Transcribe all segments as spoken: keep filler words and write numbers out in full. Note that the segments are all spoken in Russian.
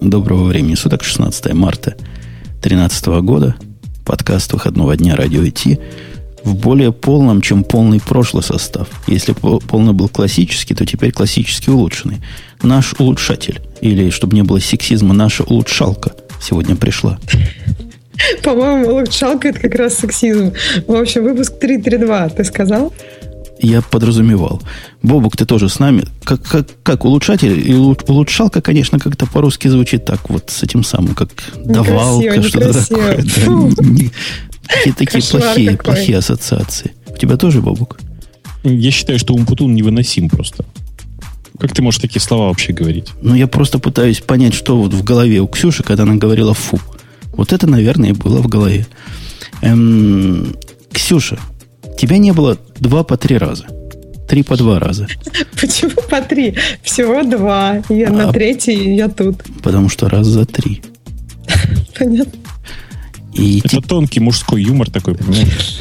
Доброго времени суток, шестнадцатое марта две тысячи тринадцатого года, подкаст выходного дня «Радио ай ти» в более полном, чем полный прошлый состав. Если полный был классический, то теперь классически улучшенный. Наш улучшатель, или, чтобы не было сексизма, наша улучшалка сегодня пришла. По-моему, улучшалка – это как раз сексизм. В общем, выпуск триста тридцать два, ты сказал? Я подразумевал. Бобук, ты тоже с нами. Как, как, как улучшатель и улучшалка, конечно, как-то по-русски звучит так вот с этим самым, как давалка, что-то такое. Да, такие плохие, плохие ассоциации. У тебя тоже, Бобук? Я считаю, что умпутун невыносим просто. Как ты можешь такие слова вообще говорить? Ну, я просто пытаюсь понять, что вот в голове у Ксюши, когда она говорила «фу». Вот это, наверное, и было в голове. Эм, Ксюша, тебя не было два по три раза. Три по два раза. Почему по три? Всего два. Я а, на третий, я тут. Потому что раз за три. Понятно. И это ти... тонкий мужской юмор такой, понимаешь?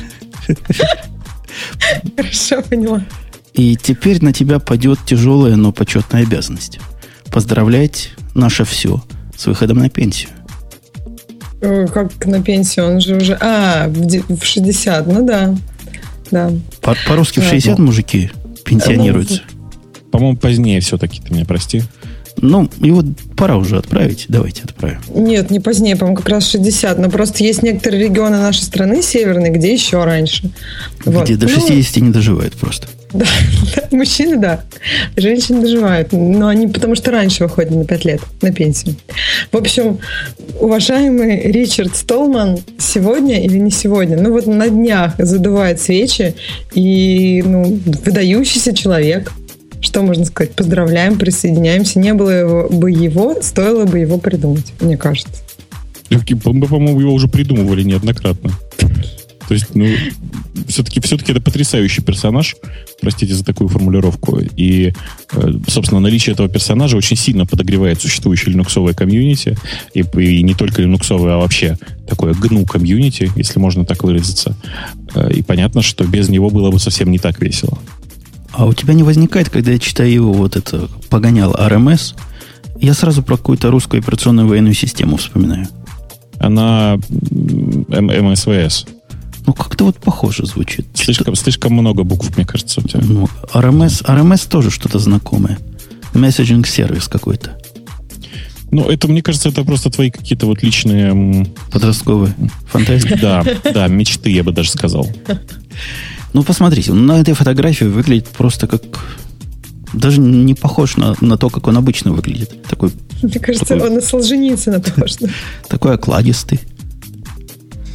Хорошо, поняла. И теперь на тебя падет тяжелая, но почетная обязанность. Поздравлять наше все с выходом на пенсию. Как на пенсию? Он же уже... А, в шестьдесят, ну да. Да. По- по-русски да, в шестьдесят, ну, мужики пенсионируются. По-моему, позднее все-таки, ты меня прости. Ну, его пора уже отправить. Давайте отправим. Нет, не позднее, по-моему, как раз шестьдесят. Но просто есть некоторые регионы нашей страны, северные, где еще раньше. Где вот. До шестидесяти ну, не доживают просто. Да, мужчины, да. Женщины доживают. Но они потому что раньше выходят на пять лет на пенсию. В общем, уважаемый Ричард Столман сегодня или не сегодня, ну вот на днях задувает свечи и, ну, выдающийся человек. Что можно сказать? Поздравляем, присоединяемся. Не было его, бы его, стоило бы его придумать, мне кажется. Мы, по-моему, его уже придумывали неоднократно. То есть, ну, все-таки, все-таки это потрясающий персонаж, простите за такую формулировку. И, собственно, наличие этого персонажа очень сильно подогревает существующее линуксовое комьюнити. И, и не только линуксовое, а вообще такое джи эн ю комьюнити, если можно так выразиться. И понятно, что без него было бы совсем не так весело. А у тебя не возникает, когда я читаю его вот это погонял эр эм эс, я сразу про какую-то русскую операционную военную систему вспоминаю. Она эм эс вэ эс. Ну, как-то вот похоже звучит. Слишком, слишком много букв, мне кажется, у тебя. Ну, эр эм эс, эр эм эс тоже что-то знакомое. Messaging сервис какой-то. Ну, это, мне кажется, это просто твои какие-то вот личные... Подростковые фантазии? Да, да, мечты, я бы даже сказал. Ну, посмотрите, на этой фотографии выглядит просто как... Даже не похож на, на то, как он обычно выглядит. Такой, мне кажется, такой... он на Солженицына похож. Такой окладистый.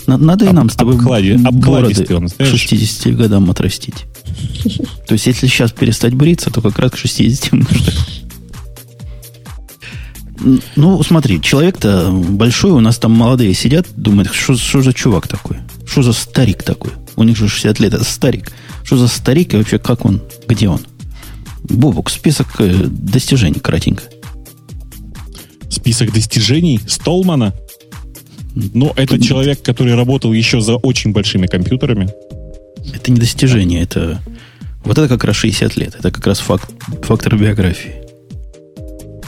Надо и нам с тобой бороды к шестидесяти годам отрастить. То есть, если сейчас перестать бриться, то как раз к шестидесяти нужно. Ну, смотри, человек-то большой, у нас там молодые сидят, думают, что, что за чувак такой? Что за старик такой? У них же шестьдесят лет, это старик. Что за старик и вообще как он? Где он? Бобук, список достижений кратенько. Список достижений Столмана? Ну, это человек, который работал еще за очень большими компьютерами. Это не достижение, это... Вот это как раз шестьдесят лет. Это как раз факт, фактор биографии.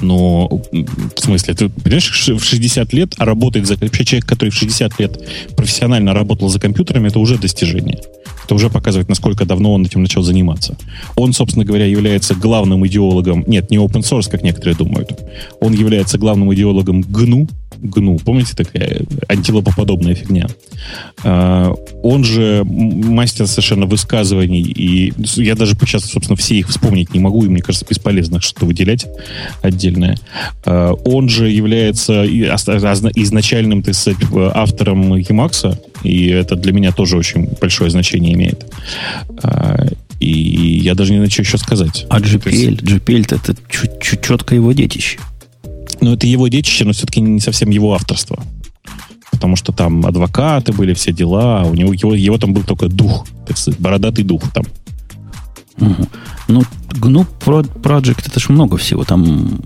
Но, в смысле, ты понимаешь, в шестьдесят лет работает за... Человек, который в шестьдесят лет профессионально работал за компьютерами, это уже достижение. Это уже показывает, насколько давно он этим начал заниматься. Он, собственно говоря, является главным идеологом... Нет, не open source, как некоторые думают. Он является главным идеологом джи эн ю. джи эн ю, помните, такая антилопоподобная фигня. Он же мастер совершенно высказываний, и я даже сейчас, собственно, все их вспомнить не могу, и мне кажется, бесполезно что-то выделять отдельное. Он же является изначальным, так сказать, автором Emacs, и это для меня тоже очень большое значение имеет. И я даже не знаю, что еще сказать. А джи пи эл? джи пи эл-то это чуть-чуть четко его детище. Но это его детище, но все-таки не совсем его авторство. Потому что там адвокаты были, все дела. У него его, его там был только дух, так сказать, бородатый дух там. Угу. Ну, джи эн ю Project, это ж много всего. Там,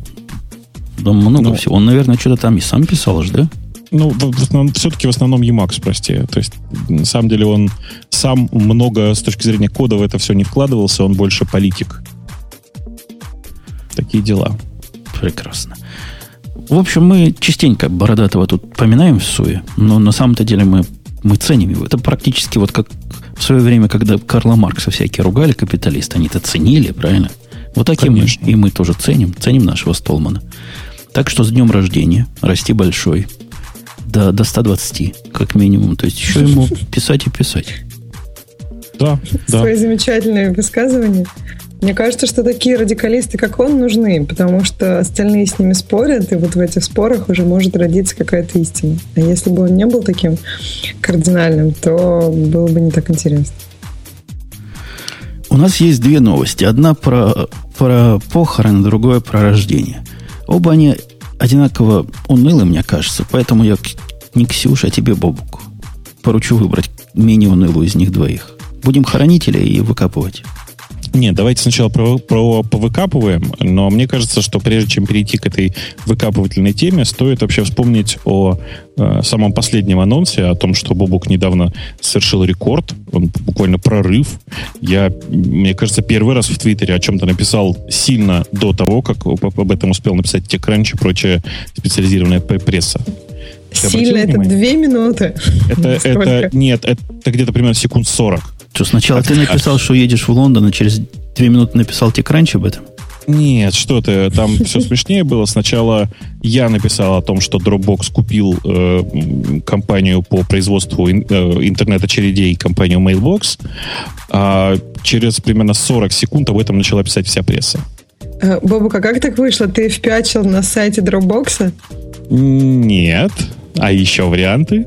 там много ну, всего. Он, наверное, что-то там и сам писал же, да? Ну, в, в основном, все-таки в основном Emacs, прости. То есть, на самом деле, он сам много с точки зрения кода в это все не вкладывался. Он больше политик. Такие дела. Прекрасно. В общем, мы частенько бородатого тут поминаем в суе, но на самом-то деле мы, мы ценим его. Это практически вот как в свое время, когда Карла Маркса всякие ругали капиталисты, они-то ценили, правильно? Вот таким мы, и мы тоже ценим, ценим нашего Столмана. Так что с днем рождения, расти большой, до, до ста двадцати, как минимум. То есть еще ему писать и писать. Да, да. Свои замечательные высказывания. Мне кажется, что такие радикалисты, как он, нужны, потому что остальные с ними спорят, и вот в этих спорах уже может родиться какая-то истина. А если бы он не был таким кардинальным, то было бы не так интересно. У нас есть две новости. Одна про, про похороны, другая про рождение. Оба они одинаково унылы, мне кажется, поэтому я не Ксюша, а тебе, Бобуку, поручу выбрать менее унылую из них двоих. Будем хоронить или и выкапывать? Нет, давайте сначала про, про повыкапываем, но мне кажется, что прежде чем перейти к этой выкапывательной теме, стоит вообще вспомнить о э, самом последнем анонсе, о том, что Бобук недавно совершил рекорд, он буквально прорыв. Я, мне кажется, первый раз в Твиттере о чем-то написал сильно до того, как об этом успел написать TechCrunch и прочая специализированная пресса. Сильно это две минуты? Это, это, нет, это где-то примерно секунд сорок. Что, сначала а, ты написал, а... что едешь в Лондон, а через две минуты написал TechCrunch об этом? Нет, что ты, там все смешнее было. Сначала я написал о том, что Dropbox купил э, компанию по производству ин, э, интернет-очередей, компанию Mailbox. А через примерно сорок секунд об этом начала писать вся пресса. Бобук, а как так вышло? Ты впячил на сайте Dropbox? Нет. А еще варианты?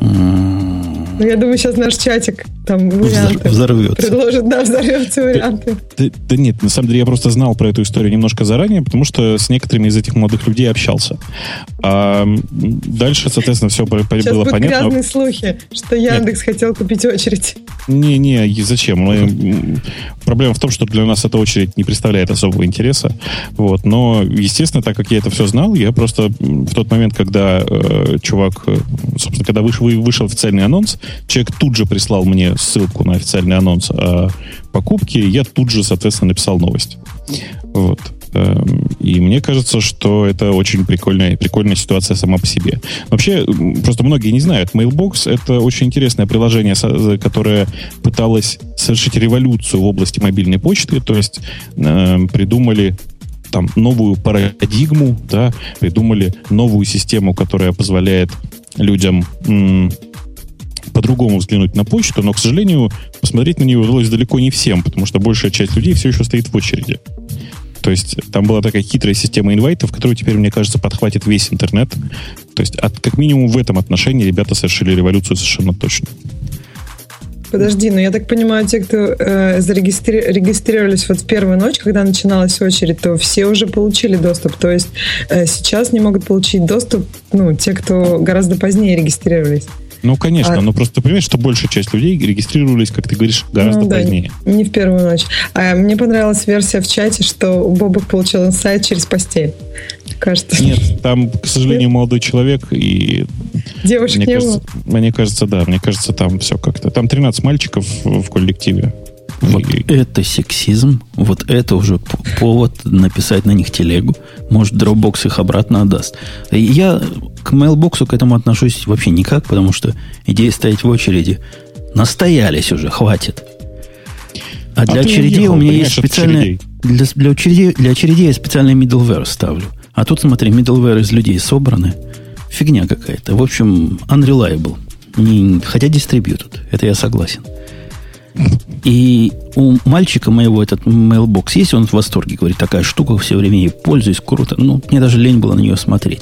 Ну, я думаю, сейчас наш чатик там варианты взорвется. Предложит, да, взорвется варианты. Да, да, да нет, на самом деле я просто знал про эту историю немножко заранее, потому что с некоторыми из этих молодых людей общался. А дальше, соответственно, все было понятно. Сейчас будут грязные слухи, что Яндекс нет. хотел купить очередь. Не-не, зачем? Мы... Проблема в том, что для нас эта очередь не представляет особого интереса. Вот. Но, естественно, так как я это все знал, я просто в тот момент, когда э, чувак, собственно, когда выш, вышел официальный анонс, человек тут же прислал мне ссылку на официальный анонс о покупке, и я тут же, соответственно, написал новость. Вот. И мне кажется, что это очень прикольная, прикольная ситуация сама по себе. Вообще, просто многие не знают, Mailbox — это очень интересное приложение, которое пыталось совершить революцию в области мобильной почты, то есть э, придумали там новую парадигму, да, придумали новую систему, которая позволяет людям... М- по-другому взглянуть на почту, но, к сожалению, посмотреть на нее удалось далеко не всем, потому что большая часть людей все еще стоит в очереди. То есть там была такая хитрая система инвайтов, которую теперь, мне кажется, подхватит весь интернет. То есть от, как минимум в этом отношении ребята совершили революцию совершенно точно. Подожди, но я так понимаю, те, кто э, зарегистри... регистрировались вот в первую ночь, когда начиналась очередь, то все уже получили доступ. То есть э, сейчас не могут получить доступ, ну, те, кто гораздо позднее регистрировались. Ну, конечно, а... но просто ты понимаешь, что большая часть людей регистрировались, как ты говоришь, гораздо ну, да, позднее. Не в первую ночь. А мне понравилась версия в чате, что Бобок получил инсайт через постель. Кажется. Нет, там, к сожалению, молодой человек и... Девушек мне не кажется, было? Мне кажется, да. Мне кажется, там все как-то... Там тринадцать мальчиков в коллективе. Вот и... это сексизм. Вот это уже повод написать на них телегу. Может, Dropbox их обратно отдаст. Я к Mailbox к этому отношусь вообще никак, потому что идея стоять в очереди. Настоялись уже, хватит. А, а для очередей ехал, у меня есть специальная... Для, для, очередей, для очередей я специальный middleware ставлю. А тут, смотри, middleware из людей собраны. Фигня какая-то. В общем, unreliable. Не, хотя дистрибьютед. Это я согласен. И у мальчика моего этот Mailbox есть, он в восторге, говорит, такая штука, все время ей пользуюсь, круто. Ну, мне даже лень было на нее смотреть.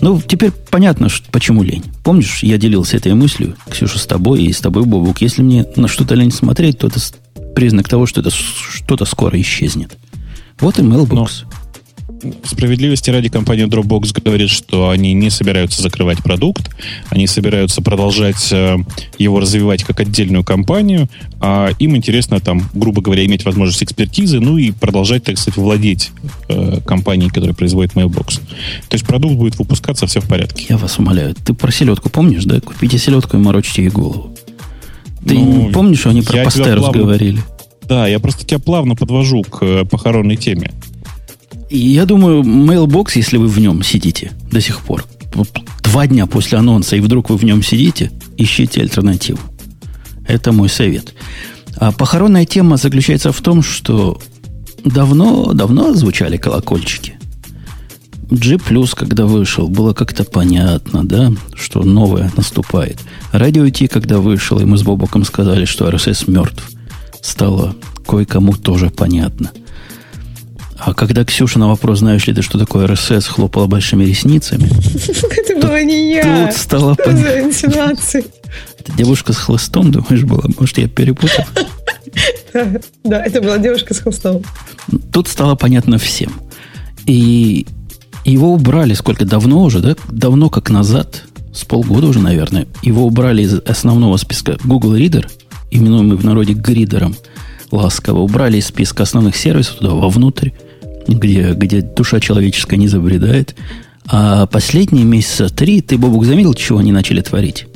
Ну, теперь понятно, что, почему лень. Помнишь, я делился этой мыслью, Ксюша, с тобой и с тобой, Бобук. Если мне на что-то лень смотреть, то это признак того, что это что-то скоро исчезнет. Вот и Mailbox. Справедливости ради, компания Dropbox говорит, что они не собираются закрывать продукт, они собираются продолжать э, его развивать как отдельную компанию, а им интересно, там, грубо говоря, иметь возможность экспертизы, ну и продолжать, так сказать, владеть э, компанией, которая производит Mailbox. То есть продукт будет выпускаться, все в порядке. Я вас умоляю, ты про селедку помнишь, да? Купите селедку и морочите ей голову. Ты ну, помнишь, что они про Пастерос плавно... говорили? Да, я просто тебя плавно подвожу к похоронной теме. И я думаю, Mailbox, если вы в нем сидите до сих пор, два дня после анонса, и вдруг вы в нем сидите, ищите альтернативу. Это мой совет. А похоронная тема заключается в том, что давно-давно звучали колокольчики. G+, когда вышел, было как-то понятно, да, что новое наступает. Радио Ти, когда вышел, и мы с Бобоком сказали, что эр эс эс мертв, стало кое-кому тоже понятно. А когда Ксюша на вопрос, знаешь ли ты, что такое эр эс эс, хлопала большими ресницами... Это была не я. Тут стало понятно. Это девушка с хлыстом, думаешь, была? Может, я перепутал? Да, это была девушка с хлыстом. Тут стало понятно всем. И его убрали сколько? Давно уже, да? Давно как назад, с полгода уже, наверное. Его убрали из основного списка Google Reader, именуемый в народе гридером, ласково. Убрали из списка основных сервисов туда вовнутрь, где, где душа человеческая не забредает. А последние месяца три, ты, Бобук, заметил, чего они начали творить?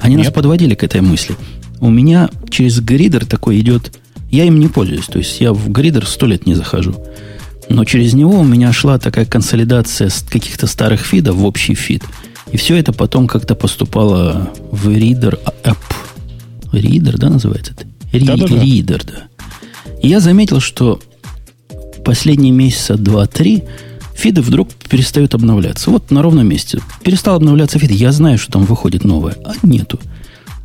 Они Нет. нас подводили к этой мысли. У меня через гридер такой идет... Я им не пользуюсь. То есть я в гридер сто лет не захожу. Но через него у меня шла такая консолидация каких-то старых фидов в общий фид. И все это потом как-то поступало в Reader App. Reader, да, называется это? Reader, да. И я заметил, что последние месяца два-три фиды вдруг перестают обновляться. Вот на ровном месте. Перестал обновляться фид. Я знаю, что там выходит новое. А нету.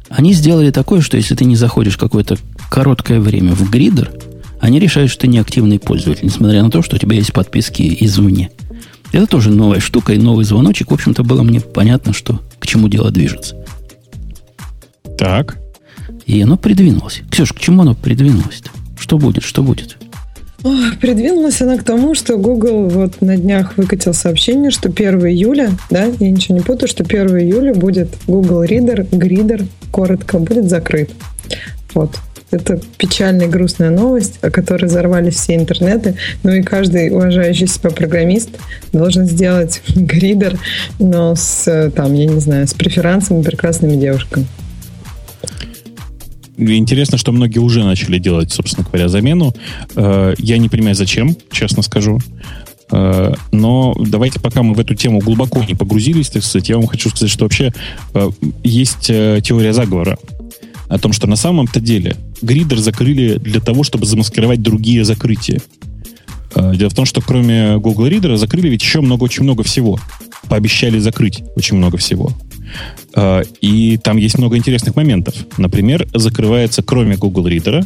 Они сделали такое, что если ты не заходишь какое-то короткое время в гридер, они решают, что ты неактивный пользователь, несмотря на то, что у тебя есть подписки извне. Это тоже новая штука и новый звоночек. В общем-то, было мне понятно, что к чему дело движется. Так. И оно придвинулось. Ксюш, к чему оно придвинулось-то? Что будет, что будет? Ой, придвинулась она к тому, что Google вот на днях выкатил сообщение, что первого июля, да, я ничего не путаю, что первого июля будет Google Reader, Гридер, коротко, будет закрыт. Вот. Это печальная, грустная новость, о которой взорвались все интернеты. Ну и каждый уважающий себя программист должен сделать гридер, но с, там, я не знаю, с преферансом и прекрасными девушками. Интересно, что многие уже начали делать, собственно говоря, замену. Я не понимаю, зачем, честно скажу. Но давайте, пока мы в эту тему глубоко не погрузились, так сказать, я вам хочу сказать, что вообще есть теория заговора о том, что на самом-то деле гридер закрыли для того, чтобы замаскировать другие закрытия. Дело в том, что кроме Google Reader закрыли ведь еще много, очень много всего. Пообещали закрыть очень много всего. И там есть много интересных моментов. Например, закрывается, кроме Google Reader,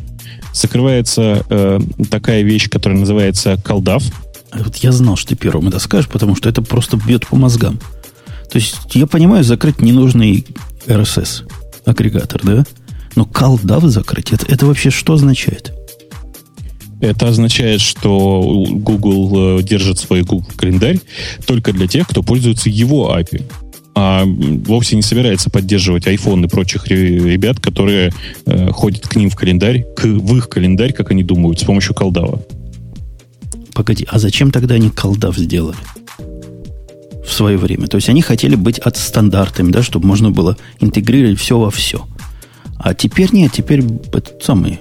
закрывается э, такая вещь, которая называется CalDAV. Вот я знал, что ты первым это скажешь, потому что это просто бьет по мозгам. То есть, я понимаю, закрыть ненужный эр эс эс-агрегатор, да? Но CalDAV закрыть, это, это вообще что означает? Это означает, что Google держит свой Google-календарь только для тех, кто пользуется его эй пи ай. А вовсе не собирается поддерживать iPhone и прочих ребят, которые э, ходят к ним в календарь, к, в их календарь, как они думают, с помощью CalDAV. Погоди, а зачем тогда они CalDAV сделали в свое время? То есть они хотели быть от стандартами, да, чтобы можно было интегрировать все во все. А теперь нет, теперь этот самый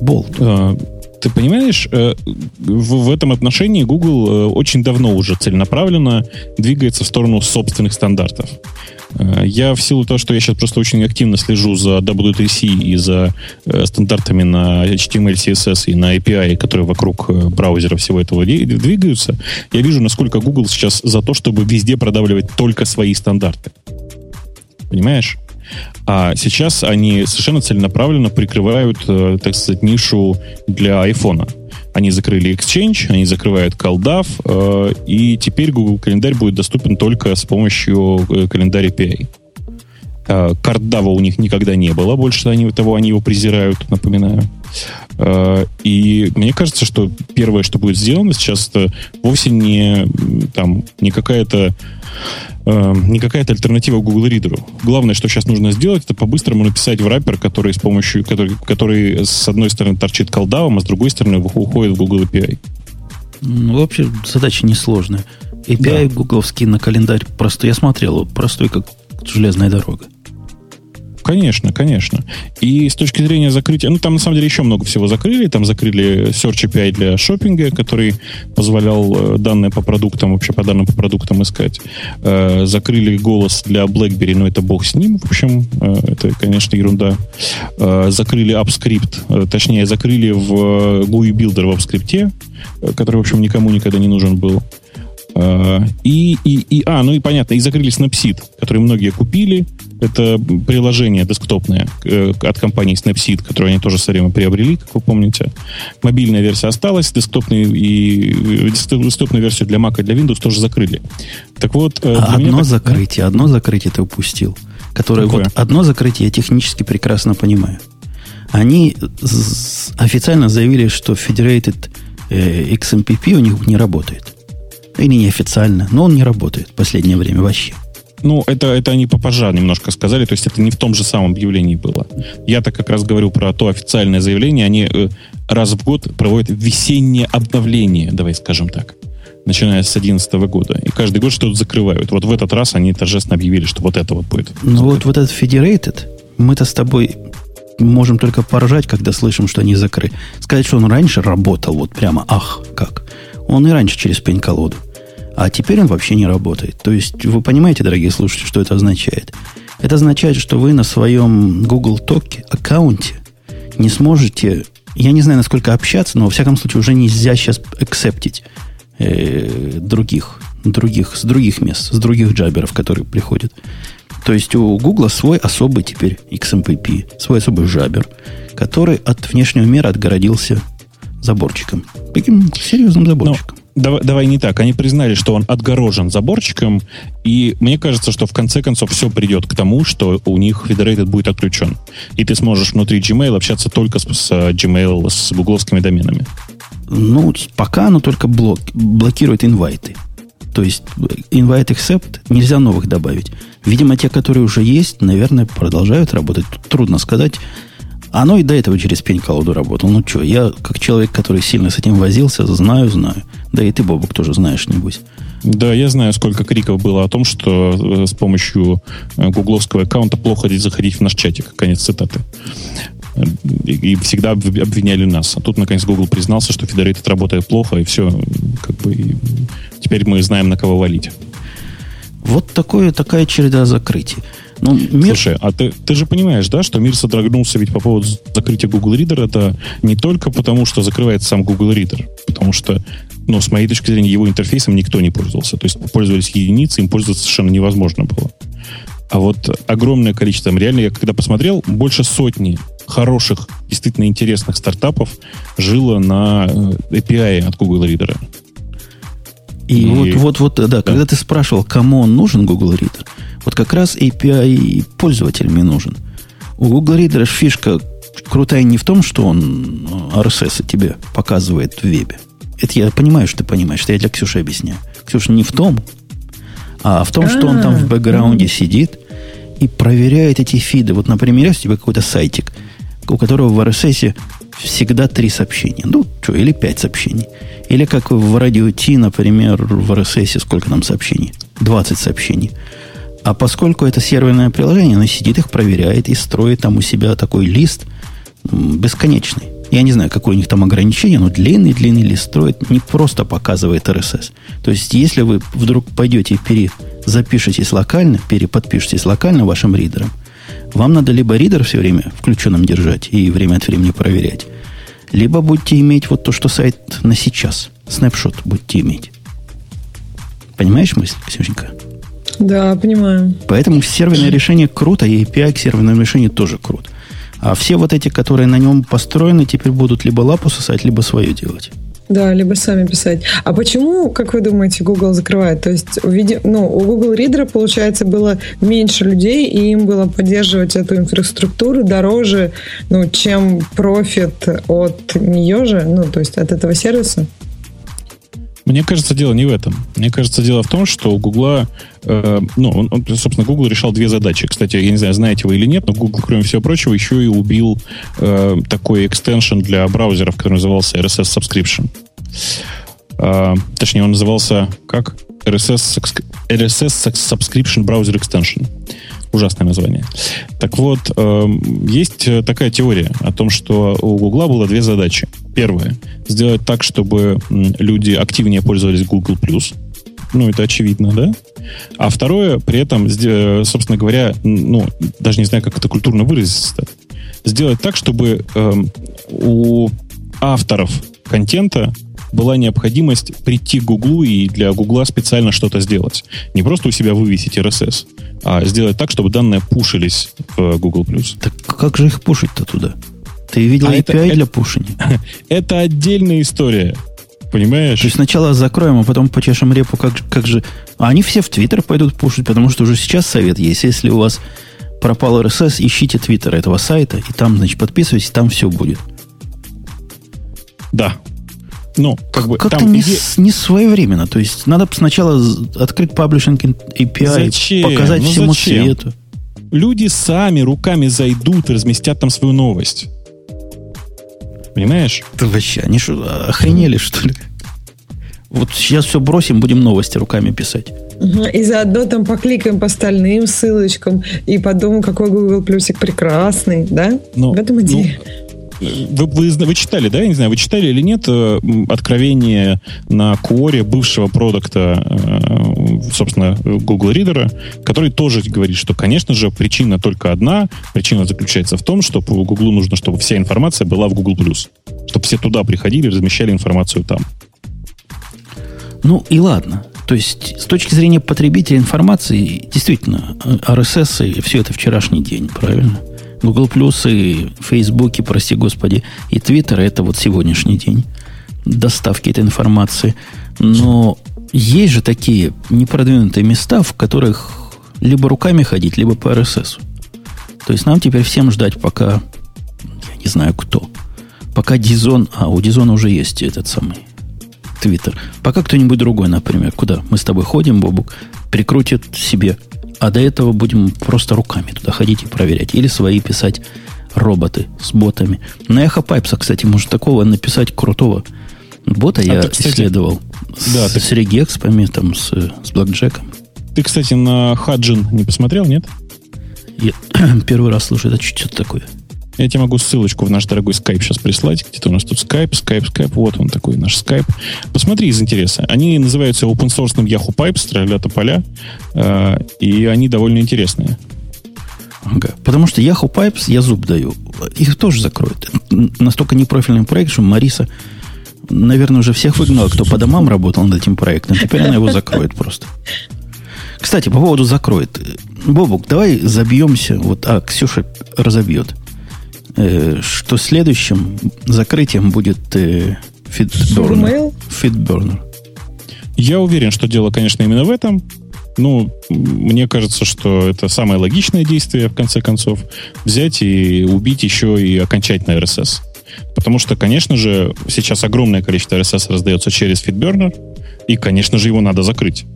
болт. А, ты понимаешь, в этом отношении Google очень давно уже целенаправленно двигается в сторону собственных стандартов. Я в силу того, что я сейчас просто очень активно слежу за дабл ю три си и за стандартами на эйч ти эм эль, си эс эс и на эй пи ай, которые вокруг браузера всего этого двигаются, я вижу, насколько Google сейчас за то, чтобы везде продавливать только свои стандарты. Понимаешь? А сейчас они совершенно целенаправленно прикрывают, так сказать, нишу для айфона. Они закрыли Exchange, они закрывают CalDAV, и теперь Google календарь будет доступен только с помощью календаря эй пи ай. CalDAV у них никогда не было, больше они, того они его презирают, напоминаю. И мне кажется, что первое, что будет сделано сейчас, это вовсе не, там, не какая-то не какая-то альтернатива Google Reader. Главное, что сейчас нужно сделать, это по-быстрому написать в раппер, который с помощью, который, который с одной стороны торчит CalDAV, а с другой стороны уходит в Google эй пи ай. Ну, вообще, задача несложная. эй пи ай да. Гугловский на календарь простой. Я смотрел, простой, как железная дорога. Конечно, конечно. И с точки зрения закрытия... Ну, там, на самом деле, еще много всего закрыли. Там закрыли Search эй пи ай для шоппинга, который позволял данные по продуктам, вообще по данным по продуктам искать. Закрыли голос для BlackBerry, но это бог с ним. В общем, это, конечно, ерунда. Закрыли AppScript, точнее, закрыли в джи ю ай Builder в AppScript, который, в общем, никому никогда не нужен был. И, и, и, а, ну и понятно, и закрыли Snapseed, который многие купили. Это приложение десктопное от компании Snapseed, которое они тоже со временем приобрели, как вы помните. Мобильная версия осталась, десктопную и десктопную версию для Mac и для Windows тоже закрыли. Так вот, одно так... закрытие, одно закрытие ты упустил, которое Какое? Вот одно закрытие я технически прекрасно понимаю. Они официально заявили, что Federated икс эм пи пи у них не работает. Или неофициально, но он не работает в последнее время вообще. Ну, это, это они попозже немножко сказали, то есть это не в том же самом объявлении было. Я-то как раз говорю про то официальное заявление, они раз в год проводят весеннее обновление, давай скажем так, начиная с две тысячи одиннадцатого года. И каждый год что-то закрывают. Вот в этот раз они торжественно объявили, что вот это вот будет. Ну вот, вот этот Federated, мы-то с тобой можем только поржать, когда слышим, что они закрыли. Сказать, что он раньше работал, вот прямо ах, как. Он и раньше через пень-колоду. А теперь он вообще не работает. То есть, вы понимаете, дорогие слушатели, что это означает? Это означает, что вы на своем Google Talk аккаунте не сможете, я не знаю, насколько общаться, но, во всяком случае, уже нельзя сейчас эксептить э, других, других, с других мест, с других джаберов, которые приходят. То есть, у Google свой особый теперь икс эм пи пи, свой особый джабер, который от внешнего мира отгородился заборчиком. Таким серьезным заборчиком. Давай, давай не так. Они признали, что он отгорожен заборчиком, и мне кажется, что в конце концов все придет к тому, что у них Federated будет отключен. И ты сможешь внутри Gmail общаться только с, с Gmail, с гугловскими доменами. Ну, пока оно только блок, блокирует инвайты. То есть invite accept нельзя новых добавить. Видимо, те, которые уже есть, наверное, продолжают работать. Тут трудно сказать. Оно и до этого через пень-колоду работало. Ну что, я как человек, который сильно с этим возился, знаю, знаю. Да и ты, Бобок, тоже знаешь, небось. Да, я знаю, сколько криков было о том, что с помощью гугловского аккаунта плохо заходить в наш чатик. Конец цитаты. И, и всегда обвиняли нас. А тут, наконец, Google признался, что Federated работает плохо, и все, как бы, и теперь мы знаем, на кого валить. Вот такое, такая череда закрытий. Ну, мир... Слушай, а ты, ты же понимаешь, да, что мир содрогнулся ведь по поводу закрытия Google Reader. Это не только потому, что закрывается сам Google Reader, потому что, ну, с моей точки зрения, его интерфейсом никто не пользовался. То есть пользовались единицы, им пользоваться совершенно невозможно было. А вот огромное количество, реально, я когда посмотрел, больше сотни хороших, действительно интересных стартапов жило на эй пи ай от Google Reader. И, И... вот, вот, вот, да, да, когда ты спрашивал, кому он нужен, Google Reader, вот как раз эй пи ай пользователям и нужен. У Google Reader фишка крутая не в том, что он эр эс эс тебе показывает в вебе. Это я понимаю, что ты понимаешь, что я для Ксюши объясняю. Ксюша, не в том, а в том, что он там в бэкграунде сидит и проверяет эти фиды. Вот, например, у тебя какой-то сайтик, у которого в эр эс эс всегда три сообщения. Ну, что, или пять сообщений. Или как в радио Ти, например, в эр эс эс сколько там сообщений? двадцать сообщений. А поскольку это серверное приложение, оно сидит, их проверяет и строит там у себя такой лист бесконечный. Я не знаю, какое у них там ограничение, но длинный-длинный лист строит, не просто показывает эр эс эс. То есть, если вы вдруг пойдете и перезапишетесь локально, переподпишетесь локально вашим ридером, вам надо либо ридер все время включенным держать и время от времени проверять, либо будете иметь вот то, что сайт на сейчас, снапшот будете иметь. Понимаешь мысль, Ксюшенька? Да, понимаю. Поэтому серверное решение круто, и эй пи ай к серверному решению тоже круто. А все вот эти, которые на нем построены, теперь будут либо лапу сосать, либо свое делать. Да, либо сами писать. А почему, как вы думаете, Google закрывает? То есть у, виде... ну, у Google Reader, получается, было меньше людей, и им было поддерживать эту инфраструктуру дороже, ну, чем профит от нее же, ну, то есть от этого сервиса? Мне кажется, дело не в этом. Мне кажется, дело в том, что у Гугла, э, ну, он, он, собственно, Google решал две задачи. Кстати, я не знаю, знаете вы или нет, но Google, кроме всего прочего, еще и убил э, такой экстеншн для браузеров, который назывался эр эс эс Subscription. Э, точнее, он назывался как? эр эс эс, эр эс эс Subscription Browser Extension. Ужасное название. Так вот, есть такая теория о том, что у Google было две задачи. Первая – сделать так, чтобы люди активнее пользовались Google+. Ну, это очевидно, да? А второе, при этом, собственно говоря, ну, даже не знаю, как это культурно выразиться, сделать так, чтобы у авторов контента была необходимость прийти к Гуглу и для Гугла специально что-то сделать. Не просто у себя вывесить эр эс эс, а сделать так, чтобы данные пушились в Google+. Так как же их пушить-то туда? Ты видел а эй пи ай это, для это, пушения? Это отдельная история. Понимаешь? То есть сначала закроем, а потом почешем репу. Как, как же... А они все в Твиттер пойдут пушить, потому что уже сейчас совет есть. Если у вас пропал эр эс эс, ищите Твиттер этого сайта, и там, значит, подписывайтесь, и там все будет. Да. Ну, как бы как-то там не, е... не своевременно. То есть надо сначала открыть паблишинг эй пи ай, зачем? показать ну, всему зачем? свету. Люди сами руками зайдут и разместят там свою новость. Понимаешь? Да вообще, они что, охренели, что ли? Вот сейчас все бросим, будем новости руками писать. И заодно там покликаем по остальным ссылочкам и подумаем, какой Google Плюсик прекрасный, да? Но, в этом идея. Ну... Вы, вы, вы читали, да? Я не знаю, вы читали или нет откровение на Quora бывшего продакта, собственно, Google Reader, который тоже говорит, что, конечно же, причина только одна. Причина заключается в том, что по Google нужно, чтобы вся информация была в Google+. Чтобы все туда приходили и размещали информацию там. Ну и ладно. То есть, с точки зрения потребителя информации, действительно, эр эс эс и все это вчерашний день, правильно? Google+, и Facebook, и, прости господи, и Twitter – это вот сегодняшний день доставки этой информации. Но есть же такие непродвинутые места, в которых либо руками ходить, либо по эр эс эс. То есть нам теперь всем ждать, пока, я не знаю кто, пока Дизон, а у Дизона уже есть этот самый Twitter, пока кто-нибудь другой, например, куда мы с тобой ходим, Бобук, прикрутит себе. А до этого будем просто руками туда ходить и проверять. Или свои писать роботы с ботами. На Yahoo Pipes, кстати, может такого написать крутого бота. А я ты, кстати, исследовал да, с, ты... с регекспами, там, с, с блэкджеком. Ты, кстати, на Хаджин не посмотрел, нет? Я первый раз слушаю, это что-то такое. Я тебе могу ссылочку в наш дорогой Skype сейчас прислать. Где-то у нас тут Skype, Skype, Skype. Вот он такой, наш Skype. Посмотри из интереса. Они называются open-source-ным Yahoo Pipes, тролля-то поля. Э, и они довольно интересные. Ага. Потому что Yahoo Pipes, я зуб даю, их тоже закроют. Настолько непрофильный проект, что Мариса, наверное, уже всех выгнала, кто по домам работал над этим проектом. Теперь она его закроет просто. Кстати, по поводу закроет. Бобук, давай забьемся. Вот, а, Ксюша разобьет. Что следующим закрытием будет э, Feedburner. Feedburner. Я уверен, что дело, конечно, именно в этом. Ну, мне кажется, что это самое логичное действие, в конце концов. Взять и убить еще и окончательно эр эс эс. Потому что, конечно же, сейчас огромное количество эр эс эс раздается через Feedburner. И, конечно же, его надо закрыть.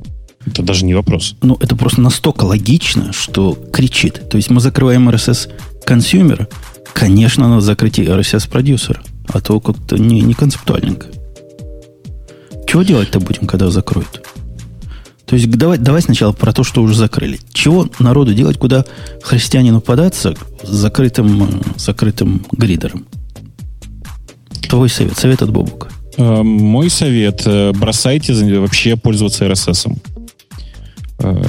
Это даже не вопрос. Ну, это просто настолько логично, что кричит. То есть мы закрываем эр эс эс-консюмера. Конечно, надо закрыть эр эс эс-продюсер. А то как-то не, не концептуальненько. Чего делать-то будем, когда закроют? То есть давай, давай сначала про то, что уже закрыли. Чего народу делать, куда христианину податься с закрытым, закрытым гридером? Твой совет, совет от Бобука. Э, мой совет. Бросайте вообще пользоваться эр эс эс-ом.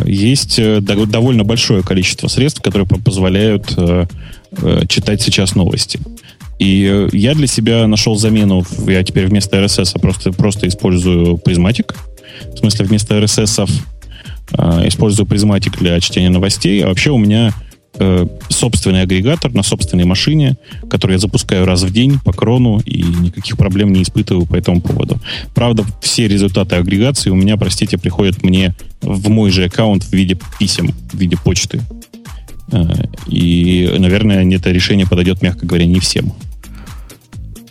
Есть довольно большое количество средств, которые позволяют читать сейчас новости. И я для себя нашел замену. Я теперь вместо эр эс эс просто, просто использую Призматик. В смысле, вместо эр эс эс использую Призматик для чтения новостей. А вообще у меня собственный агрегатор на собственной машине, который я запускаю раз в день по крону и никаких проблем не испытываю по этому поводу. Правда, все результаты агрегации у меня, простите, приходят мне в мой же аккаунт в виде писем, в виде почты. И, наверное, это решение подойдет, мягко говоря, не всем.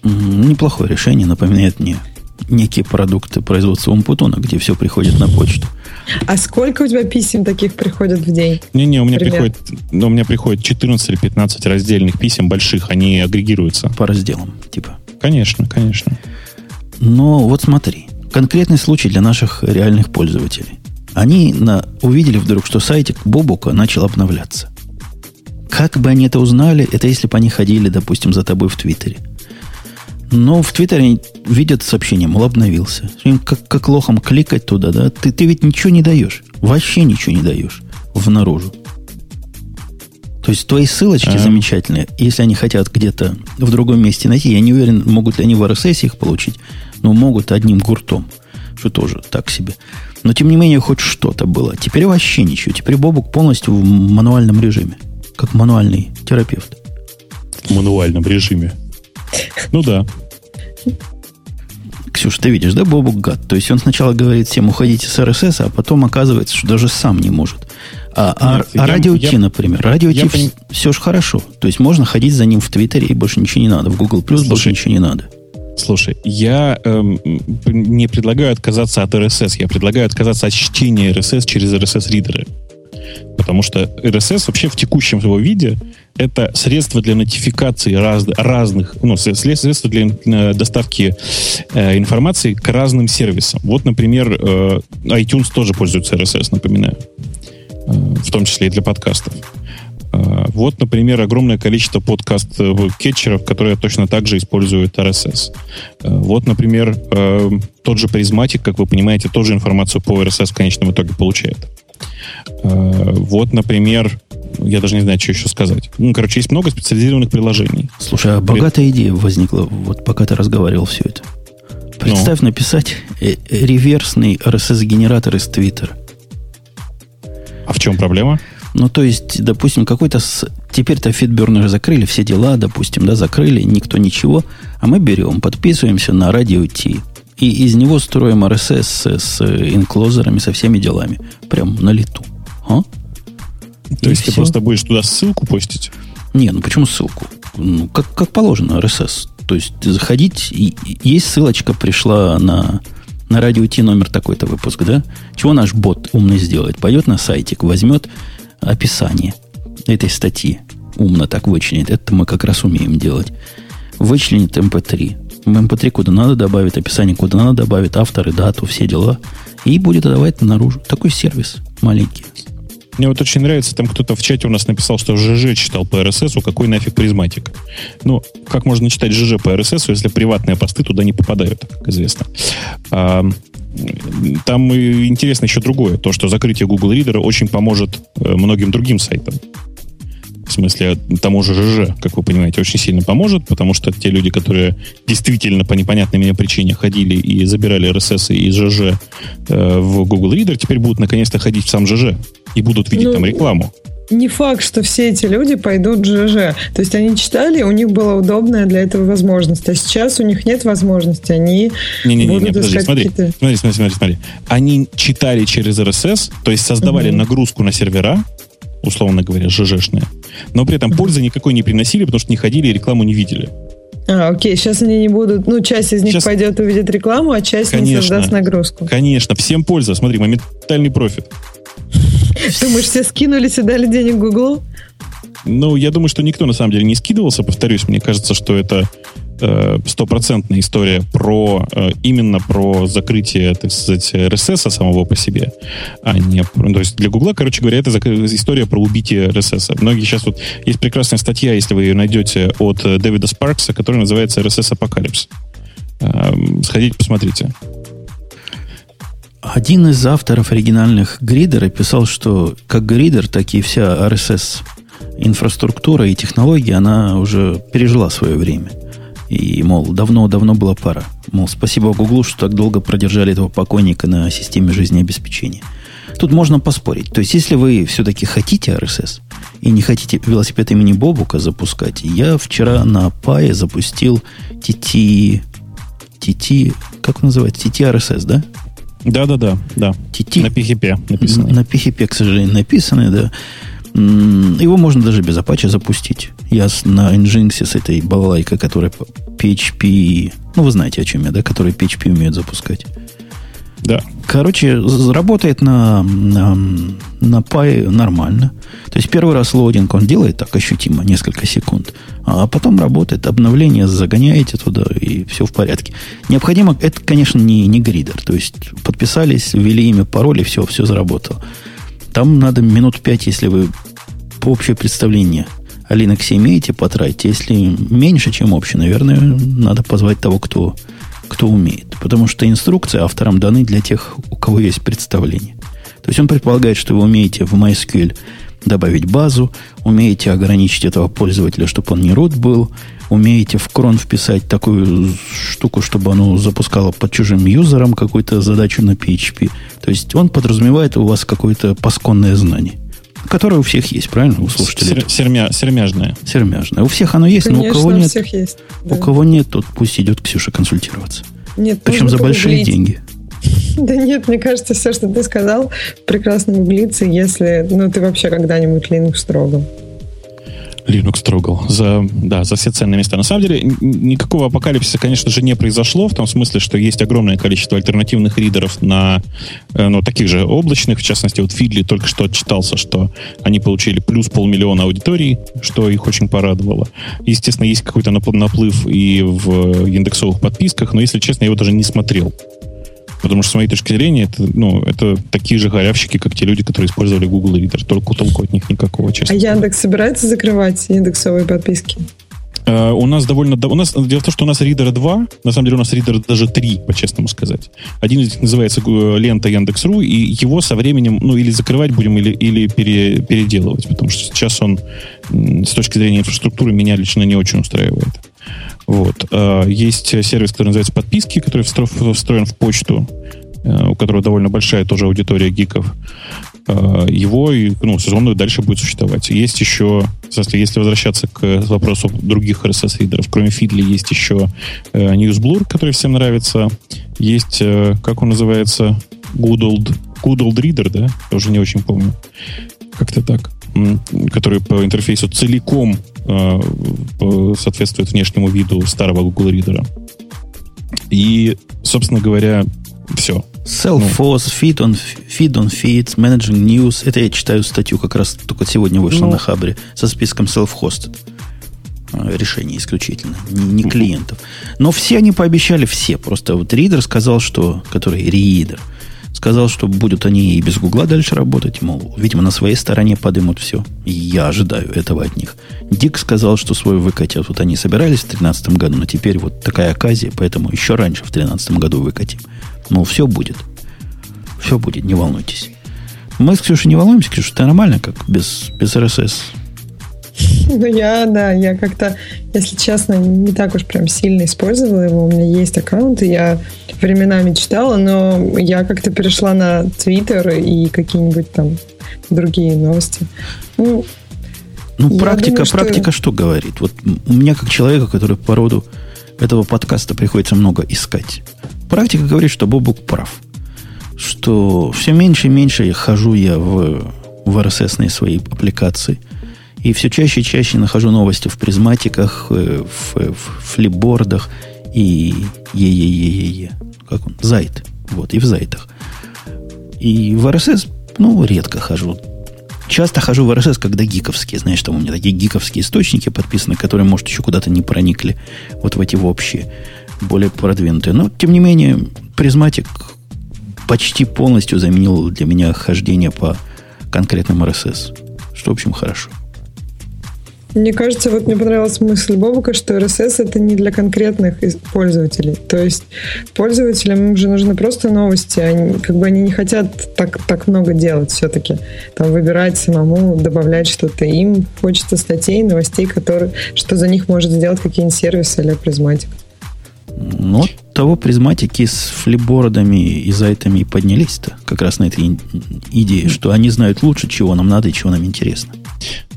Неплохое решение, напоминает мне некие продукты производства Умпутона, где все приходит на почту. А сколько у тебя писем таких приходит в день? Не-не, у меня приходит, ну, у меня приходит четырнадцать или пятнадцать раздельных писем больших, они агрегируются. По разделам, типа. Конечно, конечно. Но вот смотри, конкретный случай для наших реальных пользователей. они на, увидели вдруг, что сайтик Бобука начал обновляться. Как бы они это узнали, это если бы они ходили, допустим, за тобой в Твиттере. Но в Твиттере они видят сообщение, мол, обновился. Им как, как лохом кликать туда, да? Ты, ты ведь ничего не даешь. Вообще ничего не даешь внаружу. То есть твои ссылочки А-а-а. замечательные, если они хотят где-то в другом месте найти, я не уверен, могут ли они в эр эс эс их получить, но могут одним гуртом, что тоже так себе. Но тем не менее хоть что-то было. Теперь вообще ничего. Теперь Бобук полностью в мануальном режиме, как мануальный терапевт. В мануальном режиме. Ну да. Ксюш, ты видишь, да, Бобук гад. То есть он сначала говорит всем, уходите с эр эс эс, а потом оказывается, что даже сам не может. А, Нет, а, а Радио Ти, например, Радио Ти пон... все же хорошо. То есть можно ходить за ним в Твиттере, и больше ничего не надо. В Google+, Слушай, больше ничего не надо. Слушай, я эм, не предлагаю отказаться от эр эс эс. Я предлагаю отказаться от чтения эр эс эс через эр эс эс-ридеры. Потому что эр эс эс вообще в текущем его виде это средство для нотификации раз, разных, ну, средство для доставки э, информации к разным сервисам. Вот, например, э, iTunes тоже пользуется эр эс эс, напоминаю. Э, в том числе и для подкастов. Э, вот, например, огромное количество подкаст-кетчеров, которые точно так же используют эр эс эс. Э, вот, например, э, тот же Призматик, как вы понимаете, тоже информацию по эр эс эс в конечном итоге получает. Вот, например, я даже не знаю, что еще сказать. Ну, короче, есть много специализированных приложений. Слушай, а богатая При... идея возникла, вот пока ты разговаривал все это. Представь, Но. написать реверсный эр эс эс-генератор из Твиттера. А в чем проблема? Ну, то есть, допустим, какой-то... С... Теперь-то Feedburner закрыли, все дела, допустим, да, закрыли, никто ничего. А мы берем, подписываемся на Радио Ти. И из него строим эр эс эс с, с инклозерами, со всеми делами. Прям на лету. А? То и есть все? Ты просто будешь туда ссылку постить? Не, ну почему ссылку? Ну, как, как положено, эр эс эс. То есть заходить, и, и есть ссылочка, пришла на, на Радио Ти номер такой-то выпуск, да? Чего наш бот умный сделает? Пойдет на сайтик, возьмет описание этой статьи. Умно так вычленит. Это мы как раз умеем делать. Вычленит эм пэ три. эм пэ три куда надо добавит, описание куда надо добавит, авторы, дату, все дела. И будет отдавать наружу. Такой сервис маленький. Мне вот очень нравится, там кто-то в чате у нас написал, что ЖЖ читал по эр эс эс, какой нафиг Призматик. Ну, как можно читать ЖЖ по эр эс эс, если приватные посты туда не попадают, как известно. А, там интересно еще другое, то, что закрытие Google Reader очень поможет многим другим сайтам. В смысле, тому же ЖЖ, как вы понимаете, очень сильно поможет, потому что те люди, которые действительно по непонятной мне причине ходили и забирали эр эс эс и ЖЖ э, в Google Reader, теперь будут наконец-то ходить в сам ЖЖ и будут видеть ну, там рекламу. Не факт, что все эти люди пойдут в ЖЖ. То есть они читали, у них была удобная для этого возможность, а сейчас у них нет возможности, они не, не, не, будут не, подожди, искать смотри, какие-то... Смотри, смотри, смотри, смотри. Они читали через эр эс эс, то есть создавали угу. нагрузку на сервера, условно говоря, ЖЖшные. Но при этом пользы никакой не приносили, потому что не ходили и рекламу не видели. А, окей, сейчас они не будут... Ну, часть из них сейчас... пойдет и увидит рекламу, а часть конечно, не создаст нагрузку. Конечно, всем польза. Смотри, моментальный профит. Думаешь, все скинулись и дали денег Гуглу? Ну, я думаю, что никто на самом деле не скидывался. Повторюсь, мне кажется, что это стопроцентная история про именно про закрытие, так сказать, эр эс эс самого по себе, а не... То есть для Гугла, короче говоря, это история про убитие эр эс эс. Многие сейчас вот... Есть прекрасная статья, если вы ее найдете, от Дэвида Спаркса, которая называется «эр эс эс Апокалипс». Сходите, посмотрите. Один из авторов оригинальных Гридера писал, что как Гридер, так и вся эр эс эс инфраструктура и технология, она уже пережила свое время. И, мол, давно-давно была пора. Мол, спасибо Гуглу, что так долго продержали этого покойника на системе жизнеобеспечения. Тут можно поспорить. То есть, если вы все-таки хотите эр эс эс и не хотите велосипед имени Бобука запускать, я вчера на пае запустил ти ти... ти ти... Как называется? ти ти ар эс эс, да? Да-да-да. да. ти ти... На пи эйч пи написано. На пи эйч пи, к сожалению, написано, да. Его можно даже без Apache запустить. Я на Nginx с этой балалайкой, которая пи эйч пи... Ну, вы знаете, о чем я, да? Которая пи эйч пи умеет запускать. Да. Короче, работает на, на, на Pi нормально. То есть первый раз лоудинг он делает так ощутимо, несколько секунд. А потом работает, обновление загоняете туда, и все в порядке. Необходимо, это, конечно, не, не гридер. То есть подписались, ввели имя, пароль, и все, все заработало. Там надо минут пять, если вы по общее представление о Linux имеете, потратить. Если меньше, чем общее, наверное, надо позвать того, кто... кто умеет. Потому что инструкции авторам даны для тех, у кого есть представление. То есть он предполагает, что вы умеете в MySQL добавить базу, умеете ограничить этого пользователя, чтобы он не root был, умеете в крон вписать такую штуку, чтобы оно запускало под чужим юзером какую-то задачу на пи эйч пи. То есть он подразумевает у вас какое-то пасконное знание, которое у всех есть, правильно? У слушателей. Сермя, сермяжное. Сермяжное. У всех оно есть, конечно, но у кого нет, всех есть, да. У кого нет, тот пусть идет Ксюша консультироваться. Нет, причем за большие гуглить. Деньги. Да нет, мне кажется, все, что ты сказал, прекрасно гуглится, если ну, ты вообще когда-нибудь Linux трогал. Linux трогал. За, да, за все ценные места. На самом деле, никакого апокалипсиса, конечно же, не произошло, в том смысле, что есть огромное количество альтернативных ридеров на ну, таких же облачных. В частности, вот Feedily только что отчитался, что они получили плюс полмиллиона аудиторий, что их очень порадовало. Естественно, есть какой-то наплыв и в индексовых подписках, но, если честно, я его даже не смотрел. Потому что, с моей точки зрения, это, ну, это такие же халявщики, как те люди, которые использовали Google Reader. Только толку от них никакого, честно. А Яндекс собирается закрывать индексовые подписки? Uh, у нас довольно... У нас, дело в том, что у нас ридера два. На самом деле у нас ридера даже три, по-честному сказать. Один из них называется лента Яндекс.ру, и его со временем, ну, или закрывать будем, или, или пере, переделывать. Потому что сейчас он, с точки зрения инфраструктуры, меня лично не очень устраивает. Вот. Есть сервис, который называется «Подписки», который встроен в почту, у которого довольно большая тоже аудитория гиков. Его, ну, сезонную дальше будет существовать. Есть еще, если возвращаться к вопросу других эр эс эс-ридеров, кроме Feedly, есть еще Newsblur, который всем нравится. Есть, как он называется, Good Old, Good Old Reader, да? Я уже не очень помню. Как-то так. Который по интерфейсу целиком э, соответствует внешнему виду старого Google Reader. И, собственно говоря, все. Self-Force, Feed on, feed on Feeds, Managing News. Это я читаю статью, как раз только сегодня вышла ну. на Хабре, со списком self-hosted. Решений исключительно, не, не клиентов. Но все они пообещали, все. Просто вот Reader сказал, что... Который Reader... Сказал, что будут они и без Гугла дальше работать. Мол, видимо, на своей стороне подымут все. И я ожидаю этого от них. Дик сказал, что свой выкатят. Вот они собирались в две тысячи тринадцатом году, но теперь вот такая оказия, поэтому еще раньше, в две тысячи тринадцатом году выкатим. Мол, все будет. Все будет, не волнуйтесь. Мы с Ксюшей не волнуемся, Ксюша, это нормально, как без, без эр эс эс. Ну, я, да, я как-то, если честно, не так уж прям сильно использовала его. У меня есть аккаунт, и я временами читала, но я как-то перешла на Twitter и какие-нибудь там другие новости. Ну, ну практика, думаю, что... практика что говорит? Вот у меня, как человека, который по роду этого подкаста приходится много искать, практика говорит, что Бобук прав. Что все меньше и меньше хожу я в, в эр эс эс-ные свои аппликации. И все чаще и чаще нахожу новости в призматиках, в, в флипбордах и е-е-е-е-е. Как он? Зайт. Вот, и в зайтах. И в эр эс эс, ну, редко хожу. Часто хожу в эр эс эс, когда гиковские. Знаешь, там у меня такие гиковские источники подписаны, которые, может, еще куда-то не проникли вот в эти общие, более продвинутые. Но, тем не менее, призматик почти полностью заменил для меня хождение по конкретным эр эс эс. Что, в общем, хорошо. Мне кажется, вот мне понравилась мысль Бобука, что эр эс эс — это не для конкретных пользователей. То есть пользователям им же нужны просто новости. Они, как бы они не хотят так, так много делать все-таки. Там выбирать самому, добавлять что-то. Им хочется статей, новостей, которые, что за них может сделать какие-нибудь сервисы или призматик. Ну, от того призматики с флипбордами и зайтами и поднялись-то как раз на этой идее, что они знают лучше, чего нам надо и чего нам интересно.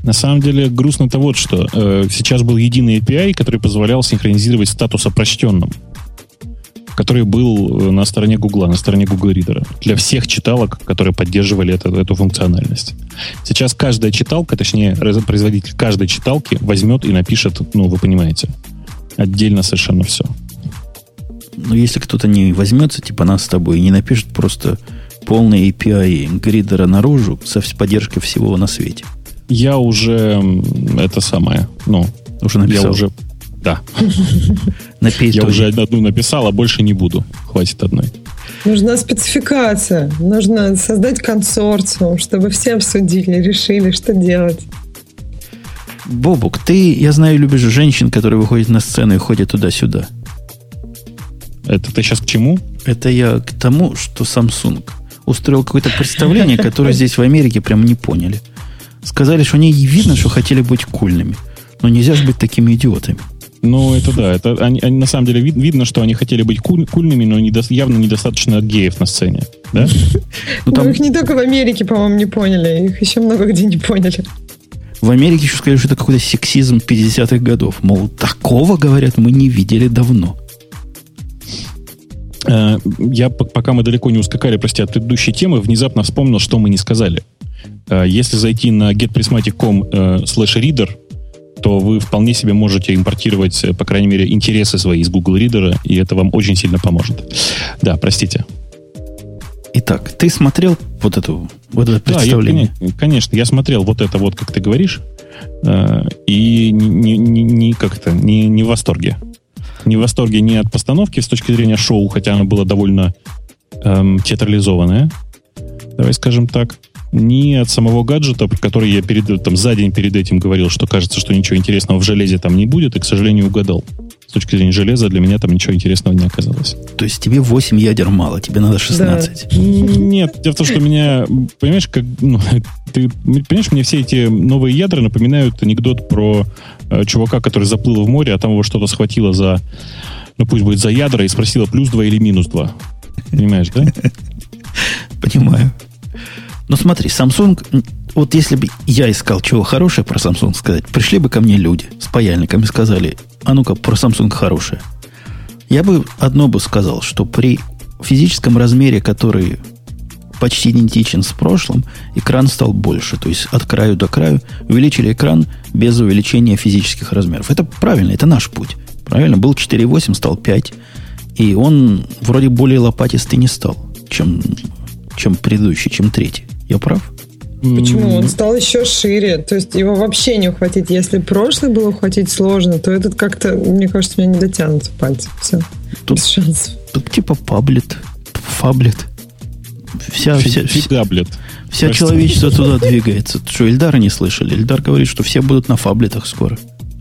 На самом деле грустно-то вот что. Э, сейчас был единый эй пи ай, который позволял синхронизировать статус опрощенным, который был на стороне Гугла, на стороне Google Reader. Для всех читалок, которые поддерживали это, эту функциональность. Сейчас каждая читалка, точнее, производитель каждой читалки возьмет и напишет, ну, вы понимаете, отдельно совершенно все. Но если кто-то не возьмется, типа нас с тобой, и не напишет просто полный эй пи ай гридера наружу со поддержкой всего на свете. Я уже это самое, ну, уже написал. Я уже, да. Я уже одну написал, а больше не буду. Хватит одной. Нужна спецификация. Нужно создать консорциум, чтобы все обсудили, решили, что делать. Бобук, ты, я знаю, любишь женщин, которые выходят на сцену и ходят туда-сюда. Это ты сейчас к чему? Это я к тому, что Samsung устроил какое-то представление, которое здесь в Америке прям не поняли. Сказали, что они видно, что хотели быть кульными. Но нельзя же быть такими идиотами. Ну, это да. Это, они, они, на самом деле вид, видно, что они хотели быть куль, кульными, но недо, явно недостаточно геев на сцене. Да? Ну, там... их не только в Америке, по-моему, не поняли. Их еще много где не поняли. В Америке еще сказали, что это какой-то сексизм пятидесятых годов. Мол, такого, говорят, мы не видели давно. Я, пока мы далеко не ускакали, прости, от предыдущей темы, внезапно вспомнил, что мы не сказали. Если зайти на get prismatic dot com slash reader, то вы вполне себе можете импортировать, по крайней мере, интересы свои из Google Reader, и это вам очень сильно поможет. Да, простите. Итак, ты смотрел вот, эту, вот это представление? Да, я, конечно, я смотрел вот это вот, как ты говоришь, и не, не, не как-то не, не в восторге. Не в восторге ни от постановки с точки зрения шоу, хотя оно было довольно эм, театрализованное, давай скажем так, ни от самого гаджета, про который я перед, там, за день перед этим говорил, что кажется, что ничего интересного в железе там не будет, и, к сожалению, угадал. С точки зрения железа для меня там ничего интересного не оказалось. То есть тебе восемь ядер мало, тебе надо шестнадцать? Да. Нет, дело в том, что меня, понимаешь, как, ну, ты, понимаешь, мне все эти новые ядра напоминают анекдот про э, чувака, который заплыл в море, а там его что-то схватило за, ну пусть будет за ядра, и спросило плюс два или минус два. Понимаешь, да? Понимаю. Ну смотри, Samsung, вот если бы я искал чего хорошее про Samsung сказать, пришли бы ко мне люди с паяльником и сказали, а ну-ка, про Samsung хорошее. Я бы одно бы сказал, что при физическом размере, который почти идентичен с прошлым, экран стал больше. То есть от краю до краю увеличили экран без увеличения физических размеров. Это правильно, это наш путь. Правильно, был четыре восемь, стал пять. И он вроде более лопатистый не стал, чем, чем предыдущий, чем третий. Я прав? Почему? Он стал еще шире. То есть его вообще не ухватить. Если прошлый было ухватить сложно, то этот как-то, мне кажется, меня не дотянутся пальцы. Все. Тут, без шансов. Тут типа паблет. Фаблет. Вся, вся, вся, вся человечество туда двигается. Что, Ильдара не слышали? Ильдар говорит, что все будут на фаблетах скоро.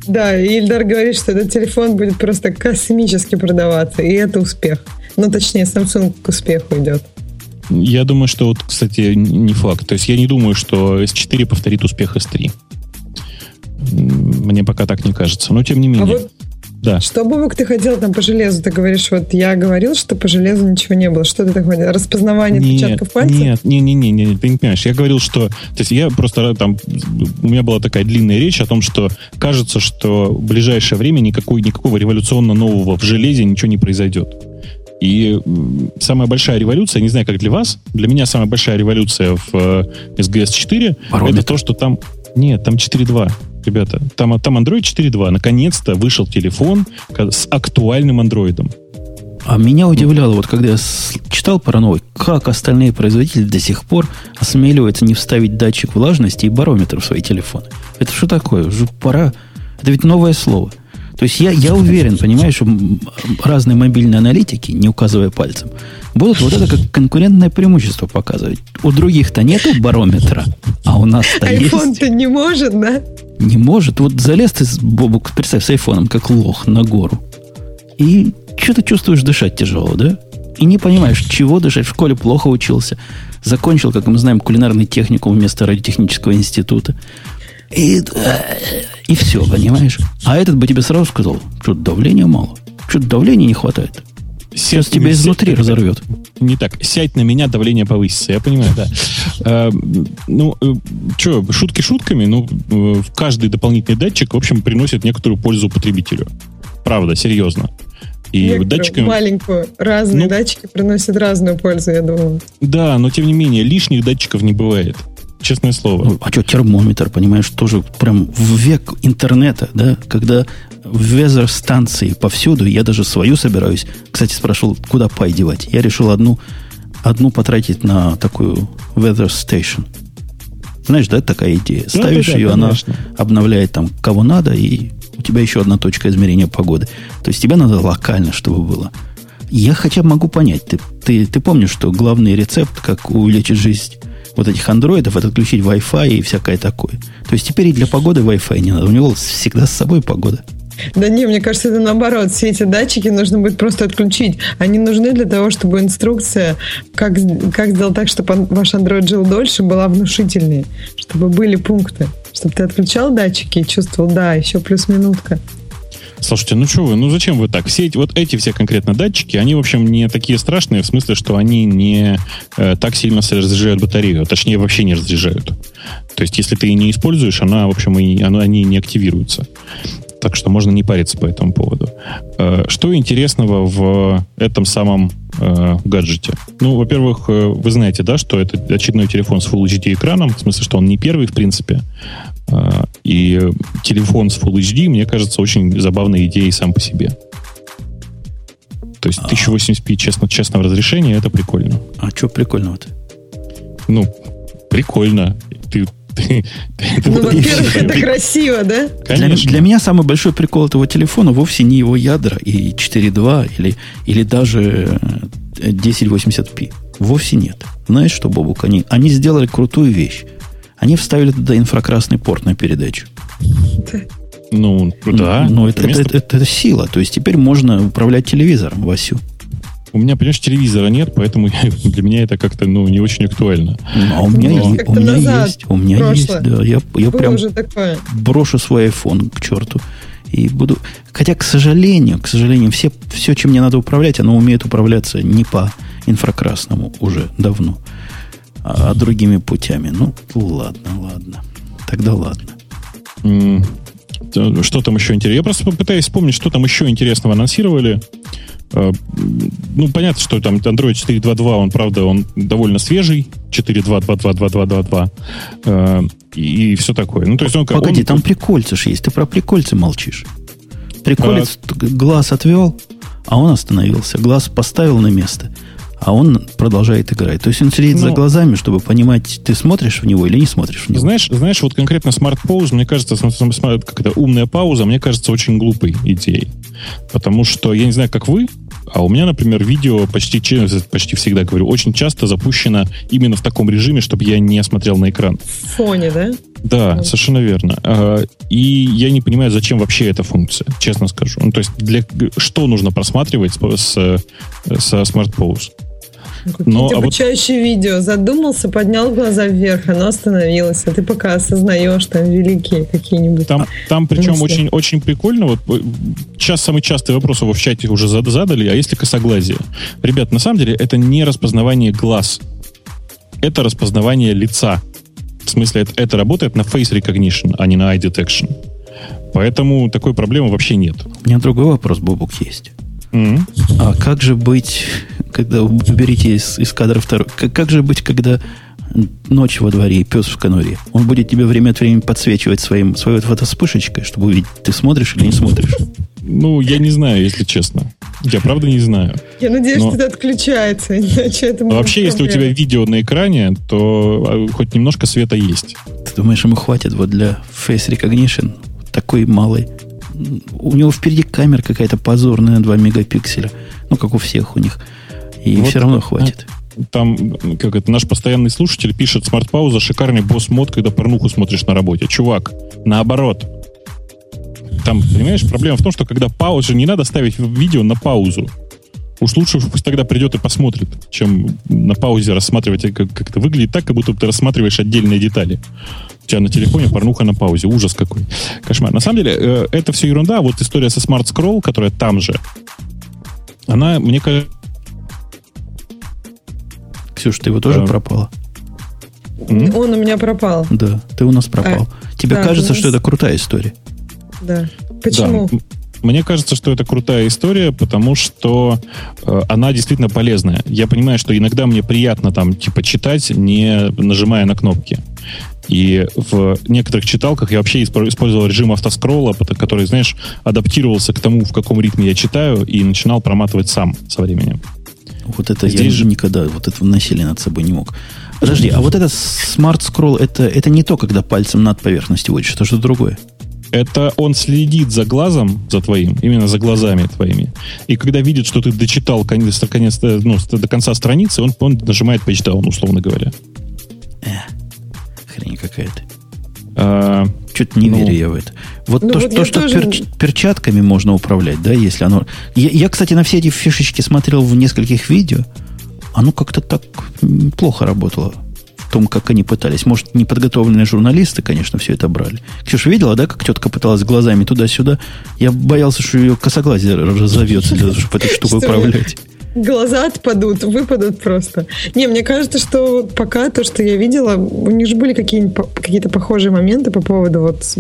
Да, и Ильдар говорит, что этот телефон будет просто космически продаваться. И это успех. Ну, точнее, Samsung к успеху идет. Я думаю, что, вот, кстати, не факт. То есть я не думаю, что эс четыре повторит успех эс три. Мне пока так не кажется. Но тем не менее. А вот да. Что, Бобок, ты хотел там по железу? Ты говоришь, вот я говорил, что по железу ничего не было. Что ты так говорил? Распознавание нет, отпечатков пальцев? Нет, нет, нет, нет, нет, ты не понимаешь. Я говорил, что... То есть я просто там... У меня была такая длинная речь о том, что кажется, что в ближайшее время никакой, никакого революционно нового в железе ничего не произойдет. И самая большая революция, не знаю, как для вас, для меня самая большая революция в эс джи эс четыре, барометр. Это то, что там... Нет, там четыре два, ребята. Там, там Android четыре два. Наконец-то вышел телефон с актуальным Android. А меня удивляло, вот когда я читал про новый, как остальные производители до сих пор осмеливаются не вставить датчик влажности и барометр в свои телефоны. Это что такое? Уже пора... Это ведь новое слово. То есть я, я уверен, понимаешь, что разные мобильные аналитики, не указывая пальцем, будут вот это как конкурентное преимущество показывать. У других-то нету барометра, а у нас-то iPhone есть. Айфон-то не может, да? Не может. Вот залез ты, Бобук, представь, с айфоном, как лох на гору. И что ты чувствуешь, дышать тяжело, да? И не понимаешь, чего дышать. В школе плохо учился. Закончил, как мы знаем, кулинарный техникум вместо радиотехнического института. И, и все, понимаешь? А этот бы тебе сразу сказал, что давления мало, что давления не хватает. Сейчас тебя изнутри разорвет. Не так. Сядь на меня, давление повысится. Я понимаю, да. Ну, что, шутки шутками, но каждый дополнительный датчик, в общем, приносит некоторую пользу потребителю. Правда, серьезно. И датчиками... маленькую. Разные ну, датчики приносят разную пользу, я думаю. Да, но тем не менее, лишних датчиков не бывает. Честное слово. А что, термометр, понимаешь, тоже прям в век интернета, да, когда везер-станции повсюду. Я даже свою собираюсь. Кстати, спрашивал, куда пай девать. Я решил одну, одну потратить на такую weather station. Знаешь, да, такая идея. Ставишь ну, да, ее, конечно. Она обновляет там, кого надо, и у тебя еще одна точка измерения погоды. То есть тебе надо локально, чтобы было. Я хотя бы могу понять. Ты, ты, ты помнишь, что главный рецепт, как увеличить жизнь вот этих андроидов, это отключить Wi-Fi и всякое такое. То есть теперь и для погоды Wi-Fi не надо. У него всегда с собой погода. Да не, мне кажется, это наоборот. Все эти датчики нужно будет просто отключить. Они нужны для того, чтобы инструкция, как, как сделать так, чтобы ваш Android жил дольше, была внушительнее. Чтобы были пункты. Чтобы ты отключал датчики и чувствовал, да, еще плюс минутка. Слушайте, ну что вы, ну зачем вы так? Все эти, вот эти все конкретно датчики, они, в общем, не такие страшные, в смысле, что они не э, так сильно разряжают батарею, точнее, вообще не разряжают. То есть, если ты ее не используешь, она, в общем, и, она, они не активируются. Так что можно не париться по этому поводу. Э, что интересного в этом самом э, гаджете? Ну, во-первых, вы знаете, да, что это очередной телефон с Full эйч ди экраном, в смысле, что он не первый, в принципе. И телефон с Full эйч ди, мне кажется, очень забавной идеей сам по себе. То есть тысяча восемьдесят пи честно, честного разрешения, это прикольно. А что прикольного-то? Ну, прикольно. Ты, ты, ты, ну, во-первых, это красиво, да? Конечно. Для, для меня самый большой прикол этого телефона вовсе не его ядра и четыре два или, или даже тысяча восемьдесят пи. Вовсе нет. Знаешь что, Бобук, они, они сделали крутую вещь. Они вставили туда инфракрасный порт на передачу. Ну, да. Но это, это, это, это, это сила. То есть теперь можно управлять телевизором, Васю. У меня, понимаешь, телевизора нет, поэтому я, для меня это как-то ну, не очень актуально. А у меня, ну, е- у меня есть. У меня прошлое. есть, да. Я, я прям брошу свой iPhone к черту. И буду... Хотя, к сожалению, к сожалению, все, все, чем мне надо управлять, оно умеет управляться не по инфракрасному уже давно. А другими путями. Ну, ладно, ладно. Тогда ладно. Что там еще интересного? Я просто пытаюсь вспомнить, что там еще интересного анонсировали. Ну, понятно, что там Android четыре два два, он, правда, он довольно свежий. четыре два два два два два два два. И все такое. Ну, то есть он, Погоди, он... там прикольцы же есть. Ты про прикольцы молчишь. Приколец а... глаз отвел, а он остановился. Глаз поставил на место. А он продолжает играть. То есть он следит ну, за глазами, чтобы понимать, ты смотришь в него или не смотришь в него. Знаешь, знаешь вот конкретно Smart Pause, мне кажется, как это, умная пауза, мне кажется, очень глупой идеей. Потому что, я не знаю, как вы, а у меня, например, видео почти, почти всегда, говорю, очень часто запущено именно в таком режиме, чтобы я не смотрел на экран. В фоне, да? Да, ну. Совершенно верно. И я не понимаю, зачем вообще эта функция, честно скажу. Ну, то есть, для, что нужно просматривать со Smart Pause? Какие-то Но, обучающие а вот... видео. Задумался, поднял глаза вверх, оно остановилось. А ты пока осознаешь, там великие какие-нибудь. Там, там причем очень, очень прикольно. Вот сейчас самый частый вопрос его в чате уже задали. А если косоглазие? Ребят, на самом деле это не распознавание глаз. Это распознавание лица. В смысле, это, это работает на face recognition, а не на eye detection. Поэтому такой проблемы вообще нет. У меня другой вопрос, Бобук, есть. Mm-hmm. А как же быть... Когда уберите из, из кадра второй. Как, как же быть, когда ночь во дворе и пес в конуре? Он будет тебе время от времени подсвечивать своим, своей фотоспышечкой, чтобы увидеть, ты смотришь или не смотришь? Ну, я не знаю, если честно. Я правда не знаю. Я надеюсь, Но... что это отключается. Иначе это будет вообще, проблема. Если у тебя видео на экране, то хоть немножко света есть. Ты думаешь, ему хватит вот для face recognition такой малый? У него впереди камера какая-то позорная, два мегапикселя. Ну, как у всех у них. И вот все равно хватит. Там, как это, наш постоянный слушатель пишет: смарт-пауза, шикарный босс-мод, когда порнуху смотришь на работе. Чувак, наоборот. Там, понимаешь, проблема в том, что когда пауза, не надо ставить видео на паузу. Уж лучше пусть тогда придет и посмотрит, чем на паузе рассматривать, как, как это выглядит так, как будто ты рассматриваешь отдельные детали. У тебя на телефоне порнуха на паузе. Ужас какой. Кошмар. На самом деле, э, это все ерунда. Вот история со Smart Scroll, которая там же, она, мне кажется... Ксюш, ты его тоже да. пропала? Он у меня пропал. Да, ты у нас пропал. А, Тебе да, кажется, нас... что это крутая история? Да. Почему? Да. Мне кажется, что это крутая история, потому что э, она действительно полезная. Я понимаю, что иногда мне приятно там типа читать, не нажимая на кнопки. И в некоторых читалках я вообще использовал режим автоскролла, который, знаешь, адаптировался к тому, в каком ритме я читаю, и начинал проматывать сам со временем. Вот это здесь я же никогда, вот этого насилия над собой не мог. Подожди, а вот это Smart Scroll, это, это не то, когда пальцем над поверхностью водишь, это что-то другое. Это он следит за глазом, за твоим, именно за глазами твоими. И когда видит, что ты дочитал конец, конец, ну, до конца страницы, он, он нажимает Page Down, условно говоря. Э, хрень какая-то. А, Что-то не ну, верю я в это. Вот ну, то, вот то что тоже... перч, перчатками можно управлять, да, если оно... Я, я, кстати, на все эти фишечки смотрел в нескольких видео. Оно как-то так плохо работало. Том, как они пытались. Может, неподготовленные журналисты, конечно, все это брали. Ксюша видела, да, как тетка пыталась глазами туда-сюда? Я боялся, что ее косоглазие разовьется, чтобы этой штукой управлять. Глаза отпадут, выпадут просто. Не, мне кажется, что пока то, что я видела, у них же были какие-то похожие моменты по поводу вот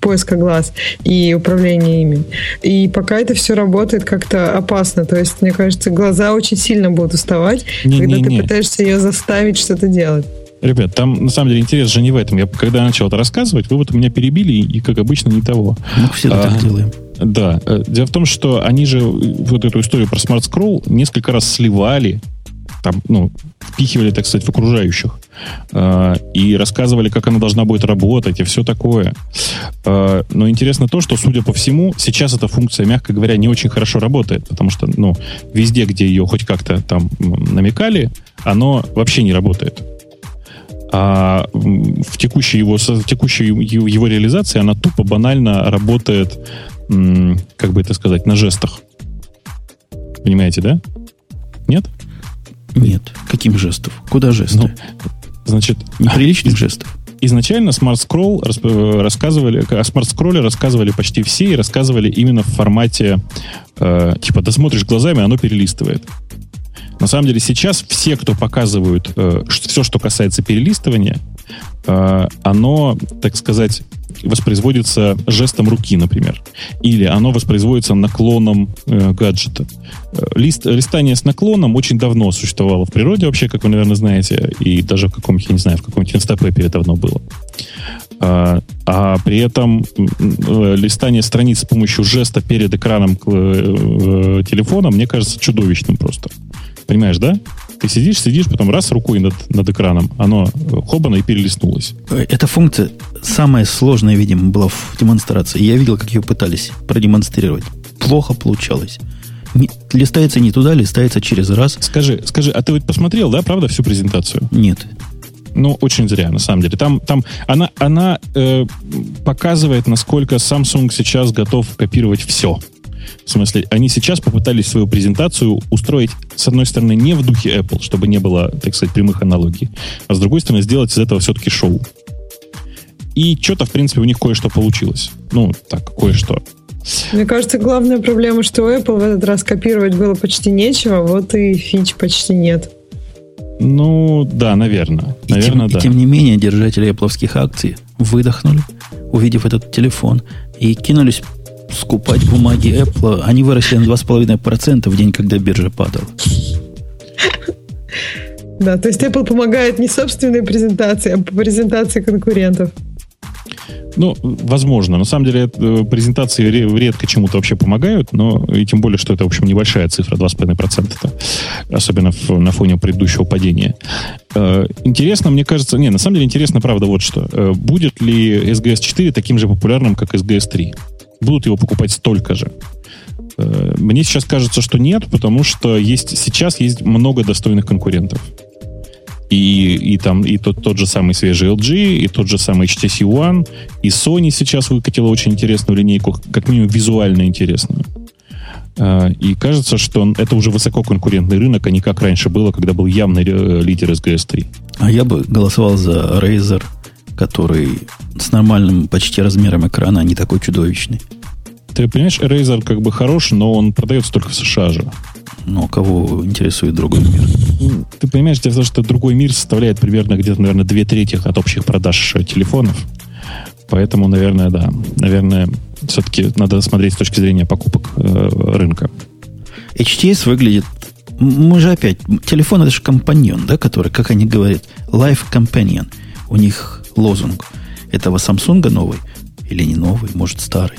поиска глаз и управления ими. И пока это все работает как-то опасно. То есть, мне кажется, глаза очень сильно будут уставать, не, когда не, ты не. пытаешься ее заставить что-то делать. Ребят, там на самом деле интерес же не в этом. Я когда я начал это рассказывать, вы вот меня перебили, и, как обычно, не того. Мы все а, так делаем. Да. Дело в том, что они же вот эту историю про Smart Scroll несколько раз сливали, там, ну, впихивали, так сказать, в окружающих. Э, и рассказывали, как она должна будет работать, и все такое. Э, но интересно то, что, судя по всему, сейчас эта функция, мягко говоря, не очень хорошо работает, потому что, ну, везде, где ее хоть как-то там намекали, оно вообще не работает. А в текущей его, в текущей его реализации она тупо, банально работает, как бы это сказать, на жестах. Понимаете, да? Нет? Нет. Каким жестом? Куда жесты? Ну, значит, неприличных из, жестов. Изначально Smart Scroll рассказывали, о Smart Scroll рассказывали почти все и рассказывали именно в формате э, типа досмотришь глазами, оно перелистывает. На самом деле сейчас все, кто показывают э, все, что касается перелистывания, э, оно, так сказать, воспроизводится жестом руки, например. Или оно воспроизводится наклоном э, гаджета. Лист, листание с наклоном очень давно существовало в природе вообще, как вы, наверное, знаете. И даже в каком-нибудь, я не знаю, в каком-нибудь инстапепе давно было. А, а при этом э, листание страниц с помощью жеста перед экраном э, э, телефона, мне кажется, чудовищным просто. Понимаешь, да? Ты сидишь, сидишь, потом раз рукой над, над экраном, оно хобано и перелистнулось. Эта функция самая сложная, видимо, была в демонстрации. Я видел, как ее пытались продемонстрировать. Плохо получалось. Не, листается не туда, листается через раз. Скажи, скажи, а ты вот посмотрел, да, правда, всю презентацию? Нет. Ну, очень зря, на самом деле. Там, там она, она э, показывает, насколько Samsung сейчас готов копировать все. В смысле, они сейчас попытались свою презентацию устроить, с одной стороны, не в духе Apple, чтобы не было, так сказать, прямых аналогий, а с другой стороны, сделать из этого все-таки шоу. И что-то, в принципе, у них кое-что получилось. Ну, так, кое-что. Мне кажется, главная проблема, что у Apple в этот раз копировать было почти нечего, вот и фич почти нет. Ну, да, наверное. И, наверное, тем, да. И тем не менее, держатели Apple-овских акций выдохнули, увидев этот телефон, и кинулись скупать бумаги Apple. Они выросли на два с половиной процента в день, когда биржа падала. Да, то есть Apple помогает не собственной презентации, а по презентации конкурентов. Ну, возможно. На самом деле презентации редко чему-то вообще помогают, но и тем более, что это, в общем, небольшая цифра, два с половиной процента, особенно на фоне предыдущего падения. Интересно, мне кажется... Не, на самом деле интересно, правда, вот что. Будет ли эс джи эс четыре таким же популярным, как эс джи эс три? Будут его покупать столько же? Мне сейчас кажется, что нет, потому что есть, сейчас есть много достойных конкурентов. И, и, там, и тот, тот же самый свежий эл джи, и тот же самый эйч ти си One, и Sony сейчас выкатила очень интересную линейку, как минимум визуально интересную. И кажется, что это уже высококонкурентный рынок, а не как раньше было, когда был явный лидер эс джи эс три. А я бы голосовал за Razer, который с нормальным почти размером экрана, не такой чудовищный. Ты понимаешь, Razer как бы хорош, но он продается только в США же. Ну, кого интересует другой мир? Ты понимаешь, дело в том, что другой мир составляет примерно где-то, наверное, две трети от общих продаж телефонов. Поэтому, наверное, да. Наверное, все-таки надо смотреть с точки зрения покупок э, рынка. эйч ти эс выглядит... Мы же опять... Телефон — это же компаньон, да, который, как они говорят, life companion. у них лозунг этого Samsung новый, или не новый, может старый.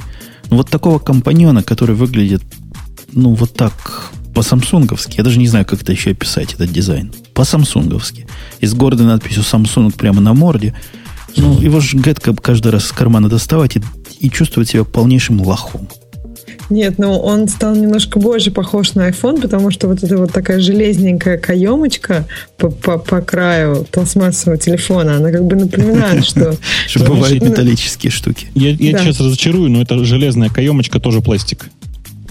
Ну, вот такого компаньона, который выглядит, ну, вот так, по-самсунговски. Я даже не знаю, как это еще описать, этот дизайн. По-самсунговски. И с гордой надписью Samsung прямо на морде. Ну, его же гадко каждый раз из кармана доставать и, и чувствовать себя полнейшим лохом. Нет, ну он стал немножко больше похож на iPhone, потому что вот эта вот такая железненькая каемочка по, по, по краю пластмассового телефона, она как бы напоминает, что... Бывают металлические штуки. Я сейчас разочарую, но эта железная каемочка тоже пластик.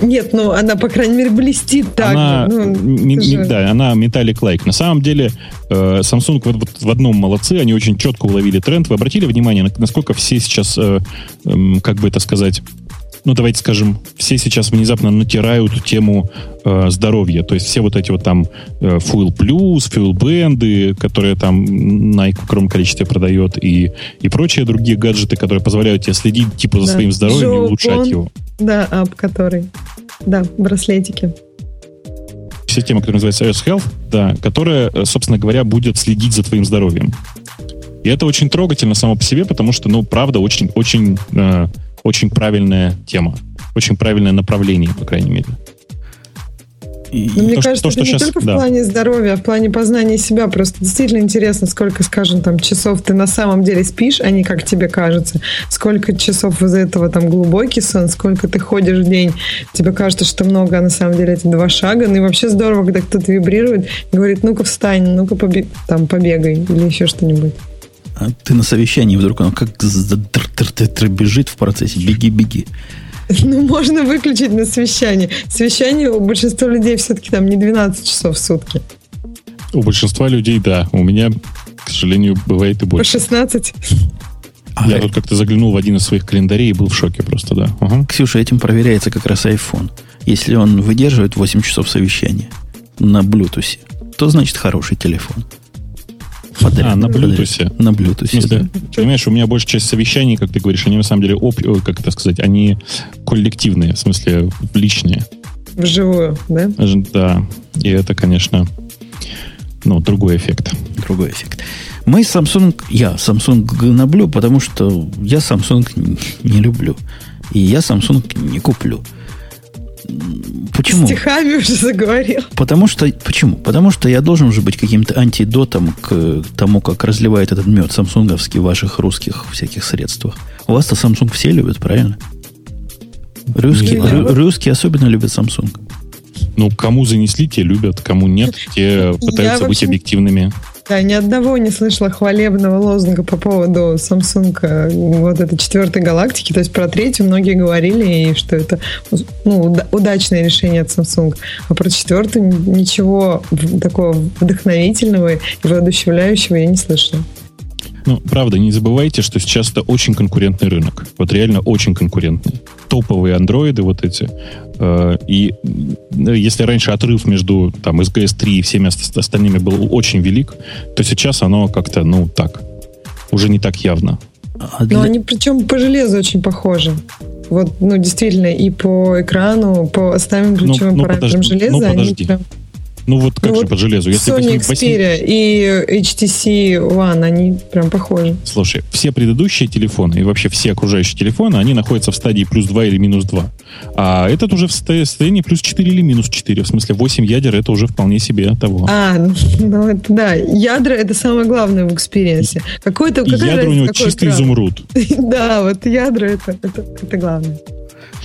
Нет, ну она, по крайней мере, блестит так. Она, ну, ми- же... Да, она металлик-лайк. На самом деле, э, Samsung вот в одном молодцы, они очень четко уловили тренд. Вы обратили внимание, насколько все сейчас, э, э, как бы это сказать... Ну, давайте скажем, все сейчас внезапно натирают тему э, здоровья. То есть все вот эти вот там э, Fuel Plus, Fuel Band, которые там Nike в огромном количестве продает, и, и прочие другие гаджеты, которые позволяют тебе следить типа за да. своим здоровьем Жопон, и улучшать его. Да, ап, который. Да, браслетики. Система, которая называется Earth Health, да, которая, собственно говоря, будет следить за твоим здоровьем. И это очень трогательно само по себе, потому что, ну, правда, очень, очень... Э, Очень правильная тема. Очень правильное направление, по крайней мере. И то, мне кажется, то, что это не сейчас... только в да. плане здоровья, а в плане познания себя. Просто действительно интересно, сколько, скажем, там, часов ты на самом деле спишь, а не как тебе кажется. Сколько часов из этого там глубокий сон, сколько ты ходишь в день. Тебе кажется, что много, а на самом деле это два шага. Ну и вообще здорово, когда кто-то вибрирует и говорит, ну-ка встань, ну-ка побе- там, побегай или еще что-нибудь. А ты на совещании вдруг, оно как бежит в процессе. Беги, беги. Ну, можно выключить на совещании. Совещание у большинства людей все-таки там не двенадцать часов в сутки. У большинства людей, да. У меня, к сожалению, бывает и больше. По шестнадцать. Я а, тут как-то заглянул в один из своих календарей и был в шоке просто, да. Угу. Ксюша, этим проверяется как раз iPhone. Если он выдерживает восемь часов совещания на Bluetooth, то значит хороший телефон. Подарит, а, на блютусе. На блютусе, ну, да. Да. Понимаешь, у меня большая часть совещаний, как ты говоришь, они на самом деле, оп... как это сказать, они коллективные, в смысле, личные. Вживую, да? Да. И это, конечно, ну, другой эффект. Другой эффект. Мы Samsung, я Samsung гноблю, потому что я Samsung не люблю. И я Samsung не куплю. Почему? Стихами уже заговорил. Потому что, почему? Потому что я должен же быть каким-то антидотом к тому, как разливает этот мед самсунговский в ваших русских всяких средствах. У вас-то Samsung все любят, правильно? Русские, да. рю, русские особенно любят Samsung. Ну, кому занесли, те любят, кому нет, те пытаются я, быть общем... объективными. Да, ни одного не слышала хвалебного лозунга по поводу Samsung вот этой четвертой галактики. То есть про третью многие говорили, и что это ну, удачное решение от Samsung. А про четвертую ничего такого вдохновительного и воодушевляющего я не слышала. Ну, правда, не забывайте, что сейчас это очень конкурентный рынок. Вот реально очень конкурентный. Топовые андроиды вот эти. И если раньше отрыв между там, эс джи эс три и всеми остальными был очень велик, то сейчас оно как-то, ну, так. Уже не так явно. А для... Но они причем по железу очень похожи. Вот, ну, действительно, и по экрану, по остальным ключевым ну, ну, параметрам подожди, железа ну, они прям... Ну вот как ну, же вот под железу? Если Sony Xperia и эйч ти си One, они прям похожи. Слушай, все предыдущие телефоны и вообще все окружающие телефоны, они находятся в стадии плюс два или минус два. А этот уже в состоянии плюс четыре или минус четыре. В смысле, восемь ядер, это уже вполне себе того. А, ну это да. Ядра, это самое главное в Xperia. Какой-то, ядра раз, у него чистый экран? Изумруд. Да, вот ядра, это, это, это главное.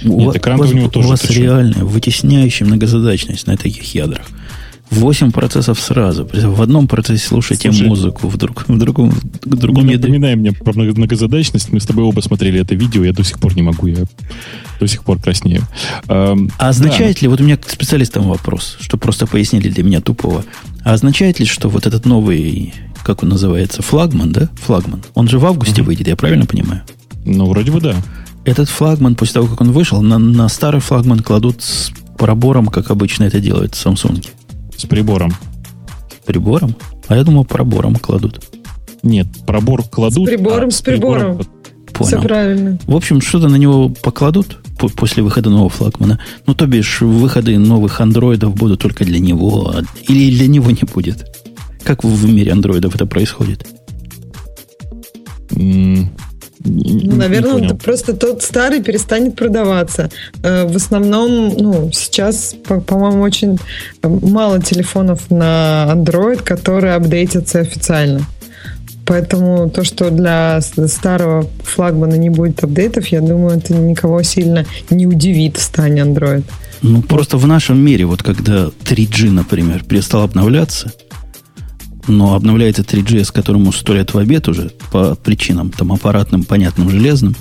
У, Нет, у, вас, у, него тоже у вас реально вытесняющая многозадачность на таких ядрах. Восемь процессов сразу. В одном процессе слушайте Слушай, музыку, в, друг, в другом... В другом не напоминай мне про многозадачность. Мы с тобой оба смотрели это видео. Я до сих пор не могу. Я до сих пор краснею. А означает да. ли... Вот у меня к специалистам вопрос, что просто пояснили для меня тупого. А означает ли, что вот этот новый, как он называется, флагман, да? Флагман. Он же в августе mm-hmm. выйдет, я правильно понимаю? Ну, вроде бы да. Этот флагман, после того, как он вышел, на, на старый флагман кладут с пробором, как обычно это делают в Samsung. С прибором. С прибором? А я думал, пробором кладут. Нет, пробор кладут. С прибором, а с прибором. прибором. Понял. Все правильно. В общем, что-то на него покладут после выхода нового флагмана. Ну, то бишь, выходы новых андроидов будут только для него. Или для него не будет. Как в мире андроидов это происходит? Ну, наверное, это просто тот старый перестанет продаваться. В основном, ну, сейчас, по- по-моему, очень мало телефонов на Android, которые апдейтятся официально. Поэтому то, что для старого флагмана не будет апдейтов, я думаю, это никого сильно не удивит в стане Android. Ну, просто в нашем мире, вот когда три джи, например, перестал обновляться, но обновляется три джи эс, которому сто лет в обед уже, по причинам там аппаратным, понятным, железным,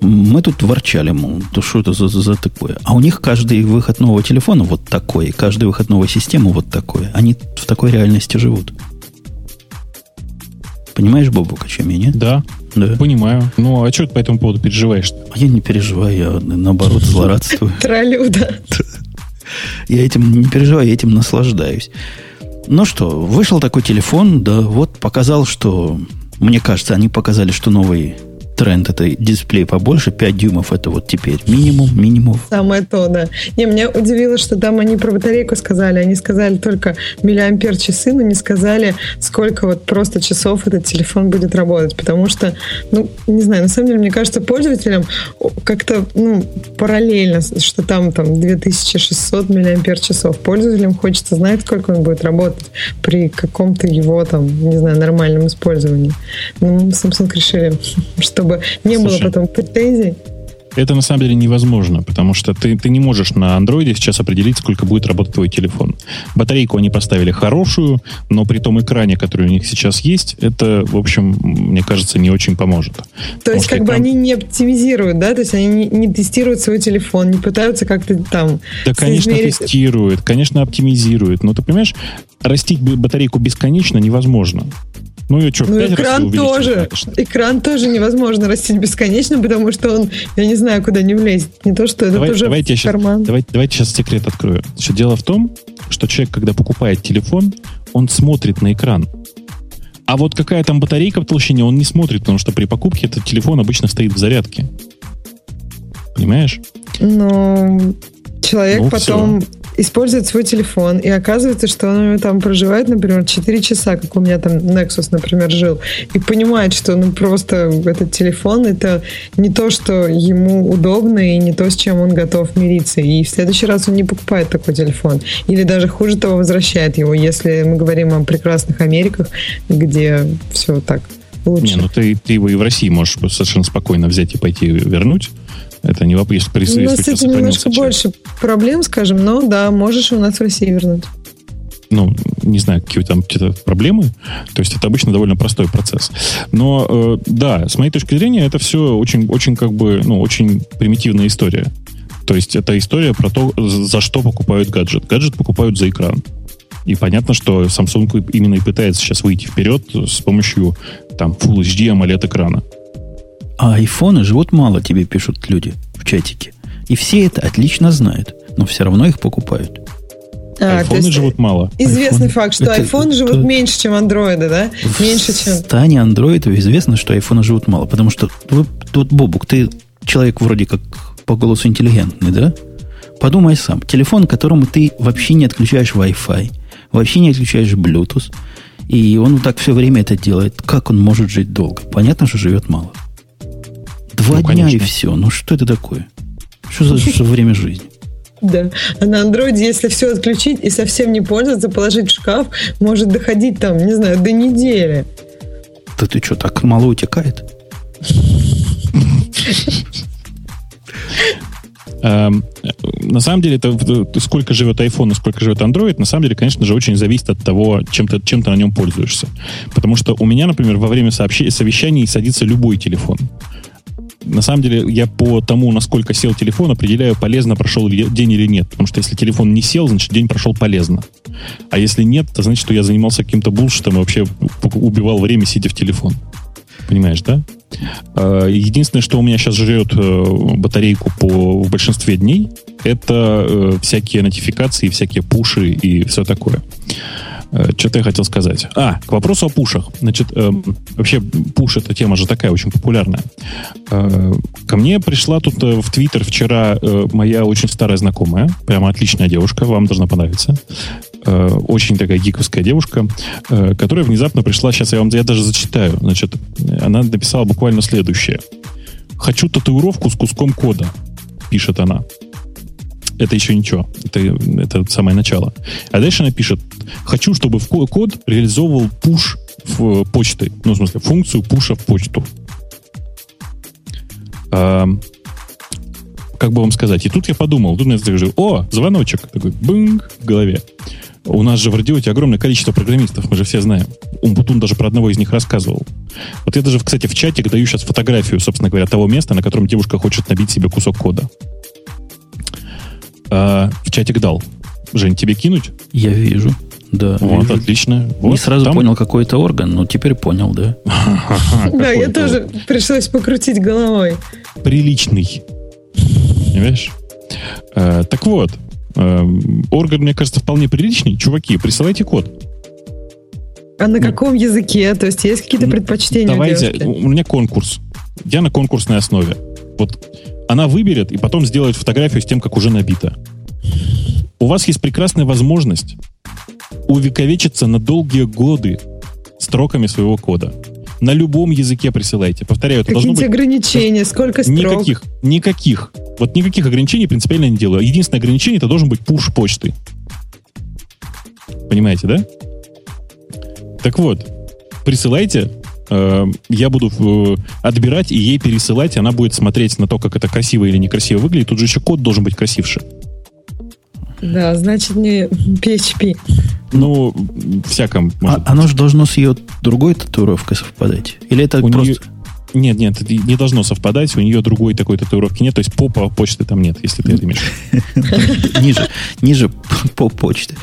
мы тут ворчали, мол, то что это за, за такое? А у них каждый выход нового телефона вот такой, каждый выход новой системы вот такой. Они в такой реальности живут. Понимаешь, Бобок, о чем я, нет? Да, да, понимаю. Ну, а что ты по этому поводу переживаешь-то? Я не переживаю, я, наоборот, злорадствую. Тролю, да. Я этим не переживаю, я этим наслаждаюсь. Ну что, вышел такой телефон, да, вот показал, что... Мне кажется, они показали, что новый тренд — это дисплей побольше, пять дюймов — это вот теперь минимум, минимум. Самое то, да. Не, меня удивило, что там они про батарейку сказали, они сказали только миллиампер-часы, но не сказали, сколько вот просто часов этот телефон будет работать, потому что, ну, не знаю, на самом деле, мне кажется, пользователям как-то, ну, параллельно, что там, там, две тысячи шестьсот миллиампер-часов, пользователям хочется знать, сколько он будет работать при каком-то его, там, не знаю, нормальном использовании. Ну, Samsung решили, что чтобы не Слушай, было потом претензий. Это на самом деле невозможно, потому что ты, ты не можешь на андроиде сейчас определить, сколько будет работать твой телефон. Батарейку они поставили хорошую, но при том экране, который у них сейчас есть, это, в общем, мне кажется, не очень поможет. То потому есть как экран... бы они не оптимизируют, да? То есть они не, не тестируют свой телефон, не пытаются как-то там... Да, конечно, соизмерить... тестируют, конечно, оптимизируют, но ты понимаешь, растить батарейку бесконечно невозможно. Ну, и что, ну, экран тоже. Экран тоже невозможно растить бесконечно, потому что он, я не знаю, куда не влезет. Не то, что это давайте, уже давайте в карман. Сейчас, давайте, давайте сейчас секрет открою. Все дело в том, что человек, когда покупает телефон, он смотрит на экран. А вот какая там батарейка в толщине, он не смотрит, потому что при покупке этот телефон обычно стоит в зарядке. Понимаешь? Ну, человек ну, потом... Все. Использует свой телефон, и оказывается, что он у него там проживает, например, четыре часа, как у меня там Nexus, например, жил, и понимает, что ну просто этот телефон — это не то, что ему удобно, и не то, с чем он готов мириться. И в следующий раз он не покупает такой телефон. Или даже хуже того, возвращает его, если мы говорим о прекрасных Америках, где все так лучше. Не, ну ты, ты его и в России можешь совершенно спокойно взять и пойти вернуть. Это не вопрос. У нас с этим немножко больше проблем, скажем, но да, можешь у нас в России вернуть. Ну, не знаю, какие там проблемы. То есть это обычно довольно простой процесс. Но, э, да, с моей точки зрения, это все очень, очень, как бы, ну, очень примитивная история. То есть это история про то, за что покупают гаджет. Гаджет покупают за экран. И понятно, что Samsung именно и пытается сейчас выйти вперед с помощью там Full эйч ди AMOLED-экрана. А айфоны живут мало, тебе пишут люди в чатике. И все это отлично знают, но все равно их покупают. А, айфоны живут мало. Известный айфон... факт, что айфоны живут это... меньше, чем андроиды, да? В меньше, чем... В стане андроидов известно, что айфоны живут мало. Потому что, вот, Бобук, ты человек вроде как по голосу интеллигентный, да? Подумай сам. Телефон, которому ты вообще не отключаешь Wi-Fi, вообще не отключаешь Bluetooth, и он вот так все время это делает. Как он может жить долго? Понятно, что живет мало. Два ну, дня конечно. И все. Ну, что это такое? Что за, за время жизни? Да. А на андроиде, если все отключить и совсем не пользоваться, положить в шкаф, может доходить там, не знаю, до недели. Да ты что, так мало утекает? На самом деле, сколько живет iPhone и сколько живет Android, на самом деле, конечно же, очень зависит от того, чем ты, чем ты на нем пользуешься. Потому что у меня, например, во время совещаний садится любой телефон. На самом деле, я по тому, насколько сел телефон, определяю, полезно прошел день или нет. Потому что если телефон не сел, значит, день прошел полезно. А если нет, то значит, что я занимался каким-то булшитом и вообще убивал время, сидя в телефон. Понимаешь, да? Единственное, что у меня сейчас жрет батарейку по, в большинстве дней, это всякие нотификации, всякие пуши и все такое. Что-то я хотел сказать. А, к вопросу о пушах. Значит, э, вообще, пуш — это тема же такая очень популярная. Э, ко мне пришла тут э, в Твиттер вчера э, моя очень старая знакомая, прямо отличная девушка, вам должна понравиться. Э, очень такая гиковская девушка, э, которая внезапно пришла, сейчас я вам я даже зачитаю. Значит, она написала буквально следующее. «Хочу татуировку с куском кода», пишет она. Это еще ничего. Это, это самое начало. А дальше она пишет: хочу, чтобы в код реализовывал пуш в почты. Ну, в смысле, функцию пуша в почту. А, как бы вам сказать? И тут я подумал, тут я говорю: о, звоночек. Такой бынг в голове. У нас же в Радиоте огромное количество программистов, мы же все знаем. Умпутун даже про одного из них рассказывал. Вот я даже, кстати, в чатик даю сейчас фотографию, собственно говоря, того места, на котором девушка хочет набить себе кусок кода. А, в чатик дал. Жень, тебе кинуть? Я вижу. Да. Вот, вижу. Отлично. Вот, не сразу там понял, какой это орган, но теперь понял, да? Да, я тоже пришлось покрутить головой. Приличный. Понимаешь? Так вот, орган, мне кажется, вполне приличный. Чуваки, присылайте код. А на каком языке? То есть есть какие-то предпочтения? Давайте, у меня конкурс. Я на конкурсной основе. Вот. Она выберет и потом сделает фотографию с тем, как уже набито. У вас есть прекрасная возможность увековечиться на долгие годы строками своего кода. На любом языке присылайте. Повторяю, это должно быть... Какие-то ограничения, сколько строк? Никаких, никаких. Вот никаких ограничений принципиально не делаю. Единственное ограничение — это должен быть пуш почты. Понимаете, да? Так вот, присылайте... Я буду отбирать и ей пересылать, и она будет смотреть на то, как это красиво или некрасиво выглядит. Тут же еще код должен быть красивше. Да, значит, не пи эйч пи. Ну, всяком. А, оно же должно с ее другой татуировкой совпадать? Или это у просто... Нее... Нет, нет, это не должно совпадать. У нее другой такой татуировки нет. То есть попа почты там нет, если ты это имеешь. Ниже, ниже поп почты.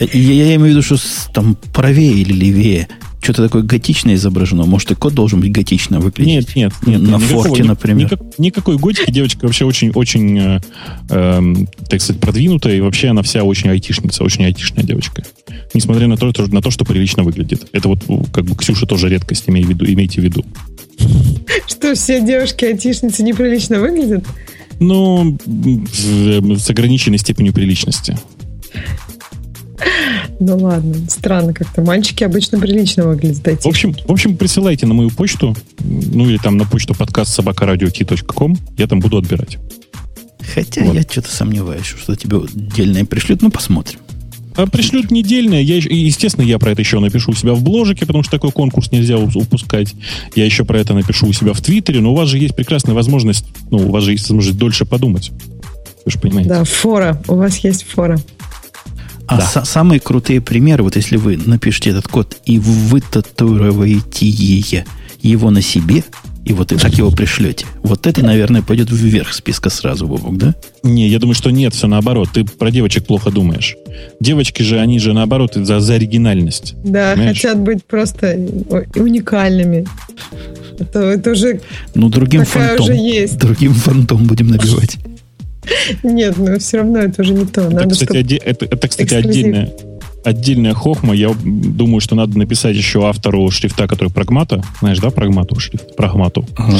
Я имею в виду, что там правее или левее. Что-то такое готичное изображено. Может, и код должен быть готично выглядеть? Нет, нет, нет. На никакого, форте, например. Никак, никакой готики. Девочка вообще очень-очень, э, э, так сказать, продвинутая. И вообще она вся очень айтишница, очень айтишная девочка. Несмотря на то, на то, что прилично выглядит. Это вот, как бы, Ксюша тоже редкость, имей в виду, имейте в виду. Что, все девушки-айтишницы неприлично выглядят? Ну, с ограниченной степенью приличности. Ну ладно, странно как-то. Мальчики обычно прилично выглядят. В общем, в общем, присылайте на мою почту, ну или там на почту подкаст собака радио ти точка ком, я там буду отбирать. Хотя вот. Я что-то сомневаюсь, что тебе дельное пришлют, ну посмотрим. А пришлют недельное, я, естественно, я про это еще напишу у себя в бложике, потому что такой конкурс нельзя упускать. Я еще про это напишу у себя в Твиттере, но у вас же есть прекрасная возможность, ну у вас же есть возможность дольше подумать. Вы же понимаете. Да, фора, у вас есть фора. А да. с- самые крутые примеры, вот если вы напишите этот код и вы татуируете его на себе, и вот и так его пришлете, вот это, наверное, пойдет вверх списка сразу, Бобок, да? Не, я думаю, что нет, все наоборот. Ты про девочек плохо думаешь. Девочки же, они же наоборот за, за оригинальность. Да, понимаешь? Хотят быть просто уникальными. Это, это уже ну, другим такая фантом, уже есть. Другим фантом будем набивать. Нет, но все равно это уже не то. Надо, это, кстати, оде- это, это, кстати отдельная, отдельная хохма. Я думаю, что надо написать еще автору шрифта, который Прагмата. Знаешь, да, Прагмату шрифт? Прагмату. Ага.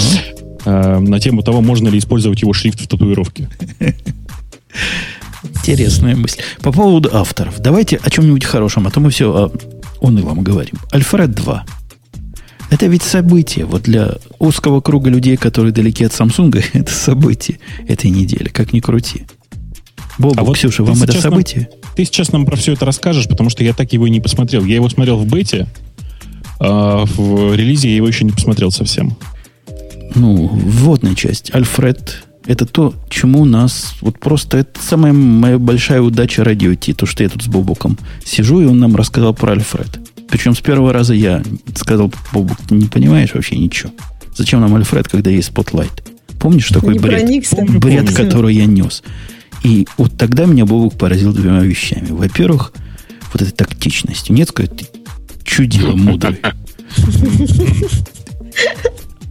Э, на тему того, можно ли использовать его шрифт в татуировке. Интересная мысль. По поводу авторов. Давайте о чем-нибудь хорошем, а то мы все унылом говорим. Альфред два. Это ведь событие. Вот для узкого круга людей, которые далеки от Самсунга, это событие этой недели. Как ни крути. Бобу, а вот Ксюша, вам это событие? Нам, ты сейчас нам про все это расскажешь, потому что я так его и не посмотрел. Я его смотрел в бете, а в релизе я его еще не посмотрел совсем. Ну, вводная часть. Альфред, это то, чему у нас... Вот просто это самая моя большая удача Радио Ти, то, что я тут с Бобуком сижу, и он нам рассказал про Альфред. Причем с первого раза я сказал: Бобук, ты не понимаешь вообще ничего. Зачем нам Альфред, когда есть Spotlight? Помнишь такой не бред? Проникся, бред, бред который я нес. И вот тогда меня Бобук поразил двумя вещами. Во-первых, вот этой тактичностью. Нет, сказать, ты чудило мудрый.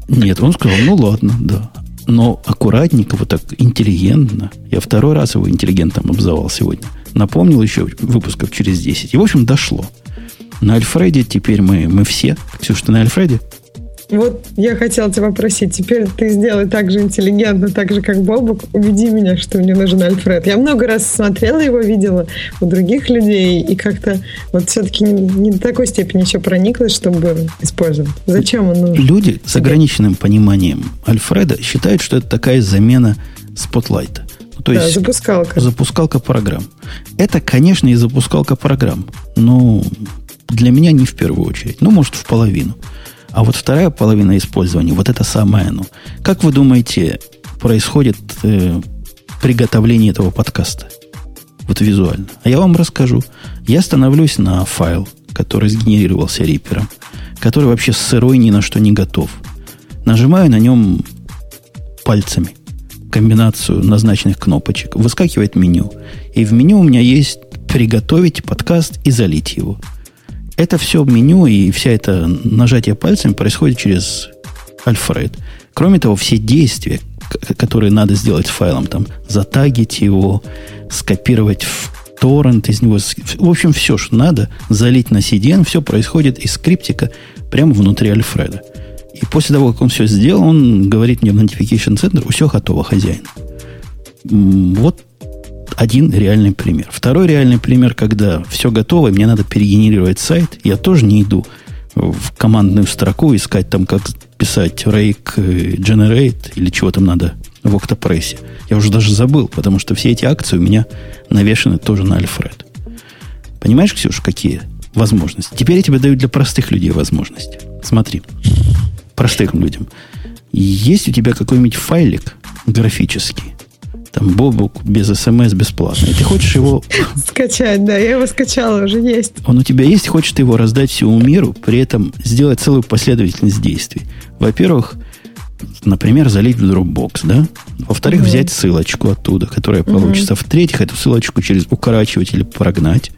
Нет, он сказал: ну ладно, да. Но аккуратненько, вот так интеллигентно. Я второй раз его интеллигентом обзывал сегодня. Напомнил еще выпусков через десять. И, в общем, дошло. На Альфреде теперь мы, мы все. Ксюш, ты на Альфреде? Вот я хотела тебя попросить, теперь ты сделай так же интеллигентно, так же, как Бобок, убеди меня, что мне нужен Альфред. Я много раз смотрела его, видела у других людей, и как-то вот все-таки не, не до такой степени еще прониклась, чтобы использовать. Зачем он нужен? Люди с ограниченным пониманием Альфреда считают, что это такая замена Спотлайта. То да, есть запускалка. Запускалка программ. Это, конечно, и запускалка программ, но для меня не в первую очередь, ну, может, в половину. А вот вторая половина использования, вот это самое оно. Как вы думаете, происходит э, приготовление этого подкаста? Вот визуально. А я вам расскажу. Я становлюсь на файл, который сгенерировался рипером, который вообще сырой, ни на что не готов. Нажимаю на нем пальцами комбинацию назначенных кнопочек. Выскакивает меню. И в меню у меня есть «Приготовить подкаст и залить его». Это все меню и вся это нажатие пальцами происходит через Альфред. Кроме того, все действия, которые надо сделать с файлом, там, затагить его, скопировать в торрент из него, в общем, все, что надо, залить на си ди эн, все происходит из скриптика прямо внутри Альфреда. И после того, как он все сделал, он говорит мне в Notification Center: «Все готово, хозяин». Вот один реальный пример. Второй реальный пример, когда все готово, и мне надо перегенерировать сайт, я тоже не иду в командную строку искать там, как писать rake generate или чего там надо в Octopress. Я уже даже забыл, потому что все эти акции у меня навешаны тоже на Альфред. Понимаешь, Ксюш, какие возможности? Теперь я тебе даю для простых людей возможность. Смотри. Простым людям. Есть у тебя какой-нибудь файлик графический, там, Бобук без смс бесплатный. Ты хочешь его... Скачать, да, я его скачала, уже есть. Он у тебя есть, хочешь его раздать всему миру, при этом сделать целую последовательность действий. Во-первых, например, залить в Dropbox, да? Во-вторых, mm-hmm. взять ссылочку оттуда, которая mm-hmm. получится. В-третьих, эту ссылочку через укорачиватель или прогнать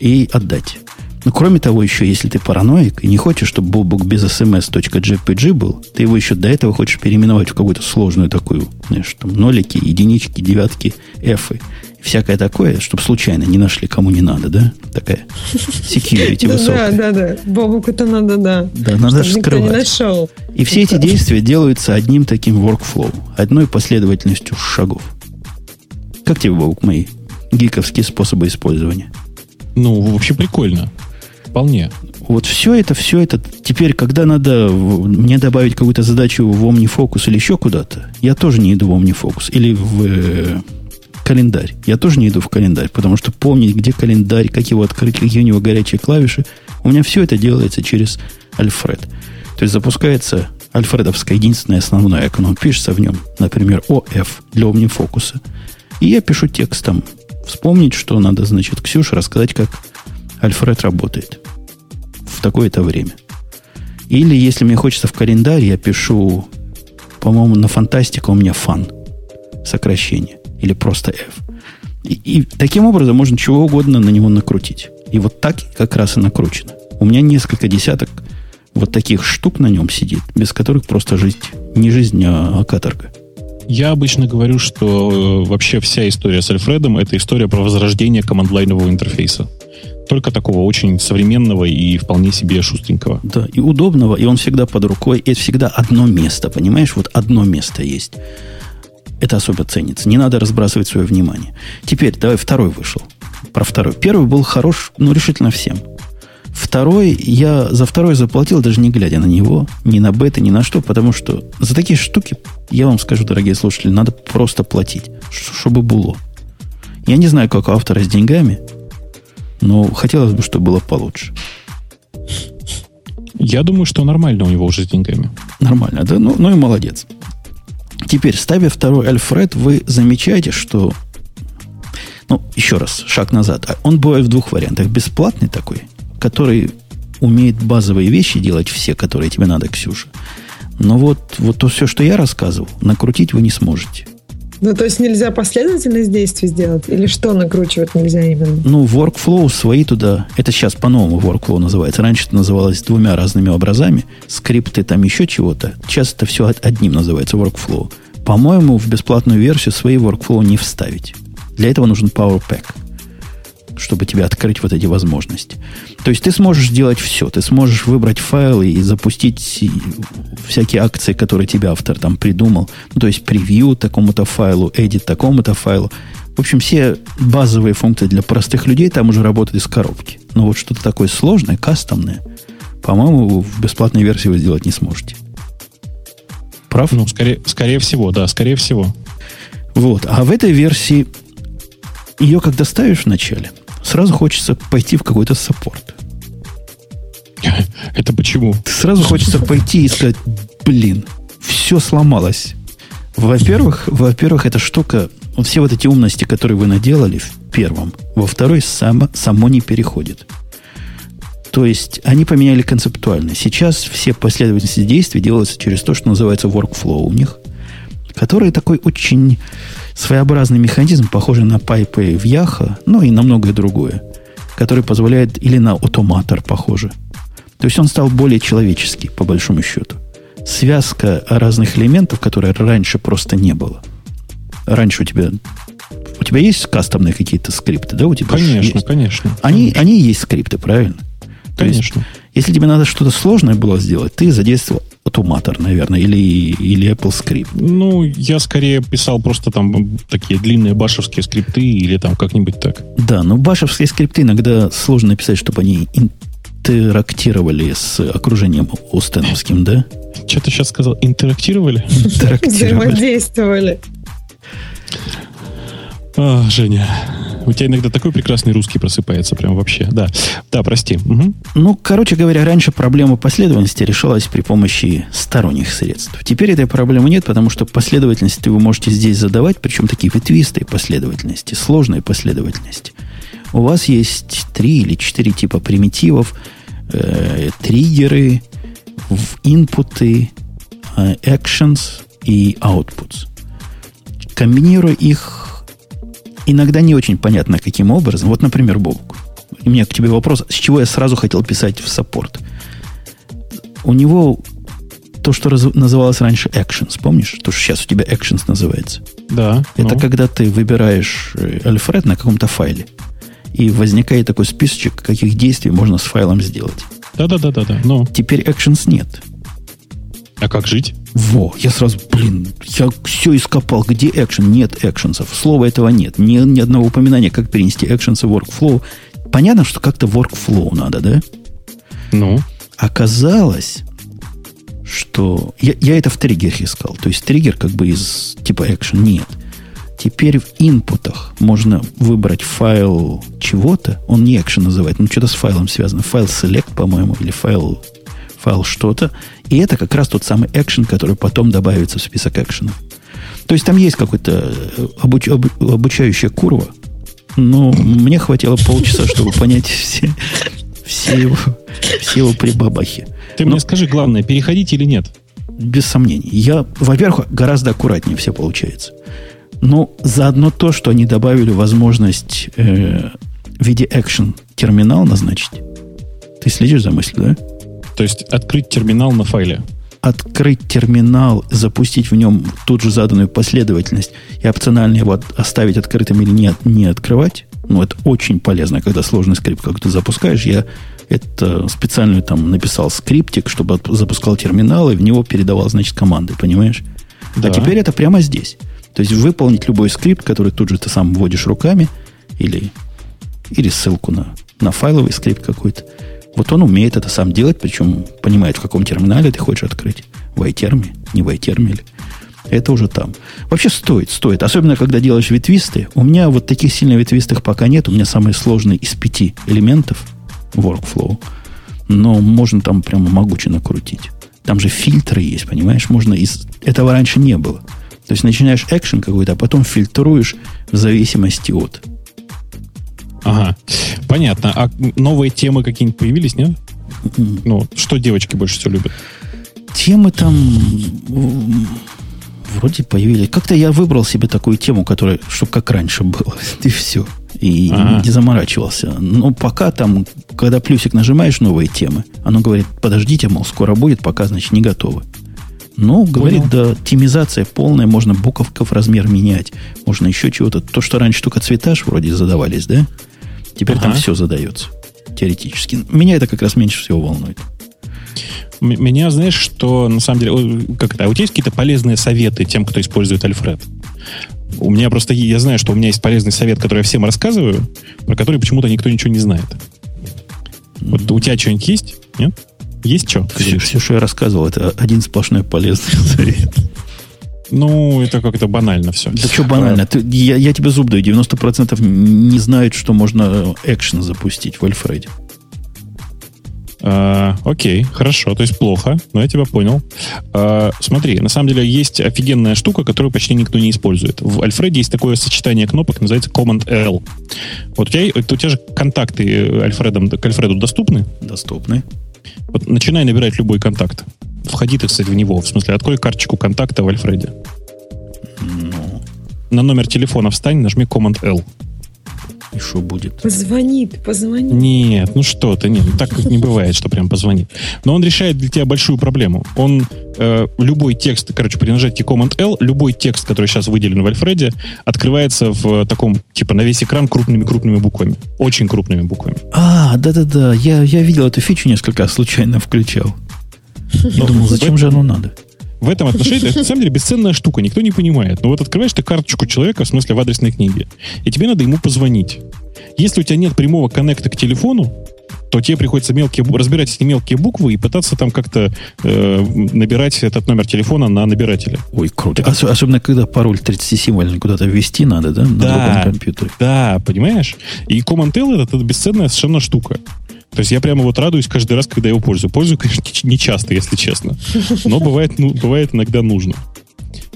и отдать. Но кроме того, еще, если ты параноик и не хочешь, чтобы Бобук без смс.jpg был, ты его еще до этого хочешь переименовать в какую-то сложную такую, знаешь, там, нолики, единички, девятки, эфы. Всякое такое, чтобы случайно не нашли, кому не надо, да? Такая security высокая. Да, да, да. Бобуку это надо, да. Да, надо же скрывать. И все эти действия делаются одним таким workflow, одной последовательностью шагов. Как тебе, Бобук, мои гиковские способы использования? Ну, вообще прикольно. Вполне. Вот все это, все это. Теперь, когда надо мне добавить какую-то задачу в OmniFocus или еще куда-то, я тоже не иду в OmniFocus или в э, календарь. Я тоже не иду в календарь, потому что помнить, где календарь, как его открыть, какие у него горячие клавиши, у меня все это делается через Альфред. То есть запускается альфредовское единственное основное окно. Пишется в нем, например, о эф для OmniFocus. И я пишу текстом. Вспомнить, что надо, значит, Ксюше рассказать, как Альфред работает в такое-то время. Или, если мне хочется в календарь, я пишу, по-моему, на фантастику у меня фан, сокращение, или просто F. И, и таким образом можно чего угодно на него накрутить. И вот так как раз и накручено. У меня несколько десяток вот таких штук на нем сидит, без которых просто жить, не жизнь, а каторга. Я обычно говорю, что вообще вся история с Альфредом — это история про возрождение командлайнового интерфейса. Только такого очень современного и вполне себе шустренького. Да, и удобного, и он всегда под рукой. И это всегда одно место, понимаешь? Вот одно место есть. Это особо ценится. Не надо разбрасывать свое внимание. Теперь, давай, второй вышел. Про второй. Первый был хорош, ну, решительно всем. Второй, я за второй заплатил, даже не глядя на него. Ни на бета, ни на что. Потому что за такие штуки, я вам скажу, дорогие слушатели, надо просто платить. Чтобы было. Я не знаю, как у автора с деньгами, но хотелось бы, чтобы было получше. Я думаю, что нормально у него уже с деньгами. Нормально, да? Ну, ну и молодец. Теперь, ставя второй Альфред, вы замечаете, что... Ну, еще раз, шаг назад. Он бывает в двух вариантах. Бесплатный такой, который умеет базовые вещи делать все, которые тебе надо, Ксюша. Но вот, вот то все, что я рассказывал, накрутить вы не сможете. Ну, то есть нельзя последовательность действий сделать? Или что накручивать нельзя именно? Ну, workflow свои туда. Это сейчас по-новому workflow называется. Раньше это называлось двумя разными образами. Скрипты, там еще чего-то. Сейчас это все одним называется workflow. По-моему, в бесплатную версию свои workflow не вставить. Для этого нужен Power Pack. чтобы тебе открыть вот эти возможности. То есть ты сможешь делать все. Ты сможешь выбрать файлы и запустить всякие акции, которые тебе автор там придумал. Ну, то есть превью такому-то файлу, edit такому-то файлу. В общем, все базовые функции для простых людей там уже работают из коробки. Но вот что-то такое сложное, кастомное, по-моему, в бесплатной версии вы сделать не сможете. Прав? Ну, скорее, скорее всего, да, скорее всего. Вот. А в этой версии ее, когда ставишь вначале, сразу хочется пойти в какой-то саппорт. Это почему? Сразу хочется пойти и сказать, блин, все сломалось. Во-первых, во-первых, эта штука, все вот эти умности, которые вы наделали в первом, во второй само, само не переходит. То есть они поменяли концептуально. Сейчас все последовательности действий делаются через то, что называется workflow у них, который такой очень своеобразный механизм, похожий на пайпы в Yahoo, ну и на многое другое, который позволяет или на автоматор, похоже. То есть он стал более человеческий, по большому счету. Связка разных элементов, которые раньше просто не было. Раньше у тебя... У тебя есть кастомные какие-то скрипты, да? У тебя конечно, конечно. Они, конечно. Они есть скрипты, правильно? То конечно. Есть, если тебе надо что-то сложное было сделать, ты задействовал автоматор, наверное, или, или Apple скрипт. Ну, я скорее писал просто там такие длинные башевские скрипты или там как-нибудь так. Да, но башевские скрипты иногда сложно написать, чтобы они интерактировали с окружением остеновским, да? Что ты сейчас сказал? Интерактировали? Интерактировали. Взаимодействовали. А, Женя, у тебя иногда такой прекрасный русский просыпается, прям вообще. Да, да, прости. Угу. Ну, короче говоря, раньше проблема последовательности решалась при помощи сторонних средств. Теперь этой проблемы нет, потому что последовательности вы можете здесь задавать, причем такие ветвистые последовательности, сложные последовательности. У вас есть три или четыре типа примитивов, э, триггеры, инпуты, э, actions и outputs. Комбинируя их, иногда не очень понятно, каким образом. Вот, например, Бобук. У меня к тебе вопрос, с чего я сразу хотел писать в саппорт. У него то, что раз, называлось раньше actions, помнишь? То, что сейчас у тебя actions называется. Да. Это ну. когда ты выбираешь Alfred на каком-то файле, и возникает такой списочек, каких действий можно с файлом сделать. Да-да-да-да. да. Ну. Теперь actions нет. А как жить? Во, я сразу, блин, я все ископал. Где экшен? Нет экшенсов. Слова этого нет. Ни, ни одного упоминания, как перенести экшенсы в workflow. Понятно, что как-то workflow надо, да? Ну? Оказалось, что... Я, я это в триггерах искал. То есть триггер как бы из типа экшен нет. Теперь в инпутах можно выбрать файл чего-то. Он не экшен называет, но что-то с файлом связано. Файл select, по-моему, или файл... файл что-то, и это как раз тот самый экшен, который потом добавится в список экшенов. То есть там есть какая-то обуч, об, обучающая курва, но мне хватило полчаса, чтобы понять все, все, его, все его прибабахи. Ты но, мне скажи, главное, переходить или нет? Без сомнений. Я, во-первых, гораздо аккуратнее все получается. Но заодно то, что они добавили возможность э, в виде экшен терминал назначить. Ты следишь за мыслью, да? То есть открыть терминал на файле. Открыть терминал, запустить в нем тут же заданную последовательность и опционально его оставить открытым или не, не открывать. Ну, это очень полезно, когда сложный скрипт, как ты запускаешь. Я это специально там написал скриптик, чтобы запускал терминал и в него передавал, значит, команды, понимаешь? Да. А теперь это прямо здесь. То есть выполнить любой скрипт, который тут же ты сам вводишь руками или, или ссылку на, на файловый скрипт какой-то. Вот он умеет это сам делать, причем понимает, в каком терминале ты хочешь открыть. В iTerm, не в iTerm. Это уже там. Вообще стоит, стоит. Особенно, когда делаешь ветвистые. У меня вот таких сильно ветвистых пока нет. У меня самый сложный из пяти элементов workflow. Но можно там прямо могуче накрутить. Там же фильтры есть, понимаешь? Можно из... Этого раньше не было. То есть начинаешь экшен какой-то, а потом фильтруешь в зависимости от... Ага, понятно. А новые темы какие-нибудь появились, нет? Ну, что девочки больше всего любят? Темы там вроде появились. Как-то я выбрал себе такую тему, которая, чтобы как раньше было, и все. И А-а-а. не заморачивался. Но пока там, когда плюсик нажимаешь новые темы, оно говорит, подождите, мол, скоро будет, пока, значит, не готовы. Ну, говорит, да, оптимизация полная, можно буковков размер менять, можно еще чего-то. То, что раньше только цветаш вроде задавались, да? Теперь ага. там все задается, теоретически. Меня это как раз меньше всего волнует. Меня, знаешь, что на самом деле... Как это? А у тебя есть какие-то полезные советы тем, кто использует Alfred? У меня просто... Я знаю, что у меня есть полезный совет, который я всем рассказываю, про который почему-то никто ничего не знает. Mm-hmm. Вот у тебя что-нибудь есть? Нет? Есть что? Все, все, что я рассказывал, это один сплошной полезный совет. Ну, это как-то банально все. Да что банально? А, ты, я, я тебе зуб даю. девяносто процентов не знают, что можно экшен запустить в Альфреде. А, окей, хорошо. То есть плохо, но я тебя понял. А, смотри, на самом деле есть офигенная штука, которую почти никто не использует. В Альфреде есть такое сочетание кнопок, называется команд эл. Вот у тебя, у тебя же контакты Альфредом, к Альфреду доступны? Доступны. Вот начинай набирать любой контакт. Входи, так сказать, в него. В смысле, открой карточку контакта в Альфреде. Ну. На номер телефона встань, нажми команд эл. И что будет? Позвонит, позвонит. Нет, ну что ты, нет, так как не бывает, что прям позвонит. Но он решает для тебя большую проблему. Он э, любой текст, короче, при нажатии команд эл, любой текст, который сейчас выделен в Альфреде, открывается в таком, типа, на весь экран крупными-крупными буквами. Очень крупными буквами. А, да-да-да, я, я видел эту фичу несколько раз, случайно включал. Я думал, зачем же оно надо? В этом отношении, это на самом деле бесценная штука, никто не понимает. Но вот открываешь ты карточку человека, в смысле в адресной книге, и тебе надо ему позвонить. Если у тебя нет прямого коннекта к телефону, то тебе приходится мелкие, разбирать эти мелкие буквы и пытаться там как-то э, набирать этот номер телефона на набирателе. Ой, круто. Ос- особенно, когда пароль тридцатисимвольный куда-то ввести надо, да? На да, другом компьютере. Да, понимаешь? И команд эл это бесценная совершенно штука. То есть я прямо вот радуюсь каждый раз, когда я его пользую. Пользую, конечно, не часто, если честно. Но бывает, ну, бывает иногда нужно.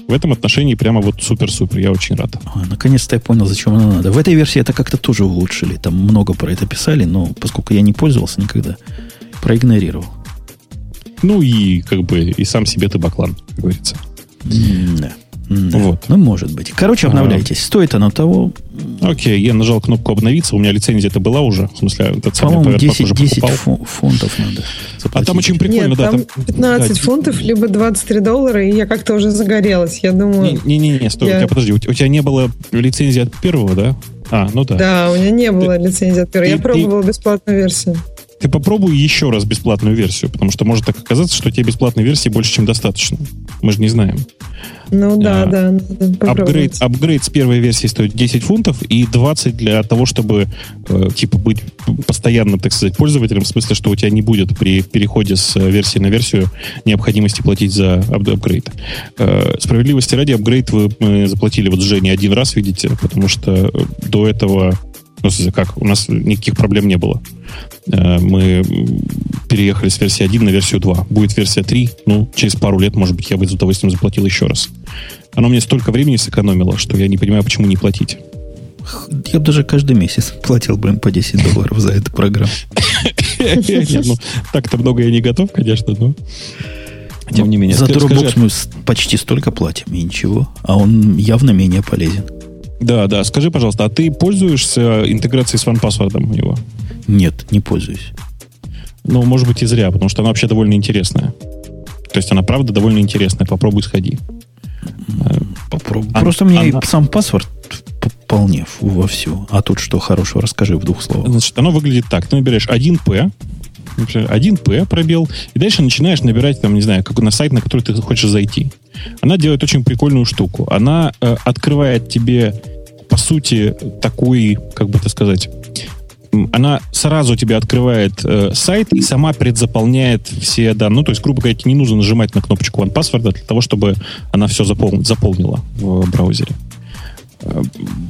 В этом отношении прямо вот супер-супер. Я очень рад. А, наконец-то я понял, зачем оно надо. В этой версии это как-то тоже улучшили. Там много про это писали, но поскольку я не пользовался никогда, проигнорировал. Ну и как бы и сам себе ты баклан, как говорится. Да. Да. Вот. Ну, может быть. Короче, обновляйтесь. А... Стоит оно того... Окей, я нажал кнопку «Обновиться». У меня лицензия это была уже. В смысле, этот самый Powerpack уже покупал. десять фунтов надо заплатить. А там очень прикольно. Нет, да, там пятнадцать да, фунтов, либо двадцать три доллара, и я как-то уже загорелась. Я думаю... Не-не-не, стой, я... у тебя, подожди. У тебя не было лицензии от первого, да? А, ну да. Да, у меня не было ты, лицензии от первого. Ты, я пробовала ты... бесплатную версию. Ты попробуй еще раз бесплатную версию, потому что может так оказаться, что тебе бесплатной версии больше, чем достаточно. Мы же не знаем. Ну да, а, да. Апгрейд, апгрейд с первой версии стоит десять фунтов и двадцать для того, чтобы э, типа быть постоянным, так сказать, пользователем, в смысле, что у тебя не будет при переходе с версии на версию необходимости платить за апгрейд. Э, справедливости ради, апгрейд вы мы заплатили вот с Женей один раз, видите, потому что до этого... Ну, как? У нас никаких проблем не было. Мы переехали с версии один на версию два. Будет версия три, ну, через пару лет, может быть, я бы с удовольствием заплатил еще раз. Оно мне столько времени сэкономило, что я не понимаю, почему не платить. Я бы даже каждый месяц платил бы им по десять долларов за эту программу. Так-то много я не готов, конечно, но... Тем не менее. За Dropbox мы почти столько платим, и ничего. А он явно менее полезен. Да, да. Скажи, пожалуйста, а ты пользуешься интеграцией с OnePassword у него? Нет, не пользуюсь. Ну, может быть, и зря, потому что она вообще довольно интересная. То есть она, правда, довольно интересная. Попробуй, сходи. Попробуй. А, Просто мне она... сам паспорт вполне во все. А тут что хорошего? Расскажи в двух словах. Значит, оно выглядит так. Ты набираешь один пэ, один пэ пробел, и дальше начинаешь набирать, там, не знаю, как на сайт, на который ты хочешь зайти. Она делает очень прикольную штуку. Она э, открывает тебе, по сути, такой, как бы это сказать, она сразу тебе открывает э, сайт и сама предзаполняет все данные. Ну, то есть, грубо говоря, тебе не нужно нажимать на кнопочку OnePassword для того, чтобы она все запол- заполнила в браузере. Э,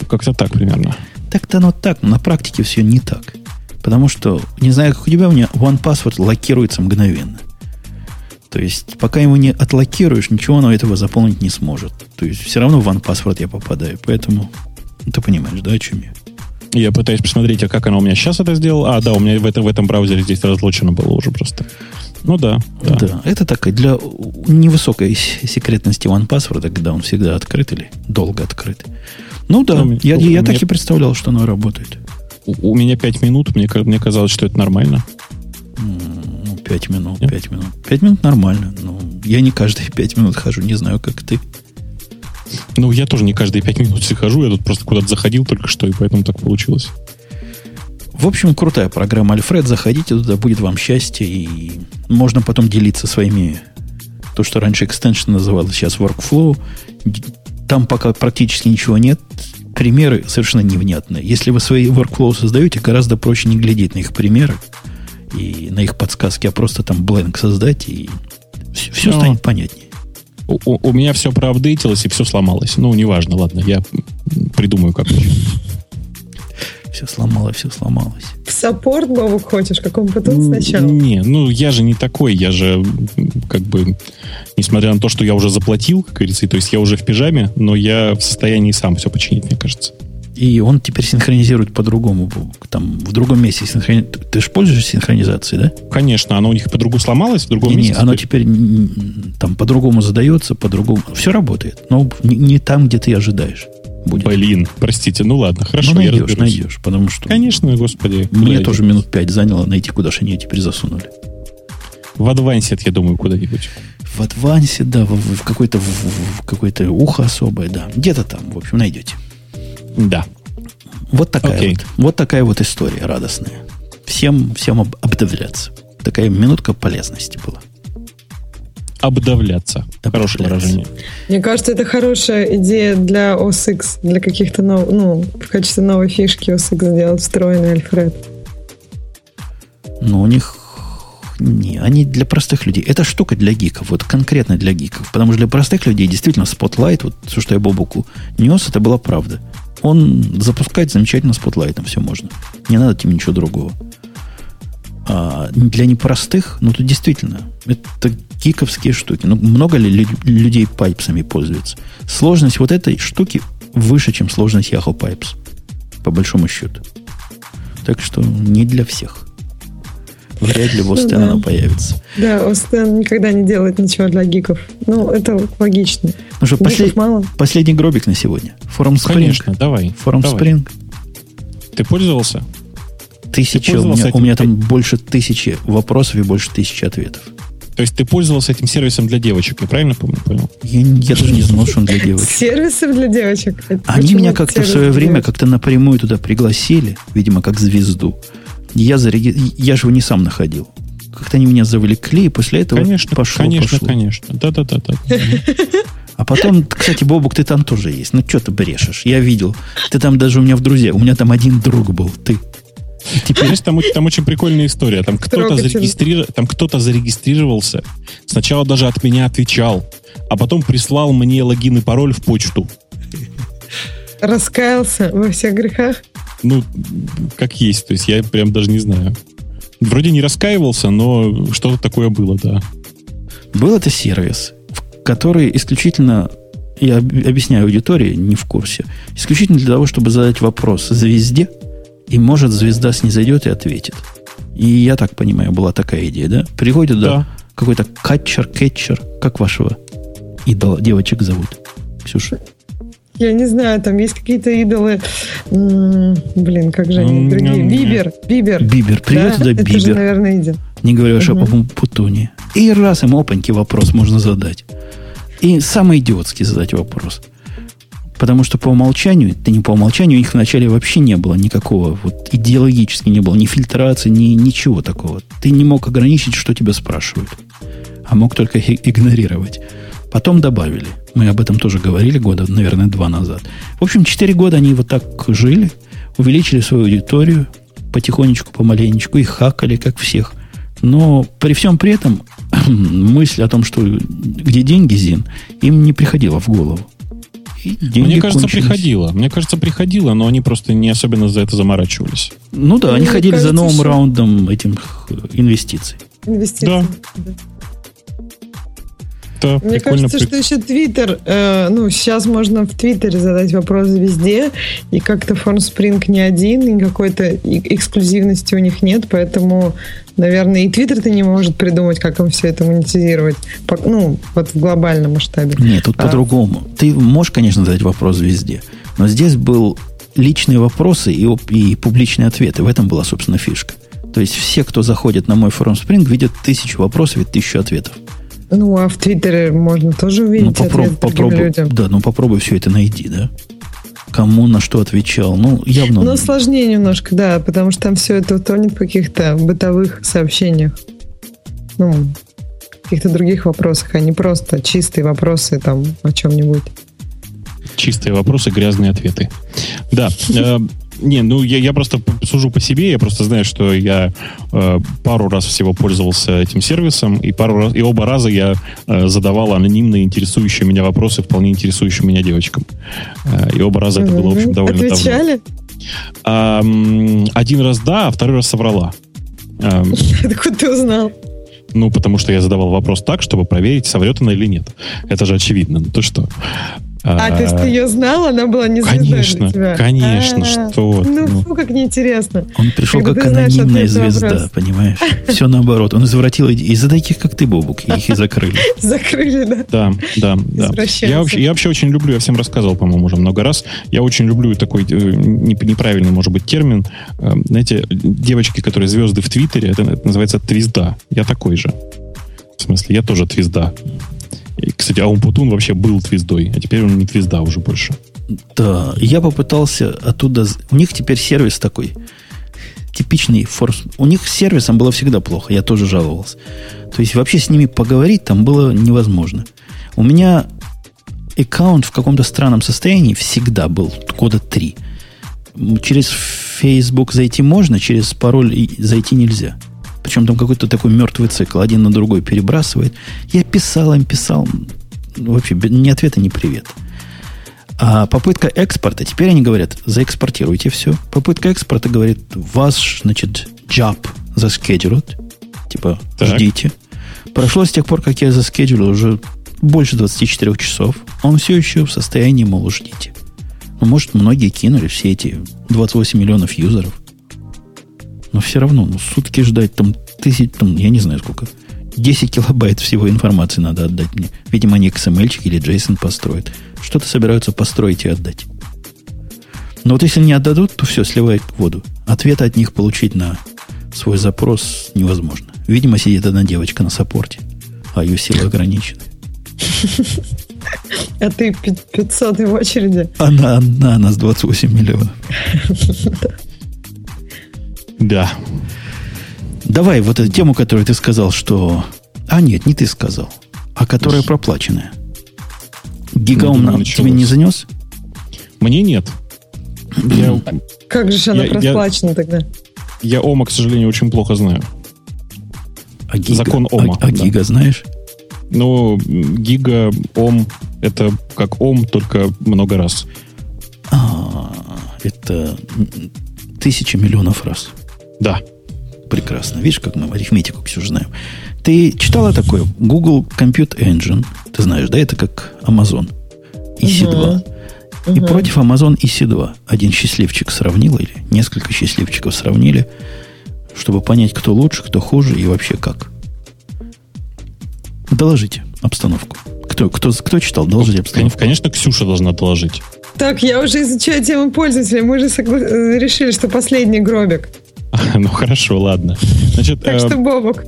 как-то так примерно. Так-то оно так, но на практике все не так. Потому что, не знаю, как у тебя, у меня OnePassword локируется мгновенно. То есть, пока его не отлокируешь, ничего оно этого заполнить не сможет. То есть, все равно в OnePassword я попадаю. Поэтому, ну, ты понимаешь, да, о чем я? Я пытаюсь посмотреть, а как она у меня сейчас это сделала. А, да, у меня в, это, в этом браузере здесь разлочено было уже просто. Ну, да. Да, да это так, для невысокой секретности OnePassword, когда он всегда открыт или долго открыт. Ну, да, ну, я, ну, я, я так и представлял, что оно работает. У, у меня пять минут, мне, мне казалось, что это нормально. Пять минут, пять минут. Пять минут нормально. Но я не каждые пять минут хожу, не знаю, как ты. Ну, я тоже не каждые пять минут хожу, я тут просто куда-то заходил только что, и поэтому так получилось. В общем, крутая программа Alfred. Заходите туда, будет вам счастье. И можно потом делиться своими... То, что раньше Extension называлось, сейчас Workflow. Там пока практически ничего нет. Примеры совершенно невнятные. Если вы свои Workflow создаете, гораздо проще не глядеть на их примеры и на их подсказки, а просто там blank создать, и все, все станет понятнее. У, у, у меня все проапдейтилось, и все сломалось. Ну, неважно, ладно, я придумаю как-нибудь. Все сломалось, все сломалось. В саппорт новых хочешь, как он потом сначала? Не, ну я же не такой, я же как бы, несмотря на то, что я уже заплатил, как говорится, то есть я уже в пижаме, но я в состоянии сам все починить, мне кажется. И он теперь синхронизирует по-другому. Там в другом месте синхрони... Ты же пользуешься синхронизацией, да? Конечно, оно у них по-другому сломалось, в другом не, месте. Не, оно теперь там по-другому задается, по-другому. Все работает, но не там, где ты ожидаешь. Будет. Блин, простите, ну ладно, хорошо, ну, найдешь, я разберусь. Найдешь, потому что... Конечно, господи. Мне тоже идти? Минут пять заняло найти, куда же они теперь засунули. В адвансет, я думаю, куда-нибудь. В адвансет, да, в, в, какое-то, в, в какое-то ухо особое, да. Где-то там, в общем, найдете. Да. Вот такая, okay. вот, вот, такая вот история радостная. Всем, всем об, обдавляться. Такая минутка полезности была. Обдавляться. Да, хорошее выражение. Мне кажется, это хорошая идея для о эс X, для каких-то новых, ну, в качестве новой фишки о эс X сделать встроенный Alfred. Ну, у них... Не, они для простых людей. Это штука для гиков, вот конкретно для гиков. Потому что для простых людей действительно Spotlight, вот все, что я Бобуку нес, это была правда. Он запускает замечательно Spotlight'ом все можно. Не надо тебе ничего другого. А для непростых, ну, тут действительно, это гиковские штуки. Ну, много ли люд- людей пайпсами пользуются? Сложность вот этой штуки выше, чем сложность Yahoo Pipes, по большому счету. Так что не для всех. Вряд ли в Остен ну, да. она появится. Да, Остен никогда не делает ничего для гиков. Ну, это логично. Ну что, послед... мало. Последний гробик на сегодня. Formspring. Конечно, давай. Formspring. Ты пользовался? Тысяча. Ты у меня, у меня там больше тысячи вопросов и больше тысячи ответов. То есть ты пользовался этим сервисом для девочек, я правильно помню? Понял? Я, я даже не знал, что он для девочек. Сервисом для девочек? Это они меня как-то в свое время как-то напрямую туда пригласили, видимо, как звезду. Я, зареги... я же его не сам находил. Как-то они меня завлекли, и после этого конечно, пошло. Конечно, пошло. конечно. Да-да-да-да. А потом, кстати, Бобук, ты там тоже есть. Ну, что ты брешешь? Я видел. Ты там даже у меня в друзья. У меня там один друг был. Ты. И теперь, знаешь, там, там очень прикольная история. Там кто-то, зарегистри... там кто-то зарегистрировался, сначала даже от меня отвечал, а потом прислал мне логин и пароль в почту. Раскаялся во всех грехах? Ну, как есть. То есть я прям даже не знаю. Вроде не раскаивался, но что-то такое было, да. Был это сервис, в который исключительно... Я объясняю аудитории, не в курсе. Исключительно для того, чтобы задать вопрос звезде, и, может, звезда снизойдет и ответит. И я так понимаю, была такая идея, да? Приходит да. да какой-то катчер, кетчер. Как вашего идола девочек зовут? Ксюша? Я не знаю, там есть какие-то идолы. М-м, блин, как же они другие? Бибер. Бибер. Бибер. Привет, да, туда Бибер. Это же, наверное, идет. Не говорю угу. о по Путуне. И раз им опаньки вопрос можно задать. И самый идиотский задать вопрос. Потому что по умолчанию, да не по умолчанию, у них вначале вообще не было никакого, вот идеологически не было, ни фильтрации, ни ничего такого. Ты не мог ограничить, что тебя спрашивают. А мог только их игнорировать. Потом добавили. Мы об этом тоже говорили года, наверное, два назад. В общем, четыре года они вот так жили, увеличили свою аудиторию, потихонечку, помаленечку, и хакали, как всех. Но при всем при этом мысль о том, что где деньги, Зин, им не приходила в голову. Мне кажется, кончились. приходило. Мне кажется, приходило, но они просто не особенно за это заморачивались. Ну да, ну, они ходили кажется, за новым что... раундом этих инвестиций. Инвестиций. Да. да. да Мне кажется, при... что еще Твиттер... Э, ну, сейчас можно в Твиттере задать вопрос везде, и как-то Formspring не один, и какой-то эксклюзивности у них нет, поэтому, наверное, и Твиттер-то не может придумать, как им все это монетизировать. По, ну, вот в глобальном масштабе. Нет, тут а... по-другому. Ты можешь, конечно, задать вопрос везде, но здесь был личные вопросы и, и публичные ответы. В этом была, собственно, фишка. То есть все, кто заходит на мой Formspring, видят тысячу вопросов и тысячу ответов. Ну, а в Твиттере можно тоже увидеть ну, попроб, ответы попробуй, людям. Да, ну попробуй все это найти, да? кому на что отвечал. Ну, явно... Ну, сложнее немножко, да, потому что там все это утонет в каких-то бытовых сообщениях. Ну, каких-то других вопросах, а не просто чистые вопросы там о чем-нибудь. Чистые вопросы, грязные ответы. Да. Не, ну я, я просто сужу по себе, я просто знаю, что я э, пару раз всего пользовался этим сервисом, и пару раз, и оба раза я э, задавал анонимные интересующие меня вопросы вполне интересующим меня девочкам. Э, и оба раза это было, в общем, довольно давно. Отвечали? А, один раз да, а второй раз соврала. Откуда ты узнал? Ну, потому что я задавал вопрос так, чтобы проверить, соврет она или нет. Это же очевидно. Ну то что? А, а, то есть ты ее знал, она была не звездой для тебя? Конечно, конечно, что... Ну, ну, фу, как неинтересно. Он пришел как, как анонимная звезда, вопрос. Понимаешь? Все наоборот. Он извратил из-за таких, как ты, Бобук, их и закрыли. Закрыли, да? Да, да, да. Я вообще, я вообще очень люблю, я всем рассказывал, по-моему, уже много раз, я очень люблю такой неправильный, может быть, термин. Знаете, девочки, которые звезды в Твиттере, это, это называется твизда. Я такой же. В смысле, я тоже твизда. Кстати, Аумпутун вообще был твиздой, а теперь он не твизда уже больше. Да, я попытался оттуда... У них теперь сервис такой, типичный форс... У них с сервисом было всегда плохо, я тоже жаловался. То есть вообще с ними поговорить там было невозможно. У меня аккаунт в каком-то странном состоянии всегда был, года три. Через Facebook зайти можно, через пароль зайти нельзя. Причем там какой-то такой мертвый цикл. Один на другой перебрасывает. Я писал им, писал. Вообще, ни ответа, ни привет. А попытка экспорта. Теперь они говорят, заэкспортируйте все. Попытка экспорта говорит, вас, значит, джаб заскедулят. Типа, так. Ждите. Прошло с тех пор, как я заскедулил, уже больше двадцати четырёх часов. Он все еще в состоянии, мол, ждите. Ну, может, многие кинули все эти двадцать восемь миллионов юзеров. Но все равно, ну, сутки ждать, там, тысяч, там, я не знаю сколько, десять килобайт всего информации надо отдать мне. Видимо, они икс эм эль-чик или JSON построят. Что-то собираются построить и отдать. Но вот если не отдадут, то все, сливает воду. Ответа от них получить на свой запрос невозможно. Видимо, сидит одна девочка на саппорте, а ее силы ограничены. А ты пятьсот в очереди? Она одна, она с двадцати восьми миллионов. Да. Давай вот эту тему, которую ты сказал, что... А нет, не ты сказал, а которая проплаченная. Гигаум нам тебе не занес? Мне нет. Я... Как же она я, проплачена я... тогда? Я Ома, к сожалению, очень плохо знаю. А гига... Закон Ома. А, а гига да. знаешь? Ну, гига, Ом, это как Ом, только много раз. А, это тысяча миллионов раз. Да. Прекрасно. Видишь, как мы арифметику, Ксюша, знаем. Ты читала такое? Google Compute Engine. Ты знаешь, да? Это как Amazon и си два. Uh-huh. И uh-huh. против Amazon и си два. Один счастливчик сравнил, или несколько счастливчиков сравнили, чтобы понять, кто лучше, кто хуже и вообще как. Доложите обстановку. Кто, кто, кто читал? Доложите обстановку. Конечно, Ксюша должна доложить. Так, я уже изучаю тему пользователя. Мы же согла- решили, что последний гробик. Ну, хорошо, ладно. Значит, так что, Бобок.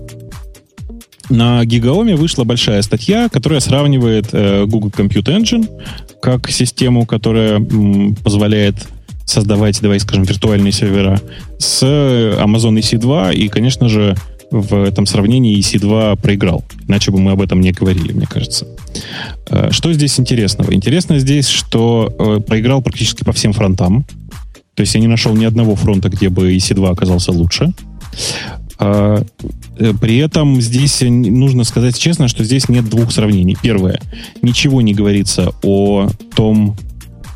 На Гигаоме вышла большая статья, которая сравнивает Google Compute Engine как систему, которая позволяет создавать, давай скажем, виртуальные сервера с Amazon и си два, и, конечно же, в этом сравнении и си два проиграл. Иначе бы мы об этом не говорили, мне кажется. Что здесь интересного? Интересно здесь, что проиграл практически по всем фронтам. То есть я не нашел ни одного фронта, где бы и си два оказался лучше. При этом здесь нужно сказать честно, что здесь нет двух сравнений. Первое. Ничего не говорится о том...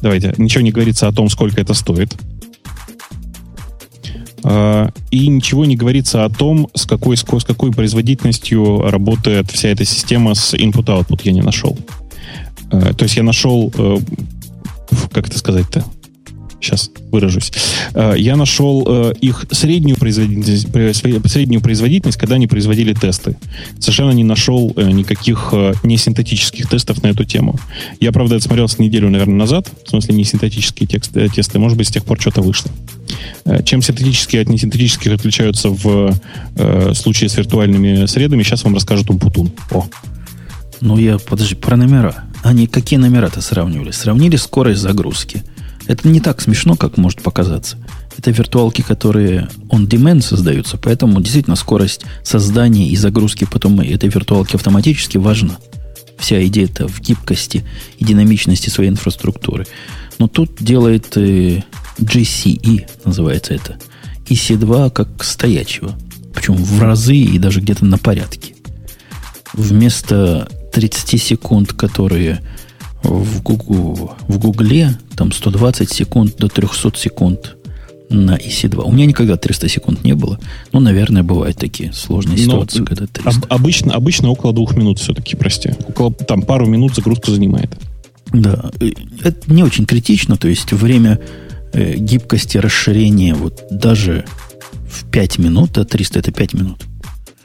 Давайте. Ничего не говорится о том, сколько это стоит. И ничего не говорится о том, с какой, с какой производительностью работает вся эта система с input-output. Я не нашел. То есть я нашел... Как это сказать-то? Сейчас выражусь. Я нашел их среднюю производительность, среднюю производительность, когда они производили тесты. Совершенно не нашел никаких несинтетических тестов на эту тему. Я, правда, это смотрел с неделю, наверное, назад. В смысле, несинтетические тексты, тесты. Может быть, с тех пор что-то вышло. Чем синтетические от несинтетических отличаются в э, случае с виртуальными средами, сейчас вам расскажет Умпутун. О. Ну, я, подожди, про номера. Они какие номера-то сравнивали? Сравнили скорость загрузки. Это не так смешно, как может показаться. Это виртуалки, которые on-demand создаются, поэтому действительно скорость создания и загрузки потом этой виртуалки автоматически важна. Вся идея-то в гибкости и динамичности своей инфраструктуры. Но тут делает джи си и, называется это, и си два как стоячего. Причем в разы и даже где-то на порядке. Вместо тридцать секунд, которые в Google, в Гугле, там сто двадцать секунд до триста секунд на и си два. У меня никогда триста секунд не было. Но, наверное, бывают такие сложные ситуации, но когда триста. Об, обычно, обычно около двух минут все-таки, прости. Около, там пару минут загрузка занимает. Да. Это не очень критично. То есть время э, гибкости расширения вот даже в пять минут, а триста это пять минут.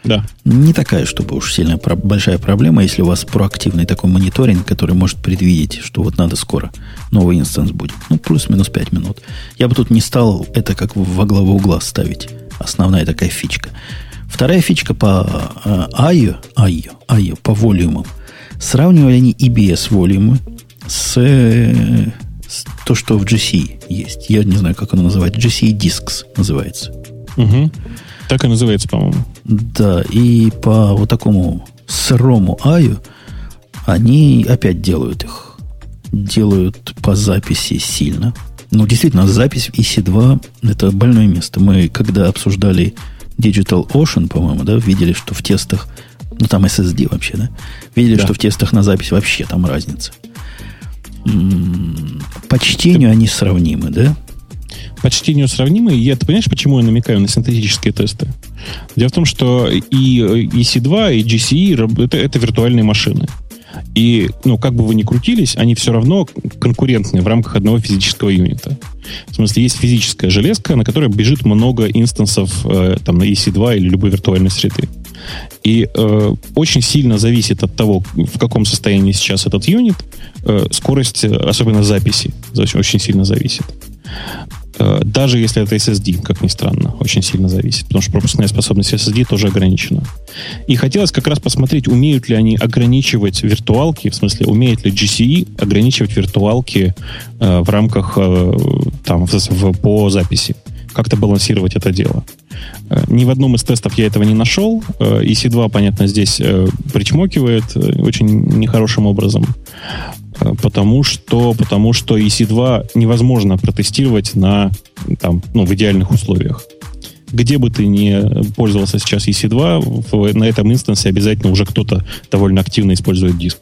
Да. Не такая, чтобы уж сильно про- большая проблема, если у вас проактивный такой мониторинг, который может предвидеть, что вот надо скоро новый инстанс будет. Ну, плюс-минус пять минут. Я бы тут не стал это как во главу угла ставить. Основная такая фичка. Вторая фичка по I O, I O, I O по волюмам. Сравнивали они и би эс-волюмы с, с то, что в джи си и есть. Я не знаю, как оно называется. джи си и Disks называется. Угу. Так и называется, по-моему. Да, и по вот такому сырому аю они опять делают их. Делают по записи сильно. Ну, действительно, запись в и си два – это больное место. Мы, когда обсуждали Digital Ocean, по-моему, да, видели, что в тестах, ну, там эс эс ди вообще, да? Видели, да, что в тестах на запись вообще там разница. М-м- по чтению Ты... они сравнимы, да? По чтению сравнимы. Я, ты понимаешь, почему я намекаю на синтетические тесты? Дело в том, что и и си два, и джи си и это, это виртуальные машины. И, ну, как бы вы ни крутились, они все равно конкурентны в рамках одного физического юнита. В смысле, есть физическая железка, на которой бежит много инстансов э, там, на и си два или любой виртуальной среды. И э, очень сильно зависит от того, в каком состоянии сейчас этот юнит, э, скорость, особенно записи, очень сильно зависит. Даже если это эс эс ди, как ни странно, очень сильно зависит, потому что пропускная способность эс эс ди тоже ограничена. И хотелось как раз посмотреть, умеют ли они ограничивать виртуалки, в смысле, умеет ли джи си и ограничивать виртуалки э, в рамках э, там, в, в, по записи. Как-то балансировать это дело. Э, ни в одном из тестов я этого не нашел. Э, и си два, понятно, здесь э, причмокивает э, очень нехорошим образом. Потому что, потому что и си два невозможно протестировать на, там, ну, в идеальных условиях. Где бы ты ни пользовался сейчас и си два, в, на этом инстансе обязательно уже кто-то довольно активно использует диск.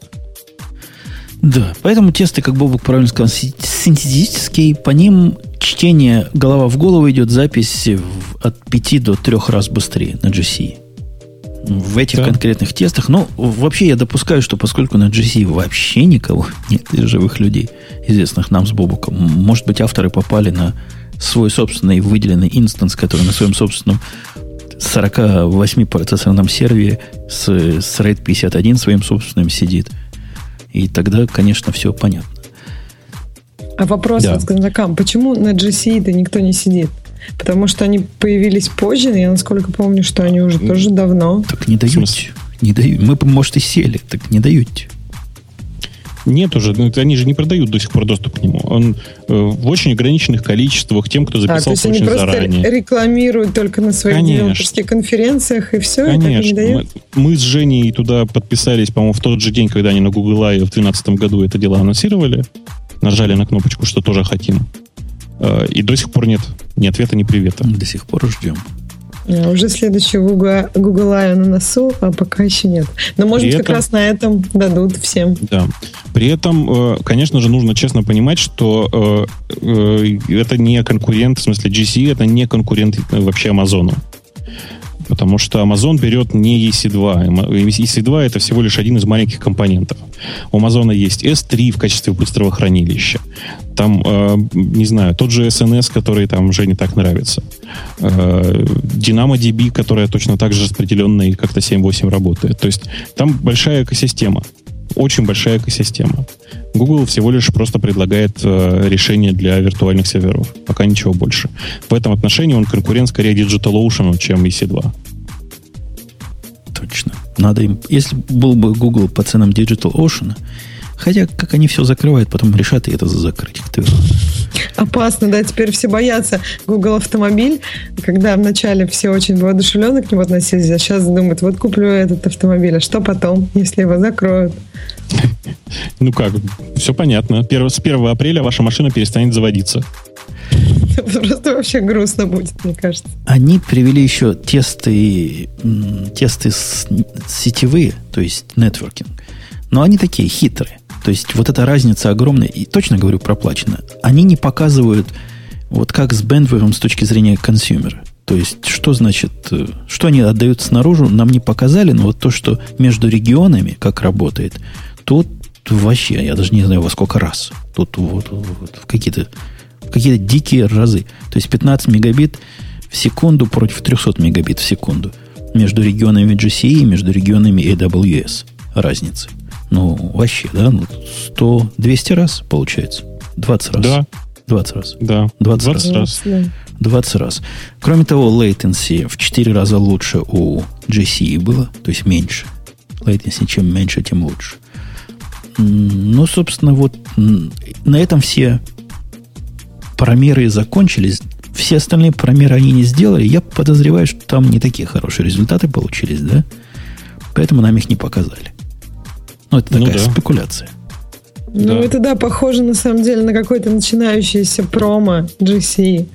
Да, поэтому тесты, как Бобок правильно сказал, синтетические. По ним чтение голова в голову идет, запись от пяти до трёх раз быстрее на джи си и. В этих да. конкретных тестах. Ну, вообще я допускаю, что поскольку на джи си и вообще никого нет из живых людей, известных нам с Бобуком, может быть, авторы попали на свой собственный выделенный инстанс, который на своем собственном сорок восемь процессорном сервере с, с RAID пятьдесят один своим собственным сидит. И тогда, конечно, все понятно. А вопрос да. от знакам. Почему на джи си и-то никто не сидит? Потому что они появились позже, но я насколько помню, что они уже тоже давно. Так не дают. Не дают. Мы, может, и сели, так не дают. Нет уже, они же не продают до сих пор доступ к нему. Он э, в очень ограниченных количествах тем, кто записался а, очень заранее. То есть они просто рекламируют только на своих девелоперских конференциях и все? Конечно. И так не дают? Мы, мы с Женей туда подписались, по-моему, в тот же день, когда они на Google I/O в две тысячи двенадцатом году это дело анонсировали. Нажали на кнопочку, что тоже хотим. И до сих пор нет ни ответа, ни привета. До сих пор ждем. А, уже следующий Google, Google I/O на носу, а пока еще нет. Но, может быть, как этом, раз на этом дадут всем. Да. При этом, конечно же, нужно честно понимать, что это не конкурент, в смысле джи си и, это не конкурент вообще Амазону. Потому что Amazon берет не и си два. и си два это всего лишь один из маленьких компонентов. У Amazon есть эс три в качестве быстрого хранилища. Там, э, не знаю, тот же эс эн эс, который там уже не так нравится. Э, DynamoDB, которая точно так же распределенная и как-то семь восемь работает. То есть там большая экосистема. Очень большая экосистема. Google всего лишь просто предлагает э, решение для виртуальных серверов. Пока ничего больше. В этом отношении он конкурент скорее DigitalOcean, чем и си два. Точно. Надо им... Если был бы Google по ценам DigitalOcean, хотя, как они все закрывают, потом решат и это закрыть. опасно, да, теперь все боятся Google автомобиль, когда вначале все очень воодушевленно к нему относились, а сейчас думают, вот куплю этот автомобиль, а что потом, если его закроют? Ну как, все понятно. С первого апреля ваша машина перестанет заводиться. Это просто вообще грустно будет, мне кажется. Они привели еще тесты, тесты сетевые, то есть нетворкинг. Но они такие хитрые. То есть вот эта разница огромная, и точно говорю, проплачена. Они не показывают, вот как с бендвидом с точки зрения консюмера. То есть, что значит, что они отдают снаружи, нам не показали, но вот то, что между регионами, как работает, тут вообще, я даже не знаю, во сколько раз. Тут вот, вот в какие-то, какие-то дикие разы. То есть пятнадцать мегабит в секунду против триста мегабит в секунду. Между регионами джи си ай и между регионами эй дабл ю эс разницы. Ну, вообще, да? сто, двести раз получается. двадцать раз. Да. двадцать раз. Да. двадцать, двадцать раз. двадцать раз. Кроме того, latency в четыре раза лучше у джи си ай было, то есть меньше. Latency чем меньше, тем лучше. Ну, собственно, вот на этом все промеры закончились. Все остальные промеры они не сделали. Я подозреваю, что там не такие хорошие результаты получились, да? Поэтому нам их не показали. Ну, это такая ну, да. спекуляция. Ну, да. это да, похоже, на самом деле, на какое-то начинающееся промо джи си ай.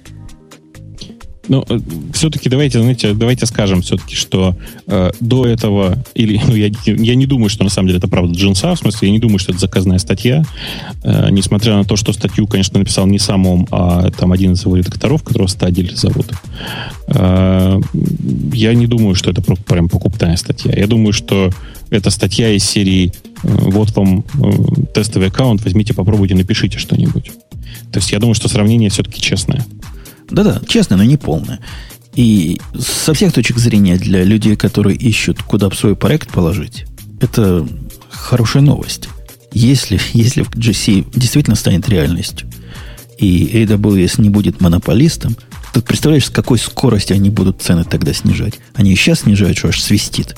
Ну, все-таки давайте, знаете, давайте скажем все-таки, что э, до этого, или ну, я, я не думаю, что на самом деле это правда джинса, в смысле, я не думаю, что это заказная статья, э, несмотря на то, что статью, конечно, написал не сам он, а там один из его редакторов, которого Стадиль зовут. Э, я не думаю, что это прям покупная статья. Я думаю, что это статья из серии «Вот вам тестовый аккаунт, возьмите, попробуйте, напишите что-нибудь». То есть я думаю, что сравнение все-таки честное. Да-да, честное, но не полное. И со всех точек зрения для людей, которые ищут, куда бы свой проект положить, это хорошая новость. Если, если в джи си ай действительно станет реальностью, и эй дабл ю эс не будет монополистом, то представляешь, с какой скоростью они будут цены тогда снижать. Они и сейчас снижают, что аж свистит.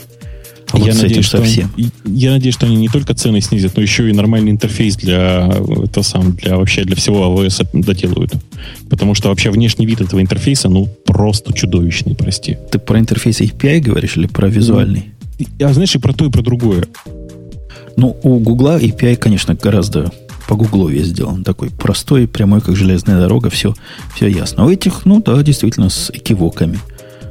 А вот я, с надеюсь, этим совсем. Они, я надеюсь, что они не только цены снизят, но еще и нормальный интерфейс для, это сам, для, вообще для всего эй дабл ю эс доделают. Потому что вообще внешний вид этого интерфейса ну просто чудовищный, прости. Ты про интерфейс эй пи ай говоришь или про визуальный? А знаешь, и про то, и про другое. Ну, у Гугла эй пи ай, конечно, гораздо по Гуглу весь сделан. Такой простой, прямой, как железная дорога, все, все ясно. А у этих, ну да, действительно, с экивоками.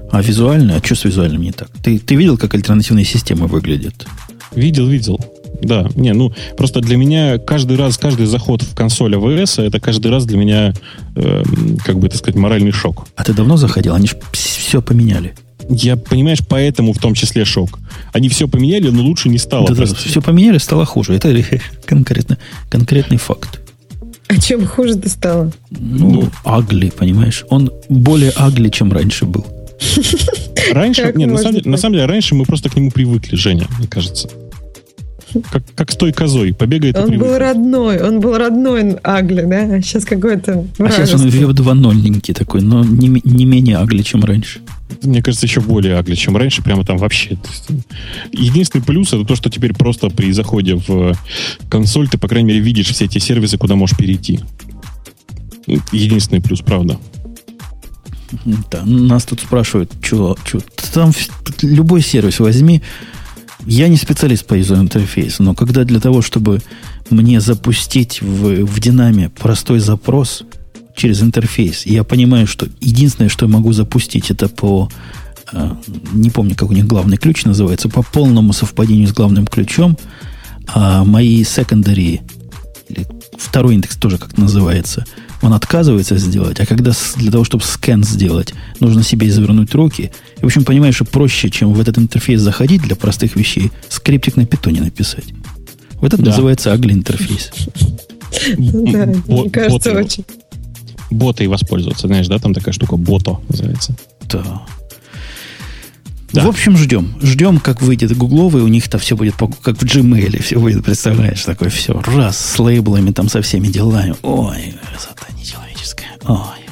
А визуально? А что с визуальным не так? Ты, ты видел, как альтернативные системы выглядят? Видел, видел. Да. Не, ну, просто для меня каждый раз, каждый заход в консоль эй дабл ю эс, это каждый раз для меня, э, как бы, так сказать, моральный шок. А ты давно заходил? Они же все поменяли. Я, понимаешь, поэтому в том числе шок. Они все поменяли, но лучше не стало. Да, да, все поменяли, стало хуже. Это конкретно, конкретный факт. А чем хуже-то стало? Ну, агли, понимаешь. Он более агли, чем раньше был. Раньше, нет, на самом, деле, на самом деле, раньше мы просто к нему привыкли, Женя, мне кажется. Как, как с той козой, побегает и привыкли. Он был родной, он был родной агли, да? А сейчас какой-то вражеский. А сейчас он веб-два ноль-ненький такой, но не, не менее агли, чем раньше. Мне кажется, еще более агли, чем раньше, прямо там вообще. Единственный плюс, это то, что теперь просто при заходе в консоль ты, по крайней мере, видишь все эти сервисы, куда можешь перейти. Единственный плюс, правда. Да, нас тут спрашивают, что там любой сервис возьми. Я не специалист по юзер-интерфейсу, но когда для того, чтобы мне запустить в, в Динаме простой запрос через интерфейс, я понимаю, что единственное, что я могу запустить, это по, не помню, как у них главный ключ называется, по полному совпадению с главным ключом, а мои secondary, или второй индекс тоже как-то называется, он отказывается сделать, а когда для того, чтобы скэн сделать, нужно себе извернуть руки. И, в общем, понимаешь, что проще, чем в этот интерфейс заходить для простых вещей, скриптик на питоне написать. Вот это да. называется агли-интерфейс. Да, мне кажется, очень. Ботой воспользоваться, знаешь, да? Там такая штука, бото называется. Да. Да. В общем, ждем. Ждем, как выйдет гугловый, у них-то все будет, как в Gmail, все будет, представляешь, такое все. Раз, с лейблами, там, со всеми делами. Ой, красота нечеловеческая. Ой.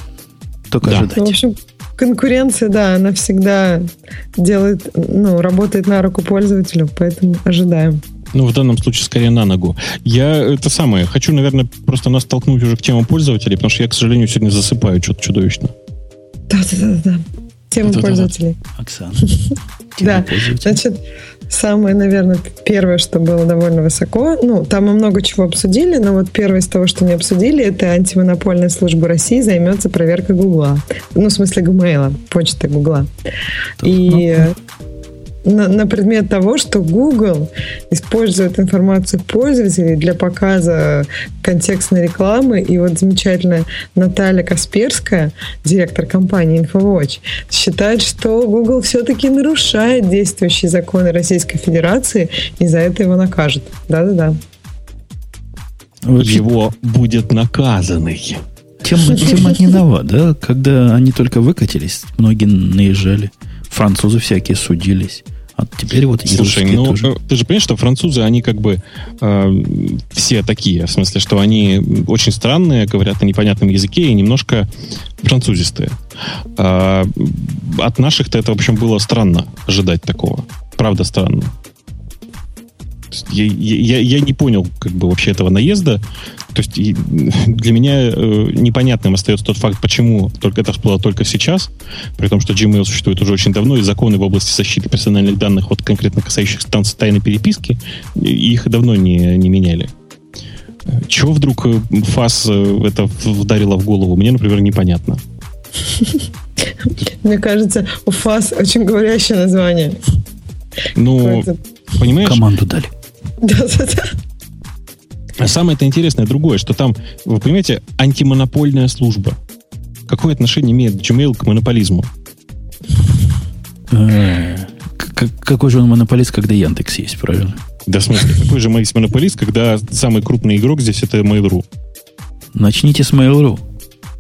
Только да. ожидать. Ну, в общем, конкуренция, да, она всегда делает, ну, работает на руку пользователю, поэтому ожидаем. Ну, в данном случае, скорее, на ногу. Я это самое. Хочу, наверное, просто нас толкнуть уже к темам пользователей, потому что я, к сожалению, сегодня засыпаю что-то чудовищно. Да-да-да. Тема да, пользователей. Да, да. Оксана. Да, значит, самое, наверное, первое, что было довольно высоко, ну, там мы много чего обсудили, но вот первое из того, что не обсудили, это антимонопольная служба России займется проверкой Гугла. Ну, в смысле, Гмейла, почты Гугла. И на, на предмет того, что Google использует информацию пользователей для показа контекстной рекламы. И вот замечательная Наталья Касперская, директор компании InfoWatch, считает, что Google все-таки нарушает действующие законы Российской Федерации, и за это его накажут. Да-да-да. Его будет наказанный. Тема, тема не нова, да? Когда они только выкатились, многие наезжали. Французы всякие судились. А теперь вот и слушай, ну тоже. Ты же понимаешь, что французы, они как бы э, все такие, в смысле, что они очень странные, говорят на непонятном языке и немножко французистые. Э, от наших-то это, в общем, было странно ожидать такого. Правда, странно. Я, я, я не понял, как бы, вообще этого наезда. То есть для меня э, непонятным остается тот факт, почему только это всплыло только сейчас, при том, что Gmail существует уже очень давно, и законы в области защиты персональных данных, вот конкретно касающихся тайной переписки, их давно не, не меняли. Чего вдруг ФАС это вдарило в голову? Мне, например, непонятно. Мне кажется, у ФАС очень говорящее название. Ну, понимаешь? Команду дали. Да-да-да. А самое-то интересное другое, что там, вы понимаете, антимонопольная служба. Какое отношение имеет Gmail к монополизму? Какой же он монополист, когда Яндекс есть, правильно? Да, в смысле, какой же есть монополист, когда самый крупный игрок здесь это Mail.ru? Начните с Mail.ru.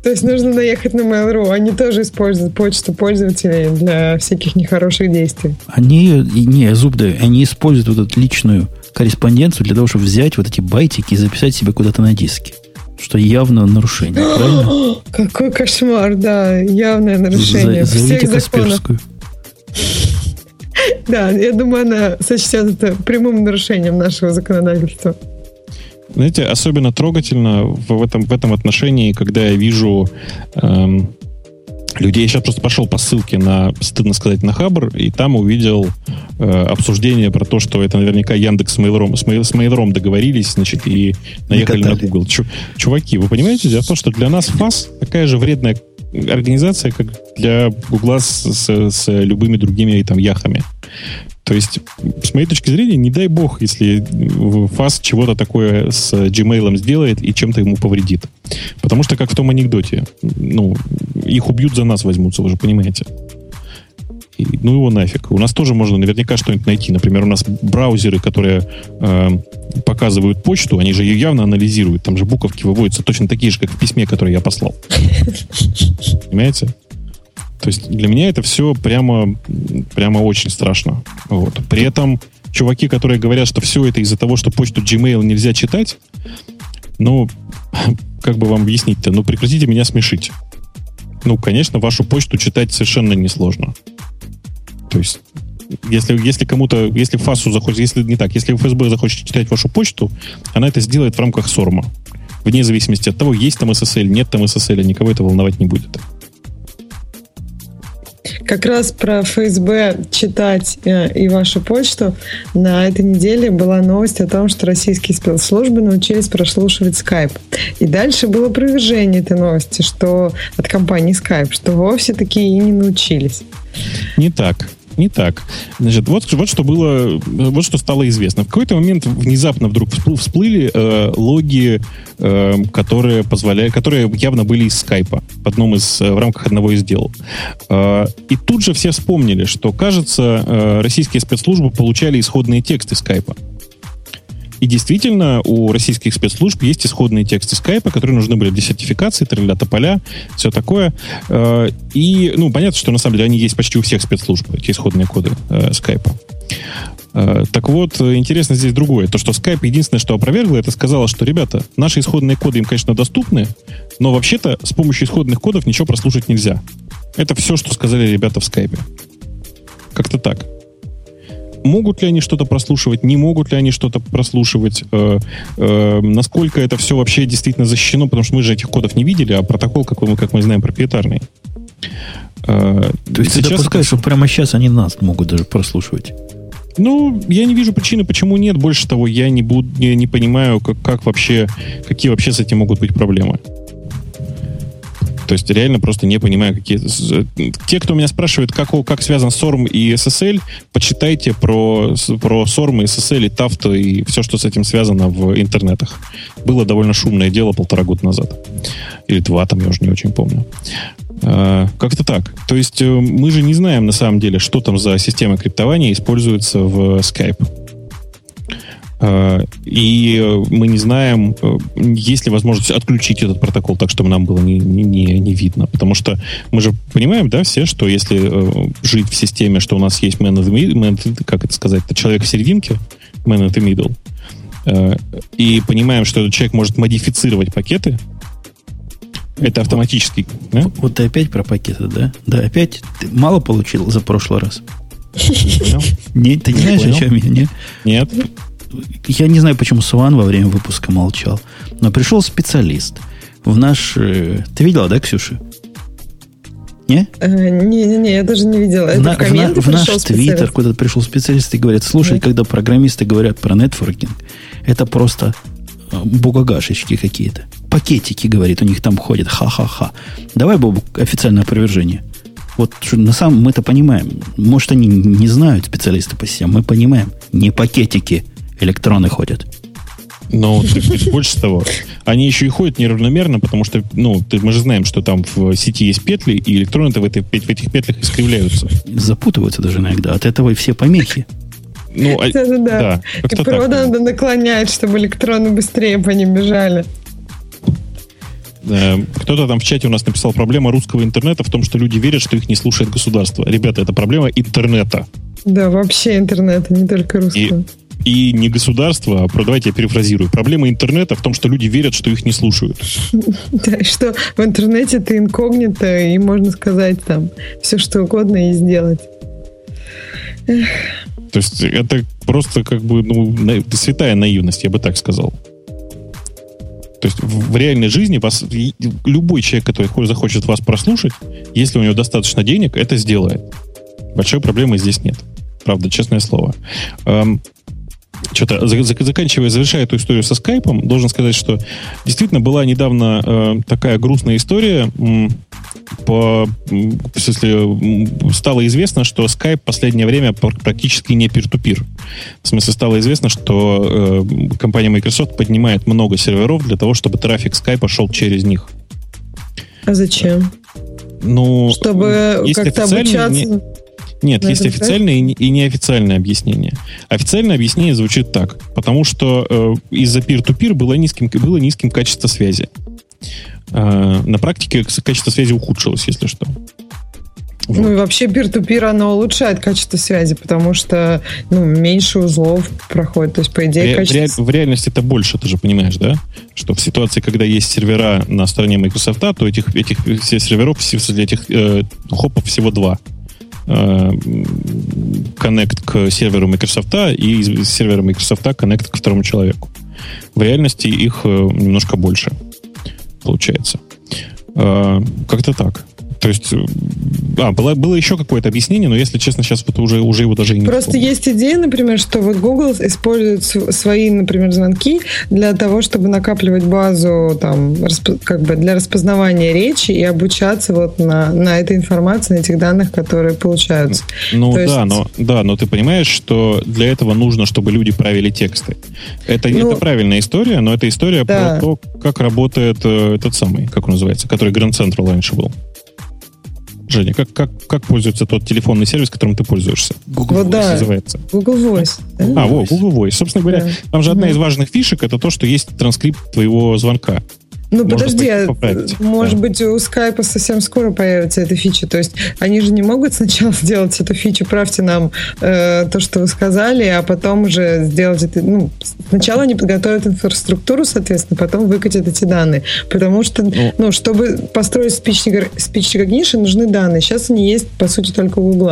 То есть нужно наехать на Mail.ru. Они тоже используют почту пользователей для всяких нехороших действий. Они, не, зуб даю, они используют вот эту личную корреспонденцию для того, чтобы взять вот эти байтики и записать себе куда-то на диске. Что явное нарушение, правильно? Какой кошмар, да. Явное нарушение. За, всех законов. Да, я думаю, она сочтет это прямым нарушением нашего законодательства. Знаете, особенно трогательно в этом, в этом отношении, когда я вижу эм, людей. Я сейчас просто пошел по ссылке на, стыдно сказать, на Хабр, и там увидел э, обсуждение про то, что это наверняка Яндекс с Mail.ru, с Mail.ru договорились, значит, и наехали на Google. Чу, чуваки, вы понимаете, дело в том, что для нас ФАС такая же вредная организация, как для Гугла с, с, с любыми другими там яхами. То есть, с моей точки зрения, не дай бог, если ФАС чего-то такое с Gmail сделает и чем-то ему повредит. Потому что, как в том анекдоте, ну, их убьют, за нас возьмутся, вы же понимаете. И, ну его нафиг. У нас тоже можно наверняка что-нибудь найти. Например, у нас браузеры, которые э, показывают почту, они же ее явно анализируют. Там же буковки выводятся точно такие же, как в письме, которое я послал. Понимаете? То есть для меня это все прямо, прямо очень страшно. Вот. При этом чуваки, которые говорят, что все это из-за того, что почту Gmail нельзя читать, ну, как бы вам объяснить-то? Ну, прекратите меня смешить. Ну, конечно, вашу почту читать совершенно несложно. То есть, если, если кому-то, если ФАСу захочет, если не так, если ФСБ захочет читать вашу почту, она это сделает в рамках сорма. Вне зависимости от того, есть там эс эс эль, нет там эс эс эль, никого это волновать не будет. Как раз про эф эс бэ читать э, и вашу почту на этой неделе была новость о том, что российские спецслужбы научились прослушивать Skype. И дальше было опровержение этой новости, что от компании Skype, что вовсе такие и не научились. Не так. Не так. Значит, вот, вот что было, вот что стало известно. В какой-то момент внезапно вдруг всплыли э, логи, э, которые позволяли, которые явно были из Скайпа в одном из, в рамках одного из дел. Э, и тут же все вспомнили, что, кажется, э, российские спецслужбы получали исходные тексты Скайпа. И действительно, у российских спецслужб есть исходные тексты скайпа, которые нужны были для сертификации, тролля-тополя, все такое. И, ну, понятно, что на самом деле они есть почти у всех спецслужб, эти исходные коды э, скайпа. Э, так вот, интересно здесь другое. То, что скайп единственное, что опровергло, это сказало, что, ребята, наши исходные коды им, конечно, доступны, но вообще-то с помощью исходных кодов ничего прослушать нельзя. Это все, что сказали ребята в скайпе. Как-то так. могут ли они что-то прослушивать, не могут ли они что-то прослушивать, э, э, насколько это все вообще действительно защищено, потому что мы же этих кодов не видели, а протокол, как мы, как мы знаем, проприетарный. Э, То есть ты допускаешь, это... что прямо сейчас они нас могут даже прослушивать? Ну, я не вижу причины, почему нет. Больше того, я не, буду, я не понимаю, как, как вообще, какие вообще с этим могут быть проблемы. То есть реально просто не понимаю, какие... Те, кто меня спрашивает, как, как связан сорм и эс эс эль, почитайте про, про сорм и эс эс эль, и тафт, и все, что с этим связано в интернетах. Было довольно шумное дело полтора года назад. Или два, там я уже не очень помню. Как-то так. То есть мы же не знаем на самом деле, что там за система криптования используется в Skype. И мы не знаем, есть ли возможность отключить этот протокол так, чтобы нам было не, не, не видно. Потому что мы же понимаем, да, все, что если жить в системе, что у нас есть man of the middle, как это сказать, человек в серединке, man of the middle, и понимаем, что этот человек может модифицировать пакеты. Это автоматически. Вот, да? Вот ты опять про пакеты, да? Да, опять ты мало получил за прошлый раз. Нет, ты не знаешь, о чем я, нет? Нет. Я не знаю, почему Сван во время выпуска молчал, но пришел специалист в наш... Ты видела, да, Ксюша? Не? Не-не-не, я даже не видела. Это в комменты пришел специалист. В наш твиттер куда-то пришел специалист и говорит, слушай, когда программисты говорят про нетворкинг, это просто бугагашечки какие-то. Пакетики, говорит, у них там ходят. Ха-ха-ха. Давай, Бобу, официальное опровержение. Вот на самом мы это понимаем. Может, они не знают, специалисты по сетям. Мы понимаем. Не пакетики. Электроны ходят. Но больше того, они еще и ходят неравномерно, потому что, ну, ты, мы же знаем, что там в сети есть петли, и электроны-то в, этой, в этих петлях искривляются. Запутываются даже иногда. От этого и все помехи. Ну, а, да, да. да. И провода так, надо да. наклонять, чтобы электроны быстрее по ним бежали. Кто-то там в чате у нас написал, проблема русского интернета в том, что люди верят, что их не слушает государство. Ребята, это проблема интернета. Да, вообще интернета, не только русского. И, и не государство, а, давайте я перефразирую, проблема интернета в том, что люди верят, что их не слушают. Да, что в интернете ты инкогнито, и можно сказать там все, что угодно и сделать. То есть это просто как бы, ну, святая наивность, я бы так сказал. То есть в реальной жизни вас, любой человек, который захочет вас прослушать, если у него достаточно денег, это сделает. Большой проблемы здесь нет. Правда, честное слово. Эм, что-то, заканчивая, завершая эту историю со скайпом, должен сказать, что действительно была недавно э, такая грустная история. По, в смысле, стало известно, что Skype в последнее время практически не peer-to-peer. В смысле, стало известно, что э, компания Microsoft поднимает много серверов для того, чтобы трафик Skype шел через них. А зачем? Ну, чтобы как-то обучаться? Не... Нет, на есть официальное и, не, и неофициальное объяснение. Официальное объяснение звучит так, потому что э, из-за peer-to-peer было низким, было низким качество связи. На практике качество связи ухудшилось, если что. Вот. Ну и вообще peer-to-peer, оно улучшает качество связи, потому что, ну, меньше узлов проходит. То есть, по идее, Ре- качество... В реальности это больше, ты же понимаешь, да? Что в ситуации, когда есть сервера на стороне Microsoft, то этих, этих серверов, этих э, хопов всего два. Коннект к серверу Microsoft и из сервера Microsoft коннект к второму человеку. В реальности их немножко больше получается. Э, как-то так. То есть, а, было, было еще какое-то объяснение, но, если честно, сейчас вот уже, уже его даже и не Просто вспомню. Есть идея, например, что вот Google использует свои, например, звонки для того, чтобы накапливать базу там, как бы для распознавания речи и обучаться вот на, на этой информации, на этих данных, которые получаются. Ну То да, есть... но, да, но ты понимаешь, что для этого нужно, чтобы люди правили тексты. Это, ну, это правильная история, но это история да. про то, как работает этот самый, как он называется, который Grand Central раньше был. Женя, как, как, как пользуется тот телефонный сервис, которым ты пользуешься? Google вот Voice да. называется. Google Voice. Да? А, Google Voice. Google Voice. Собственно говоря, да. там же угу. одна из важных фишек — это то, что есть транскрипт твоего звонка. Ну, может подожди, быть, может да. быть, у Skype совсем скоро появится эта фича. То есть они же не могут сначала сделать эту фичу, правьте нам э, то, что вы сказали, а потом уже сделать это. Ну, сначала они подготовят инфраструктуру, соответственно, потом выкатят эти данные. Потому что, ну, ну чтобы построить speech recognition, нужны данные. Сейчас они есть, по сути, только у Google.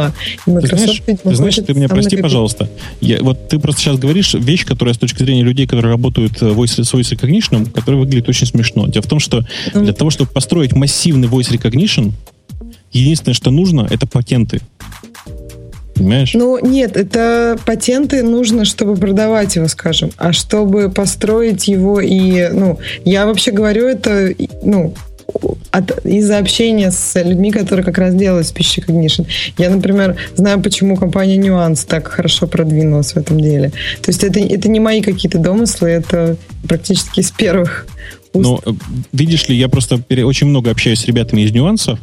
И Microsoft, ты знаешь, ты, знаешь, ты меня прости, накопить. Пожалуйста. Я, вот ты просто сейчас говоришь вещь, которая с точки зрения людей, которые работают voice, с voice recognition, которая выглядит очень смешно. Дело в том, что для того, чтобы построить массивный voice recognition, единственное, что нужно, это патенты. Понимаешь? Ну, нет, это патенты нужно, чтобы продавать его, скажем. А чтобы построить его и... Ну, я вообще говорю это... Ну, От, из-за общения с людьми, которые как раз делают speech recognition. Я, например, знаю, почему компания Nuance так хорошо продвинулась в этом деле. То есть это, это не мои какие-то домыслы, это практически из первых уст. Но, видишь ли, я просто пере... очень много общаюсь с ребятами из Nuance,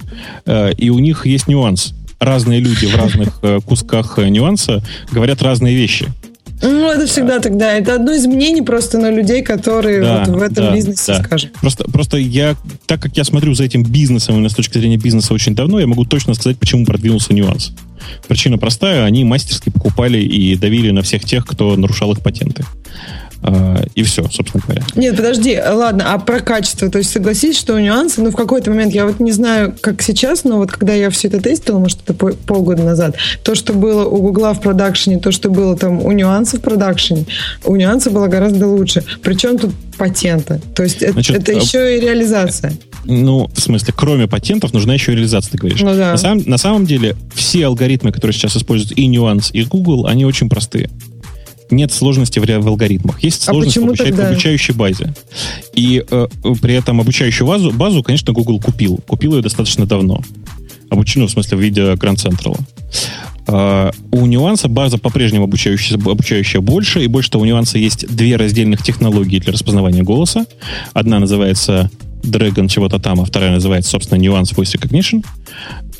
э, и у них есть нюанс. Разные люди в разных э, кусках Nuance говорят разные вещи. Ну, это всегда да. тогда. Это одно из мнений просто на людей, которые да, вот в этом да, бизнесе, да. скажем. Просто, просто я, так как я смотрю за этим бизнесом, именно с точки зрения бизнеса очень давно, я могу точно сказать, почему продвинулся Nuance. Причина простая. Они мастерски покупали и давили на всех тех, кто нарушал их патенты. И все, собственно говоря. Нет, подожди, ладно, а про качество, то есть согласись, что у Nuance, ну в какой-то момент, я вот не знаю, как сейчас, но вот когда я все это тестила, может это полгода назад, то, что было у Гугла в продакшене, то, что было там у Nuance в продакшене, у Nuance было гораздо лучше. Причем тут патенты, то есть это, Значит, это еще и реализация. Ну, в смысле, кроме патентов нужна еще и реализация, ты говоришь. Ну, да. на, сам, на самом деле, все алгоритмы, которые сейчас используют и Nuance, и Google, они очень простые. Нет сложности в, в алгоритмах. Есть сложность а в, обучающей, в обучающей базе. И э, при этом обучающую базу, базу, конечно, Google купил. Купил ее достаточно давно. Обученную, в смысле, в виде Grand Central. Э, у Nuance база по-прежнему обучающая, обучающая больше. И больше того, у Nuance есть две раздельных технологии для распознавания голоса. Одна называется Dragon чего-то там, а вторая называется, собственно, Nuance Voice Recognition.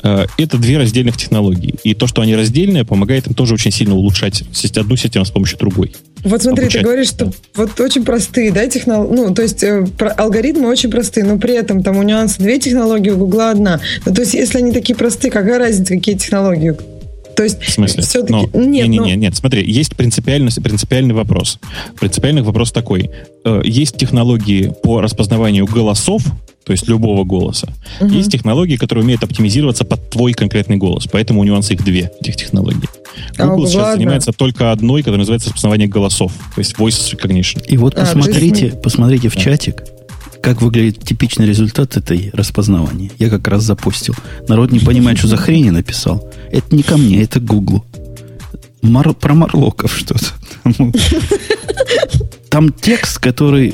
Это две раздельных технологии. И то, что они раздельные, помогает им тоже очень сильно улучшать одну систему с помощью другой. Вот смотри, обучать. Ты говоришь, что вот очень простые, да, технологии, ну, то есть э, про- алгоритмы очень простые, но при этом там у Nuance две технологии, у Гугла одна. Ну, то есть если они такие простые, какая разница, какие технологии? То есть, в смысле? Все-таки... Но, нет, не, но... не, не, нет, смотри, есть принципиальный, принципиальный вопрос. Принципиальный вопрос такой. Есть технологии по распознаванию голосов, то есть любого голоса. Угу. Есть технологии, которые умеют оптимизироваться под твой конкретный голос. Поэтому у Nuance их две, этих технологий. Google а, сейчас ладно. занимается только одной, которая называется распознавание голосов, то есть voice recognition. И вот а, посмотрите, мы... посмотрите в да. чатик, как выглядит типичный результат этой распознавания. Я как раз запустил. Народ не понимает, что за хрень я написал. Это не ко мне, это к Гуглу. Мар... Про Марлоков что-то. Там текст, который...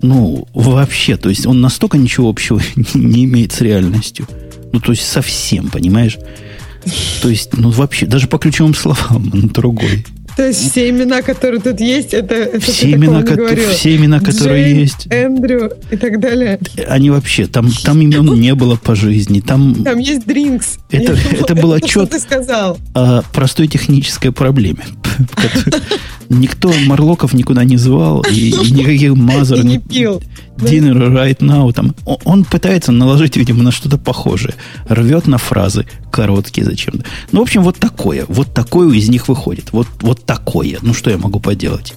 Ну, вообще, то есть он настолько ничего общего не имеет с реальностью. Ну, то есть совсем, понимаешь? То есть, ну, вообще, даже по ключевым словам он другой. То есть все имена, которые тут есть, это, это все, имена, ко- все имена, которые Джейн, есть. Эндрю и так далее. Они вообще, там, там имен не было по жизни. Там, там есть Drinks. Это, это был отчет о простой технической проблеме. Никто Марлоков никуда не звал, и, и никаких мазер. И не пил. Dinner right now. Там. Он пытается наложить, видимо, на что-то похожее. Рвет на фразы короткие зачем-то. Ну, в общем, вот такое. Вот такое из них выходит. Вот, вот такое. Ну, что я могу поделать?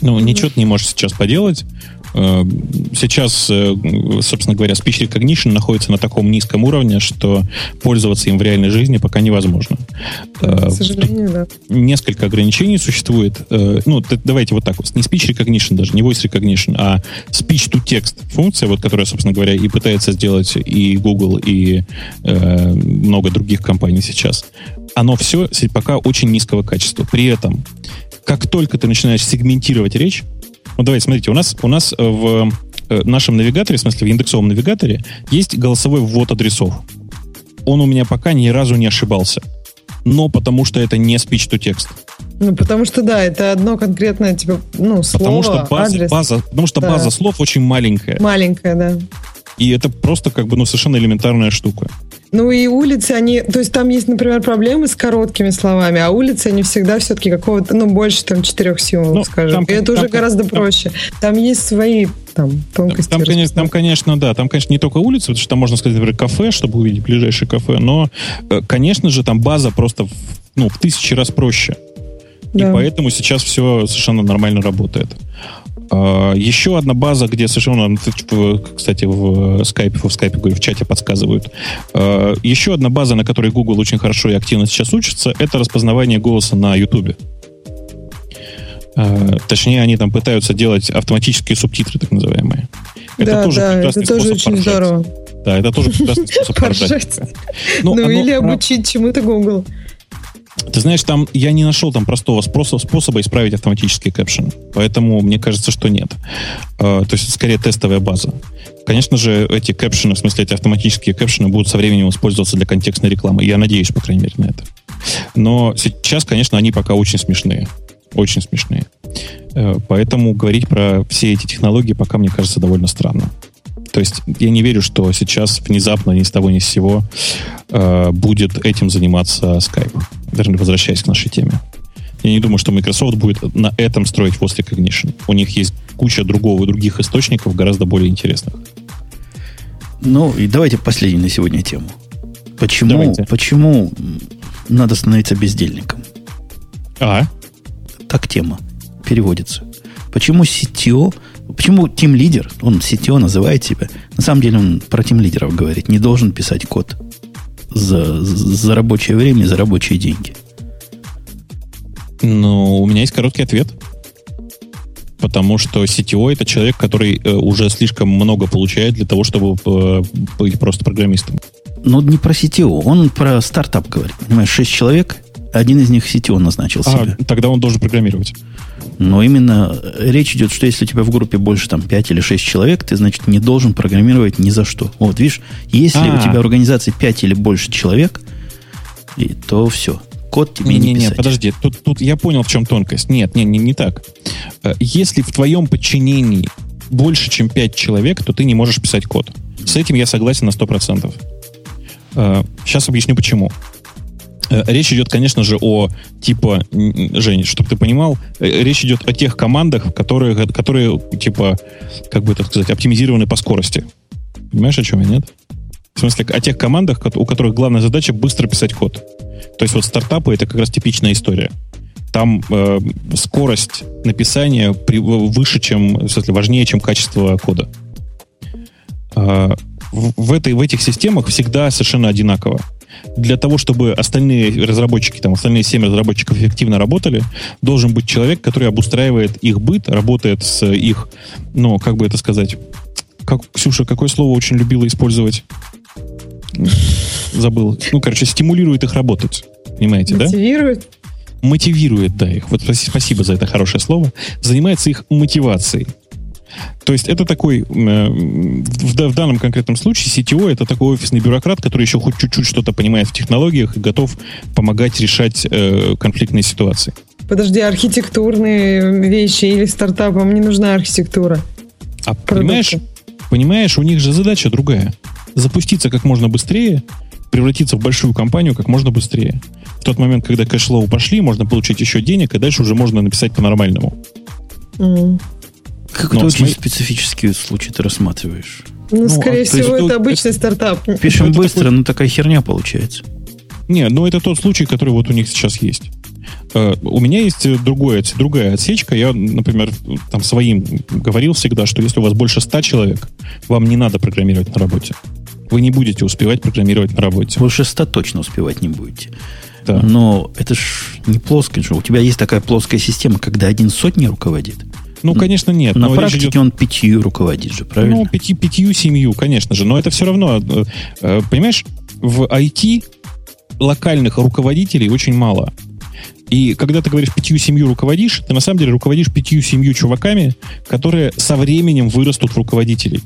Ну, ничего ты не можешь сейчас поделать. Сейчас, собственно говоря, speech recognition находится на таком низком уровне, что пользоваться им в реальной жизни пока невозможно. К сожалению, да. Несколько ограничений существует. Ну, давайте вот так вот. Не speech recognition даже, не voice recognition, а speech-to-text функция, вот, которая, собственно говоря, и пытается сделать и Google, и э, много других компаний сейчас. Оно все пока очень низкого качества. При этом, как только ты начинаешь сегментировать речь, ну, давайте, смотрите, у нас, у нас в нашем навигаторе, в смысле в индексовом навигаторе, есть голосовой ввод адресов. Он у меня пока ни разу не ошибался. Но потому что это не speech-to-text. Ну, потому что, да, это одно конкретное, типа, ну, слово, потому что база, адрес. База, потому что да. база слов очень маленькая. Маленькая, да. И это просто, как бы, ну, совершенно элементарная штука. Ну и улицы, они... То есть там есть, например, проблемы с короткими словами, а улицы, они всегда все-таки какого-то... Ну, больше там четырех символов, ну, скажем. Там, и это там, уже там, гораздо там, проще. Там есть свои... Там, тонкости там, конечно, там, конечно, да, там, конечно, не только улицы, потому что там можно сказать, например, кафе, чтобы увидеть ближайшее кафе, но, конечно же, там база просто в, ну, в тысячи раз проще. Да. И поэтому сейчас все совершенно нормально работает. Еще одна база, где совершенно, кстати, в Skype, в Skype, говорю, в чате подсказывают. Еще одна база, на которой Google очень хорошо и активно сейчас учится, это распознавание голоса на YouTube. Точнее, они там пытаются делать автоматические субтитры, так называемые. Это да, тоже да, прекрасный это тоже способ очень поржать. Здорово. Да, это тоже прекрасный способ поржать. Ну, или обучить чему-то Google. Ты знаешь, там я не нашел там простого способа, способа исправить автоматические кэпшены. Поэтому мне кажется, что нет. Э, то есть это скорее тестовая база. Конечно же, эти кэпшены, в смысле эти автоматические кэпшены будут со временем использоваться для контекстной рекламы. Я надеюсь, по крайней мере, на это. Но сейчас, конечно, они пока очень смешные. Очень смешные. Э, поэтому говорить про все эти технологии пока, мне кажется, довольно странно. То есть я не верю, что сейчас внезапно ни с того ни с сего э, будет этим заниматься Skype. Вернее, возвращаясь к нашей теме. Я не думаю, что Microsoft будет на этом строить Voice Recognition. У них есть куча другого, других источников, гораздо более интересных. Ну, и давайте последнюю на сегодня тему. Почему, почему надо становиться бездельником? А? Так тема переводится. Почему си ти о... Почему тимлидер, он си ти о называет себя, на самом деле он про тимлидеров говорит, не должен писать код за, за рабочее время, за рабочие деньги? Ну, у меня есть короткий ответ. Потому что си ти о — это человек, который уже слишком много получает для того, чтобы быть просто программистом. Но не про си ти о, он про стартап говорит. Понимаешь, шесть человек, один из них си ти о назначил а, себя. Тогда он должен программировать. Но именно речь идет, что если у тебя в группе больше там, пять или шесть человек, ты, значит, не должен программировать ни за что. Вот, видишь, если А-а-а. у тебя в организации пять или больше человек, и, то все. Код тебе не, не, не писать. Нет, подожди, тут, тут я понял, в чем тонкость. Нет, не, не, не так. Если в твоем подчинении больше, чем пять человек, то ты не можешь писать код. С этим я согласен на сто процентов. Сейчас объясню, почему. Речь идет, конечно же, о типа, Жень, чтобы ты понимал, речь идет о тех командах, которые, которые типа, как бы это сказать, оптимизированы по скорости. Понимаешь, о чем я, нет? В смысле, о тех командах, у которых главная задача быстро писать код. То есть вот стартапы — это как раз типичная история. Там э, скорость написания выше, чем, в смысле, важнее, чем качество кода. Э, в, этой, в этих системах всегда совершенно одинаково. Для того, чтобы остальные разработчики, там, остальные семь разработчиков эффективно работали, должен быть человек, который обустраивает их быт, работает с их, ну, как бы это сказать, как, Ксюша, какое слово очень любила использовать? Забыл. Ну, короче, стимулирует их работать. Понимаете, да? Мотивирует. Мотивирует, да, их. Вот спасибо за это хорошее слово. Занимается их мотивацией. То есть это такой, в данном конкретном случае си ти о — это такой офисный бюрократ, который еще хоть чуть-чуть что-то понимает в технологиях и готов помогать решать конфликтные ситуации. Подожди, архитектурные вещи или стартапам не нужна архитектура? А понимаешь, понимаешь, у них же задача другая. Запуститься как можно быстрее, превратиться в большую компанию как можно быстрее. В тот момент, когда кэшлоу пошли, можно получить еще денег, и дальше уже можно написать по-нормальному. Mm. Какой-то Но, очень смотри... специфический случай ты рассматриваешь. Ну, ну скорее а, всего, это, это обычный это... стартап. Пишем это быстро, такой... но такая херня получается. Не, ну это тот случай, который вот у них сейчас есть. Uh, у меня есть другое, другая отсечка. Я, например, там своим говорил всегда, что если у вас больше ста человек, вам не надо программировать на работе. Вы не будете успевать программировать на работе. Больше ста точно успевать не будете. Да. Но это ж не плоское. У тебя есть такая плоская система, когда один сотни руководит. Ну, конечно, нет. На но практике идет... он пятью руководит же, правильно? Ну, пяти, пятью, семью, конечно же. Но это все равно, понимаешь, в ай ти локальных руководителей очень мало. И когда ты говоришь пятью-семью руководишь, ты на самом деле руководишь пятью-семью чуваками, которые со временем вырастут в руководителей.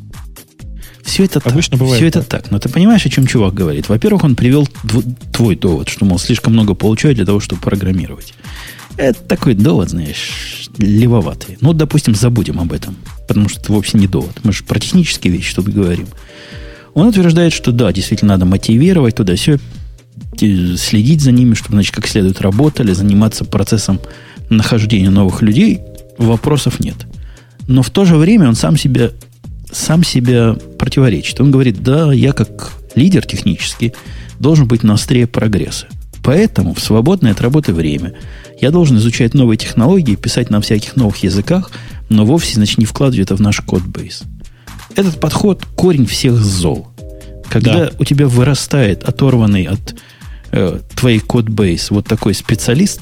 Все это Обычно так. Бывает Все так. это так. Но ты понимаешь, о чем чувак говорит? Во-первых, он привел твой довод, что, мол, слишком много получает для того, чтобы программировать. Это такой довод, знаешь, левоватый. Ну, допустим, забудем об этом, потому что это вовсе не довод. Мы же про технические вещи, что мы говорим. Он утверждает, что да, действительно надо мотивировать туда все, следить за ними, чтобы, значит, как следует работали, заниматься процессом нахождения новых людей. Вопросов нет. Но в то же время он сам себя, сам себя противоречит. Он говорит, да, я как лидер технический должен быть на острие прогресса. Поэтому в свободное от работы время я должен изучать новые технологии, писать на всяких новых языках, но вовсе, значит, не вкладывать это в наш кодбейс. Этот подход – корень всех зол. Когда да. у тебя вырастает оторванный от э, твоей кодбейс вот такой специалист,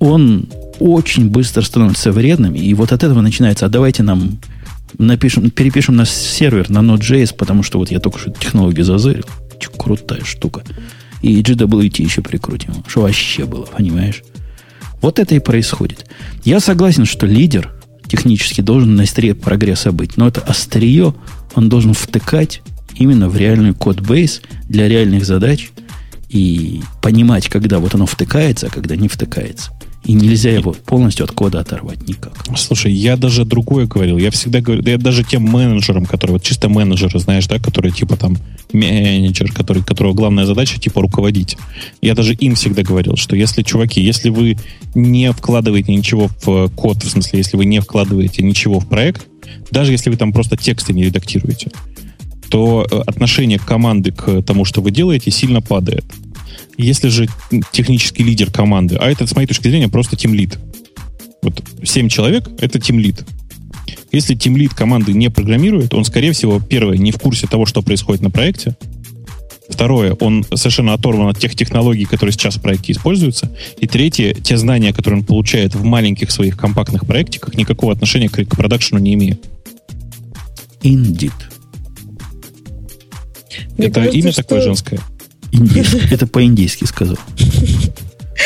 он очень быстро становится вредным, и вот от этого начинается, а давайте нам напишем, перепишем наш сервер на Node.js, потому что вот я только что технологию зазырил. Крутая штука. И джи дабл ю ти еще прикрутим. Что вообще было, понимаешь? Вот это и происходит. Я согласен, что лидер технически должен на острие прогресса быть. Но это острие он должен втыкать именно в реальный кодбейс для реальных задач и понимать, когда вот оно втыкается, а когда не втыкается. И нельзя его полностью от кода оторвать никак. Слушай, я даже другое говорил. Я всегда говорю, я даже тем менеджерам, которые, вот чисто менеджеры, знаешь, да, которые типа там менеджер, который, которого главная задача типа руководить. Я даже им всегда говорил, что если, чуваки, если вы не вкладываете ничего в код, в смысле, если вы не вкладываете ничего в проект, даже если вы там просто тексты не редактируете, то отношение команды к тому, что вы делаете, сильно падает. Если же технический лидер команды, а это, с моей точки зрения, просто тимлид. Вот семь человек — это тимлид. Если тимлид команды не программирует, он, скорее всего, первое, не в курсе того, что происходит на проекте. Второе, он совершенно оторван от тех технологий, которые сейчас в проекте используются. И третье, те знания, которые он получает в маленьких своих компактных проектиках, никакого отношения к, к продакшену не имеет. Indeed. Мне это кажется, имя что... такое женское? Это по-индийски сказал.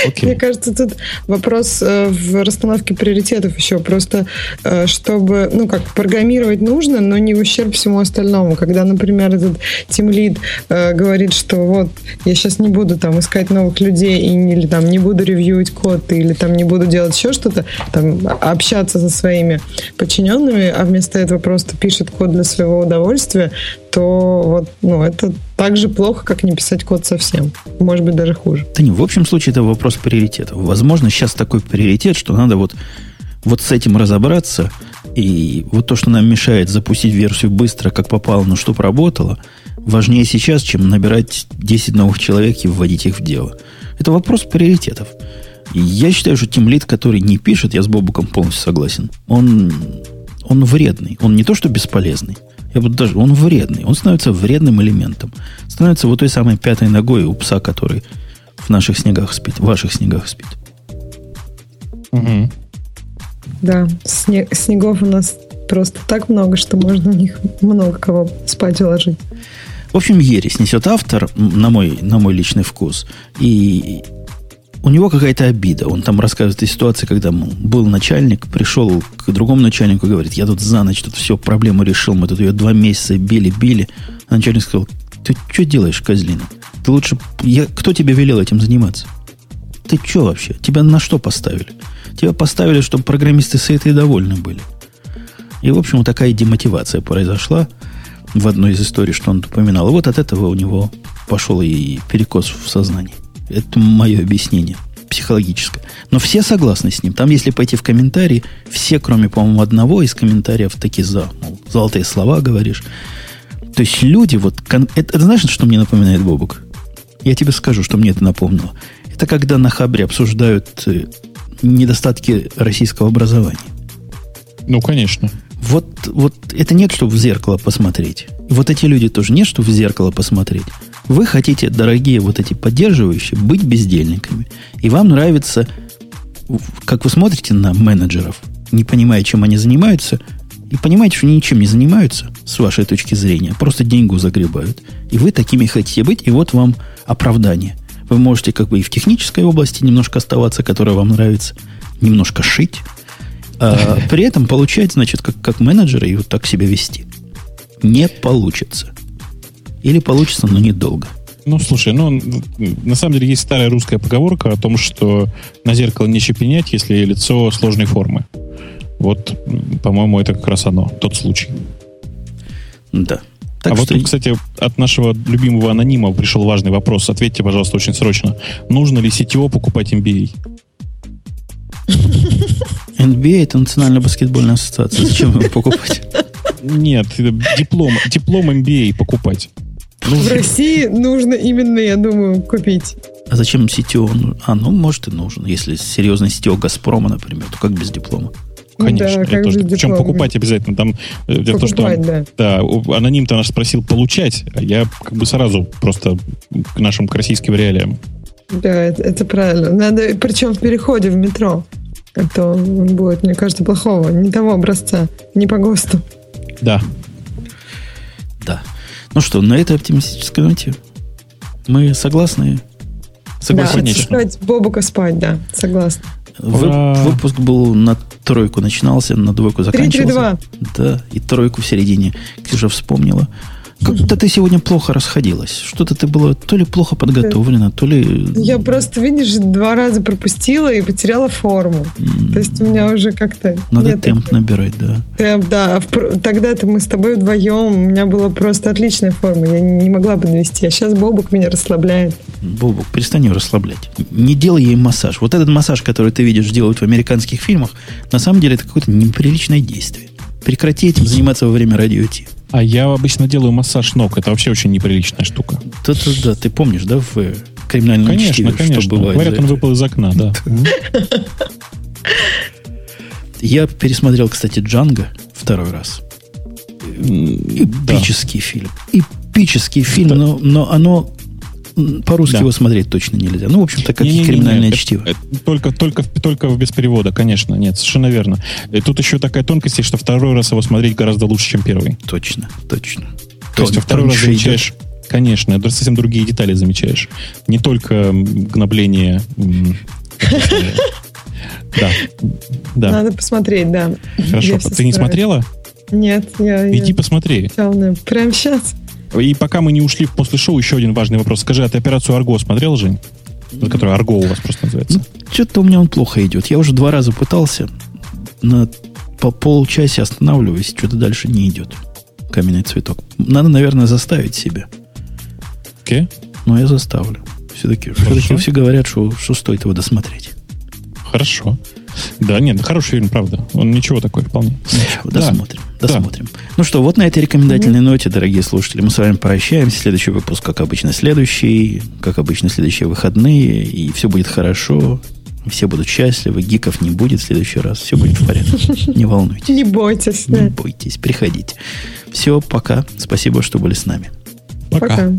Okay. Мне кажется, тут вопрос э, в расстановке приоритетов еще. Просто э, чтобы, ну как, программировать нужно, но не в ущерб всему остальному. Когда, например, этот тимлид э, говорит, что вот, я сейчас не буду там искать новых людей, и, или там не буду ревьюить код, или там не буду делать еще что-то, там общаться со своими подчиненными, а вместо этого просто пишет код для своего удовольствия, то вот, ну, это так же плохо, как не писать код совсем. Может быть, даже хуже. Да не, в общем случае это вопрос приоритета. Возможно, сейчас такой приоритет, что надо вот, вот с этим разобраться, и вот то, что нам мешает запустить версию быстро, как попало, но чтоб работало, важнее сейчас, чем набирать десять новых человек и вводить их в дело. Это вопрос приоритетов. И я считаю, что тимлид, который не пишет, я с Бобуком полностью согласен, он, он вредный. Он не то, что бесполезный. Я буду даже, он вредный. Он становится вредным элементом. Становится вот той самой пятой ногой у пса, который в наших снегах спит, в ваших снегах спит. Угу. Да, снег, снегов у нас просто так много, что можно в них много кого спать уложить. В общем, ересь несет автор, на мой, на мой личный вкус. И у него какая-то обида. Он там рассказывает о ситуации, когда был начальник, пришел к другому начальнику и говорит, я тут за ночь тут все, проблему решил, мы тут ее два месяца били-били. А начальник сказал, ты что делаешь, козлина? Ты лучше... Я... Кто тебе велел этим заниматься? Ты что вообще? Тебя на что поставили? Тебя поставили, чтобы программисты сыты и довольны были. И, в общем, вот такая демотивация произошла в одной из историй, что он упоминал. И вот от этого у него пошел и перекос в сознании. Это мое объяснение психологическое. Но все согласны с ним. Там, если пойти в комментарии, все, кроме, по-моему, одного из комментариев, таки за. Мол, золотые слова говоришь. То есть люди вот... Кон... Это, это знаешь, что мне напоминает, Бобук? Я тебе скажу, что мне это напомнило. Это когда на Хабре обсуждают недостатки российского образования. Ну, конечно. Вот, вот это нет, чтобы в зеркало посмотреть. Вот эти люди тоже нет, чтобы в зеркало посмотреть. Вы хотите, дорогие вот эти поддерживающие, быть бездельниками. И вам нравится, как вы смотрите на менеджеров, не понимая, чем они занимаются, и понимаете, что они ничем не занимаются, с вашей точки зрения, просто деньгу загребают. И вы такими хотите быть, и вот вам оправдание. Вы можете как бы и в технической области немножко оставаться, которая вам нравится, немножко шить, а при этом получать, значит, как, как менеджера и вот так себя вести. Не получится. Или получится, но недолго. Ну, слушай, ну, на самом деле есть старая русская поговорка о том, что на зеркало не щепенять, если лицо сложной формы. Вот, по-моему, это как раз оно, тот случай. Да. Так а что... вот тут, кстати, от нашего любимого анонима пришел важный вопрос. Ответьте, пожалуйста, очень срочно. Нужно ли си ти о покупать эн би эй? эн би эй – это Национальная баскетбольная ассоциация. Зачем его покупать? Нет, диплом, диплом эм би эй покупать. Нужно. В России нужно именно, я думаю, купить. А зачем си ти о? А, ну, может, и нужен. Если серьезный си ти о «Газпрома», например, то как без диплома? Конечно. Да, как тоже, причем покупать обязательно. Там, покупать, то, что, да. Да, аноним-то нас спросил получать, а я как бы сразу просто к нашим к российским реалиям. Да, это, это правильно. Надо, причем в переходе в метро. А то он будет, мне кажется, плохого. Не того образца. Не по ГОСТу. Да. Да. Ну что, на этой оптимистической ноте мы согласны? Согласен. Да, отсыпать Бобука спать, да, согласна. Ура! Выпуск был на тройку начинался, на двойку заканчивался. три три два. Да, и тройку в середине. Ксюша вспомнила. Как-то ты сегодня плохо расходилась. Что-то ты была то ли плохо подготовлена, то ли... Я просто, видишь, два раза пропустила и потеряла форму. Mm. То есть у меня уже как-то... Надо темп таких... набирать, да. Темп, да. Тогда-то мы с тобой вдвоем, у меня была просто отличная форма. Я не могла подвести. А сейчас Бобук меня расслабляет. Бобук, перестань ее расслаблять. Не делай ей массаж. Вот этот массаж, который ты видишь делают в американских фильмах, на самом деле это какое-то неприличное действие. Прекрати этим заниматься во время радио-ти. А я обычно делаю массаж ног. Это вообще очень неприличная штука. Да-да-да, ты помнишь, да, в криминальном чтиве, что бывает. Говорят, он выпал из окна, да. Я пересмотрел, кстати, «Джанго» второй раз. Эпический фильм. Эпический фильм, но оно... По-русски да. его смотреть точно нельзя. Ну, в общем-то, как не, и криминальное не, не, не. чтиво. Только, только, только без перевода, конечно. Нет, совершенно верно. И тут еще такая тонкость, что второй раз его смотреть гораздо лучше, чем первый. Точно, точно. То, То есть, второй раз замечаешь... Идет. Конечно, совсем другие детали замечаешь. Не только гнобление... Да. Надо посмотреть, да. Хорошо. Ты не смотрела? Нет. Иди посмотри. Прямо сейчас. И пока мы не ушли после шоу, еще один важный вопрос. Скажи, а ты операцию «Арго» смотрел, Жень? Вот, которая «Арго» у вас просто называется. Ну, что-то у меня он плохо идет. Я уже два раза пытался. На, по полчаса останавливаюсь. Что-то дальше не идет. Каменный цветок. Надо, наверное, заставить себя. Окей. Okay. Ну, я заставлю. Все-таки, все-таки все говорят, что, что стоит его досмотреть. Хорошо. Да, нет, хороший фильм, правда. Он ничего такой, вполне. Ничего, да. Досмотрим, досмотрим. Да. Ну что, вот на этой рекомендательной ноте, дорогие слушатели, мы с вами прощаемся. Следующий выпуск, как обычно, следующий. Как обычно, следующие выходные. И все будет хорошо. Все будут счастливы. Гиков не будет в следующий раз. Все будет в порядке. Не волнуйтесь. Не бойтесь. Не бойтесь. Приходите. Все, пока. Спасибо, что были с нами. Пока.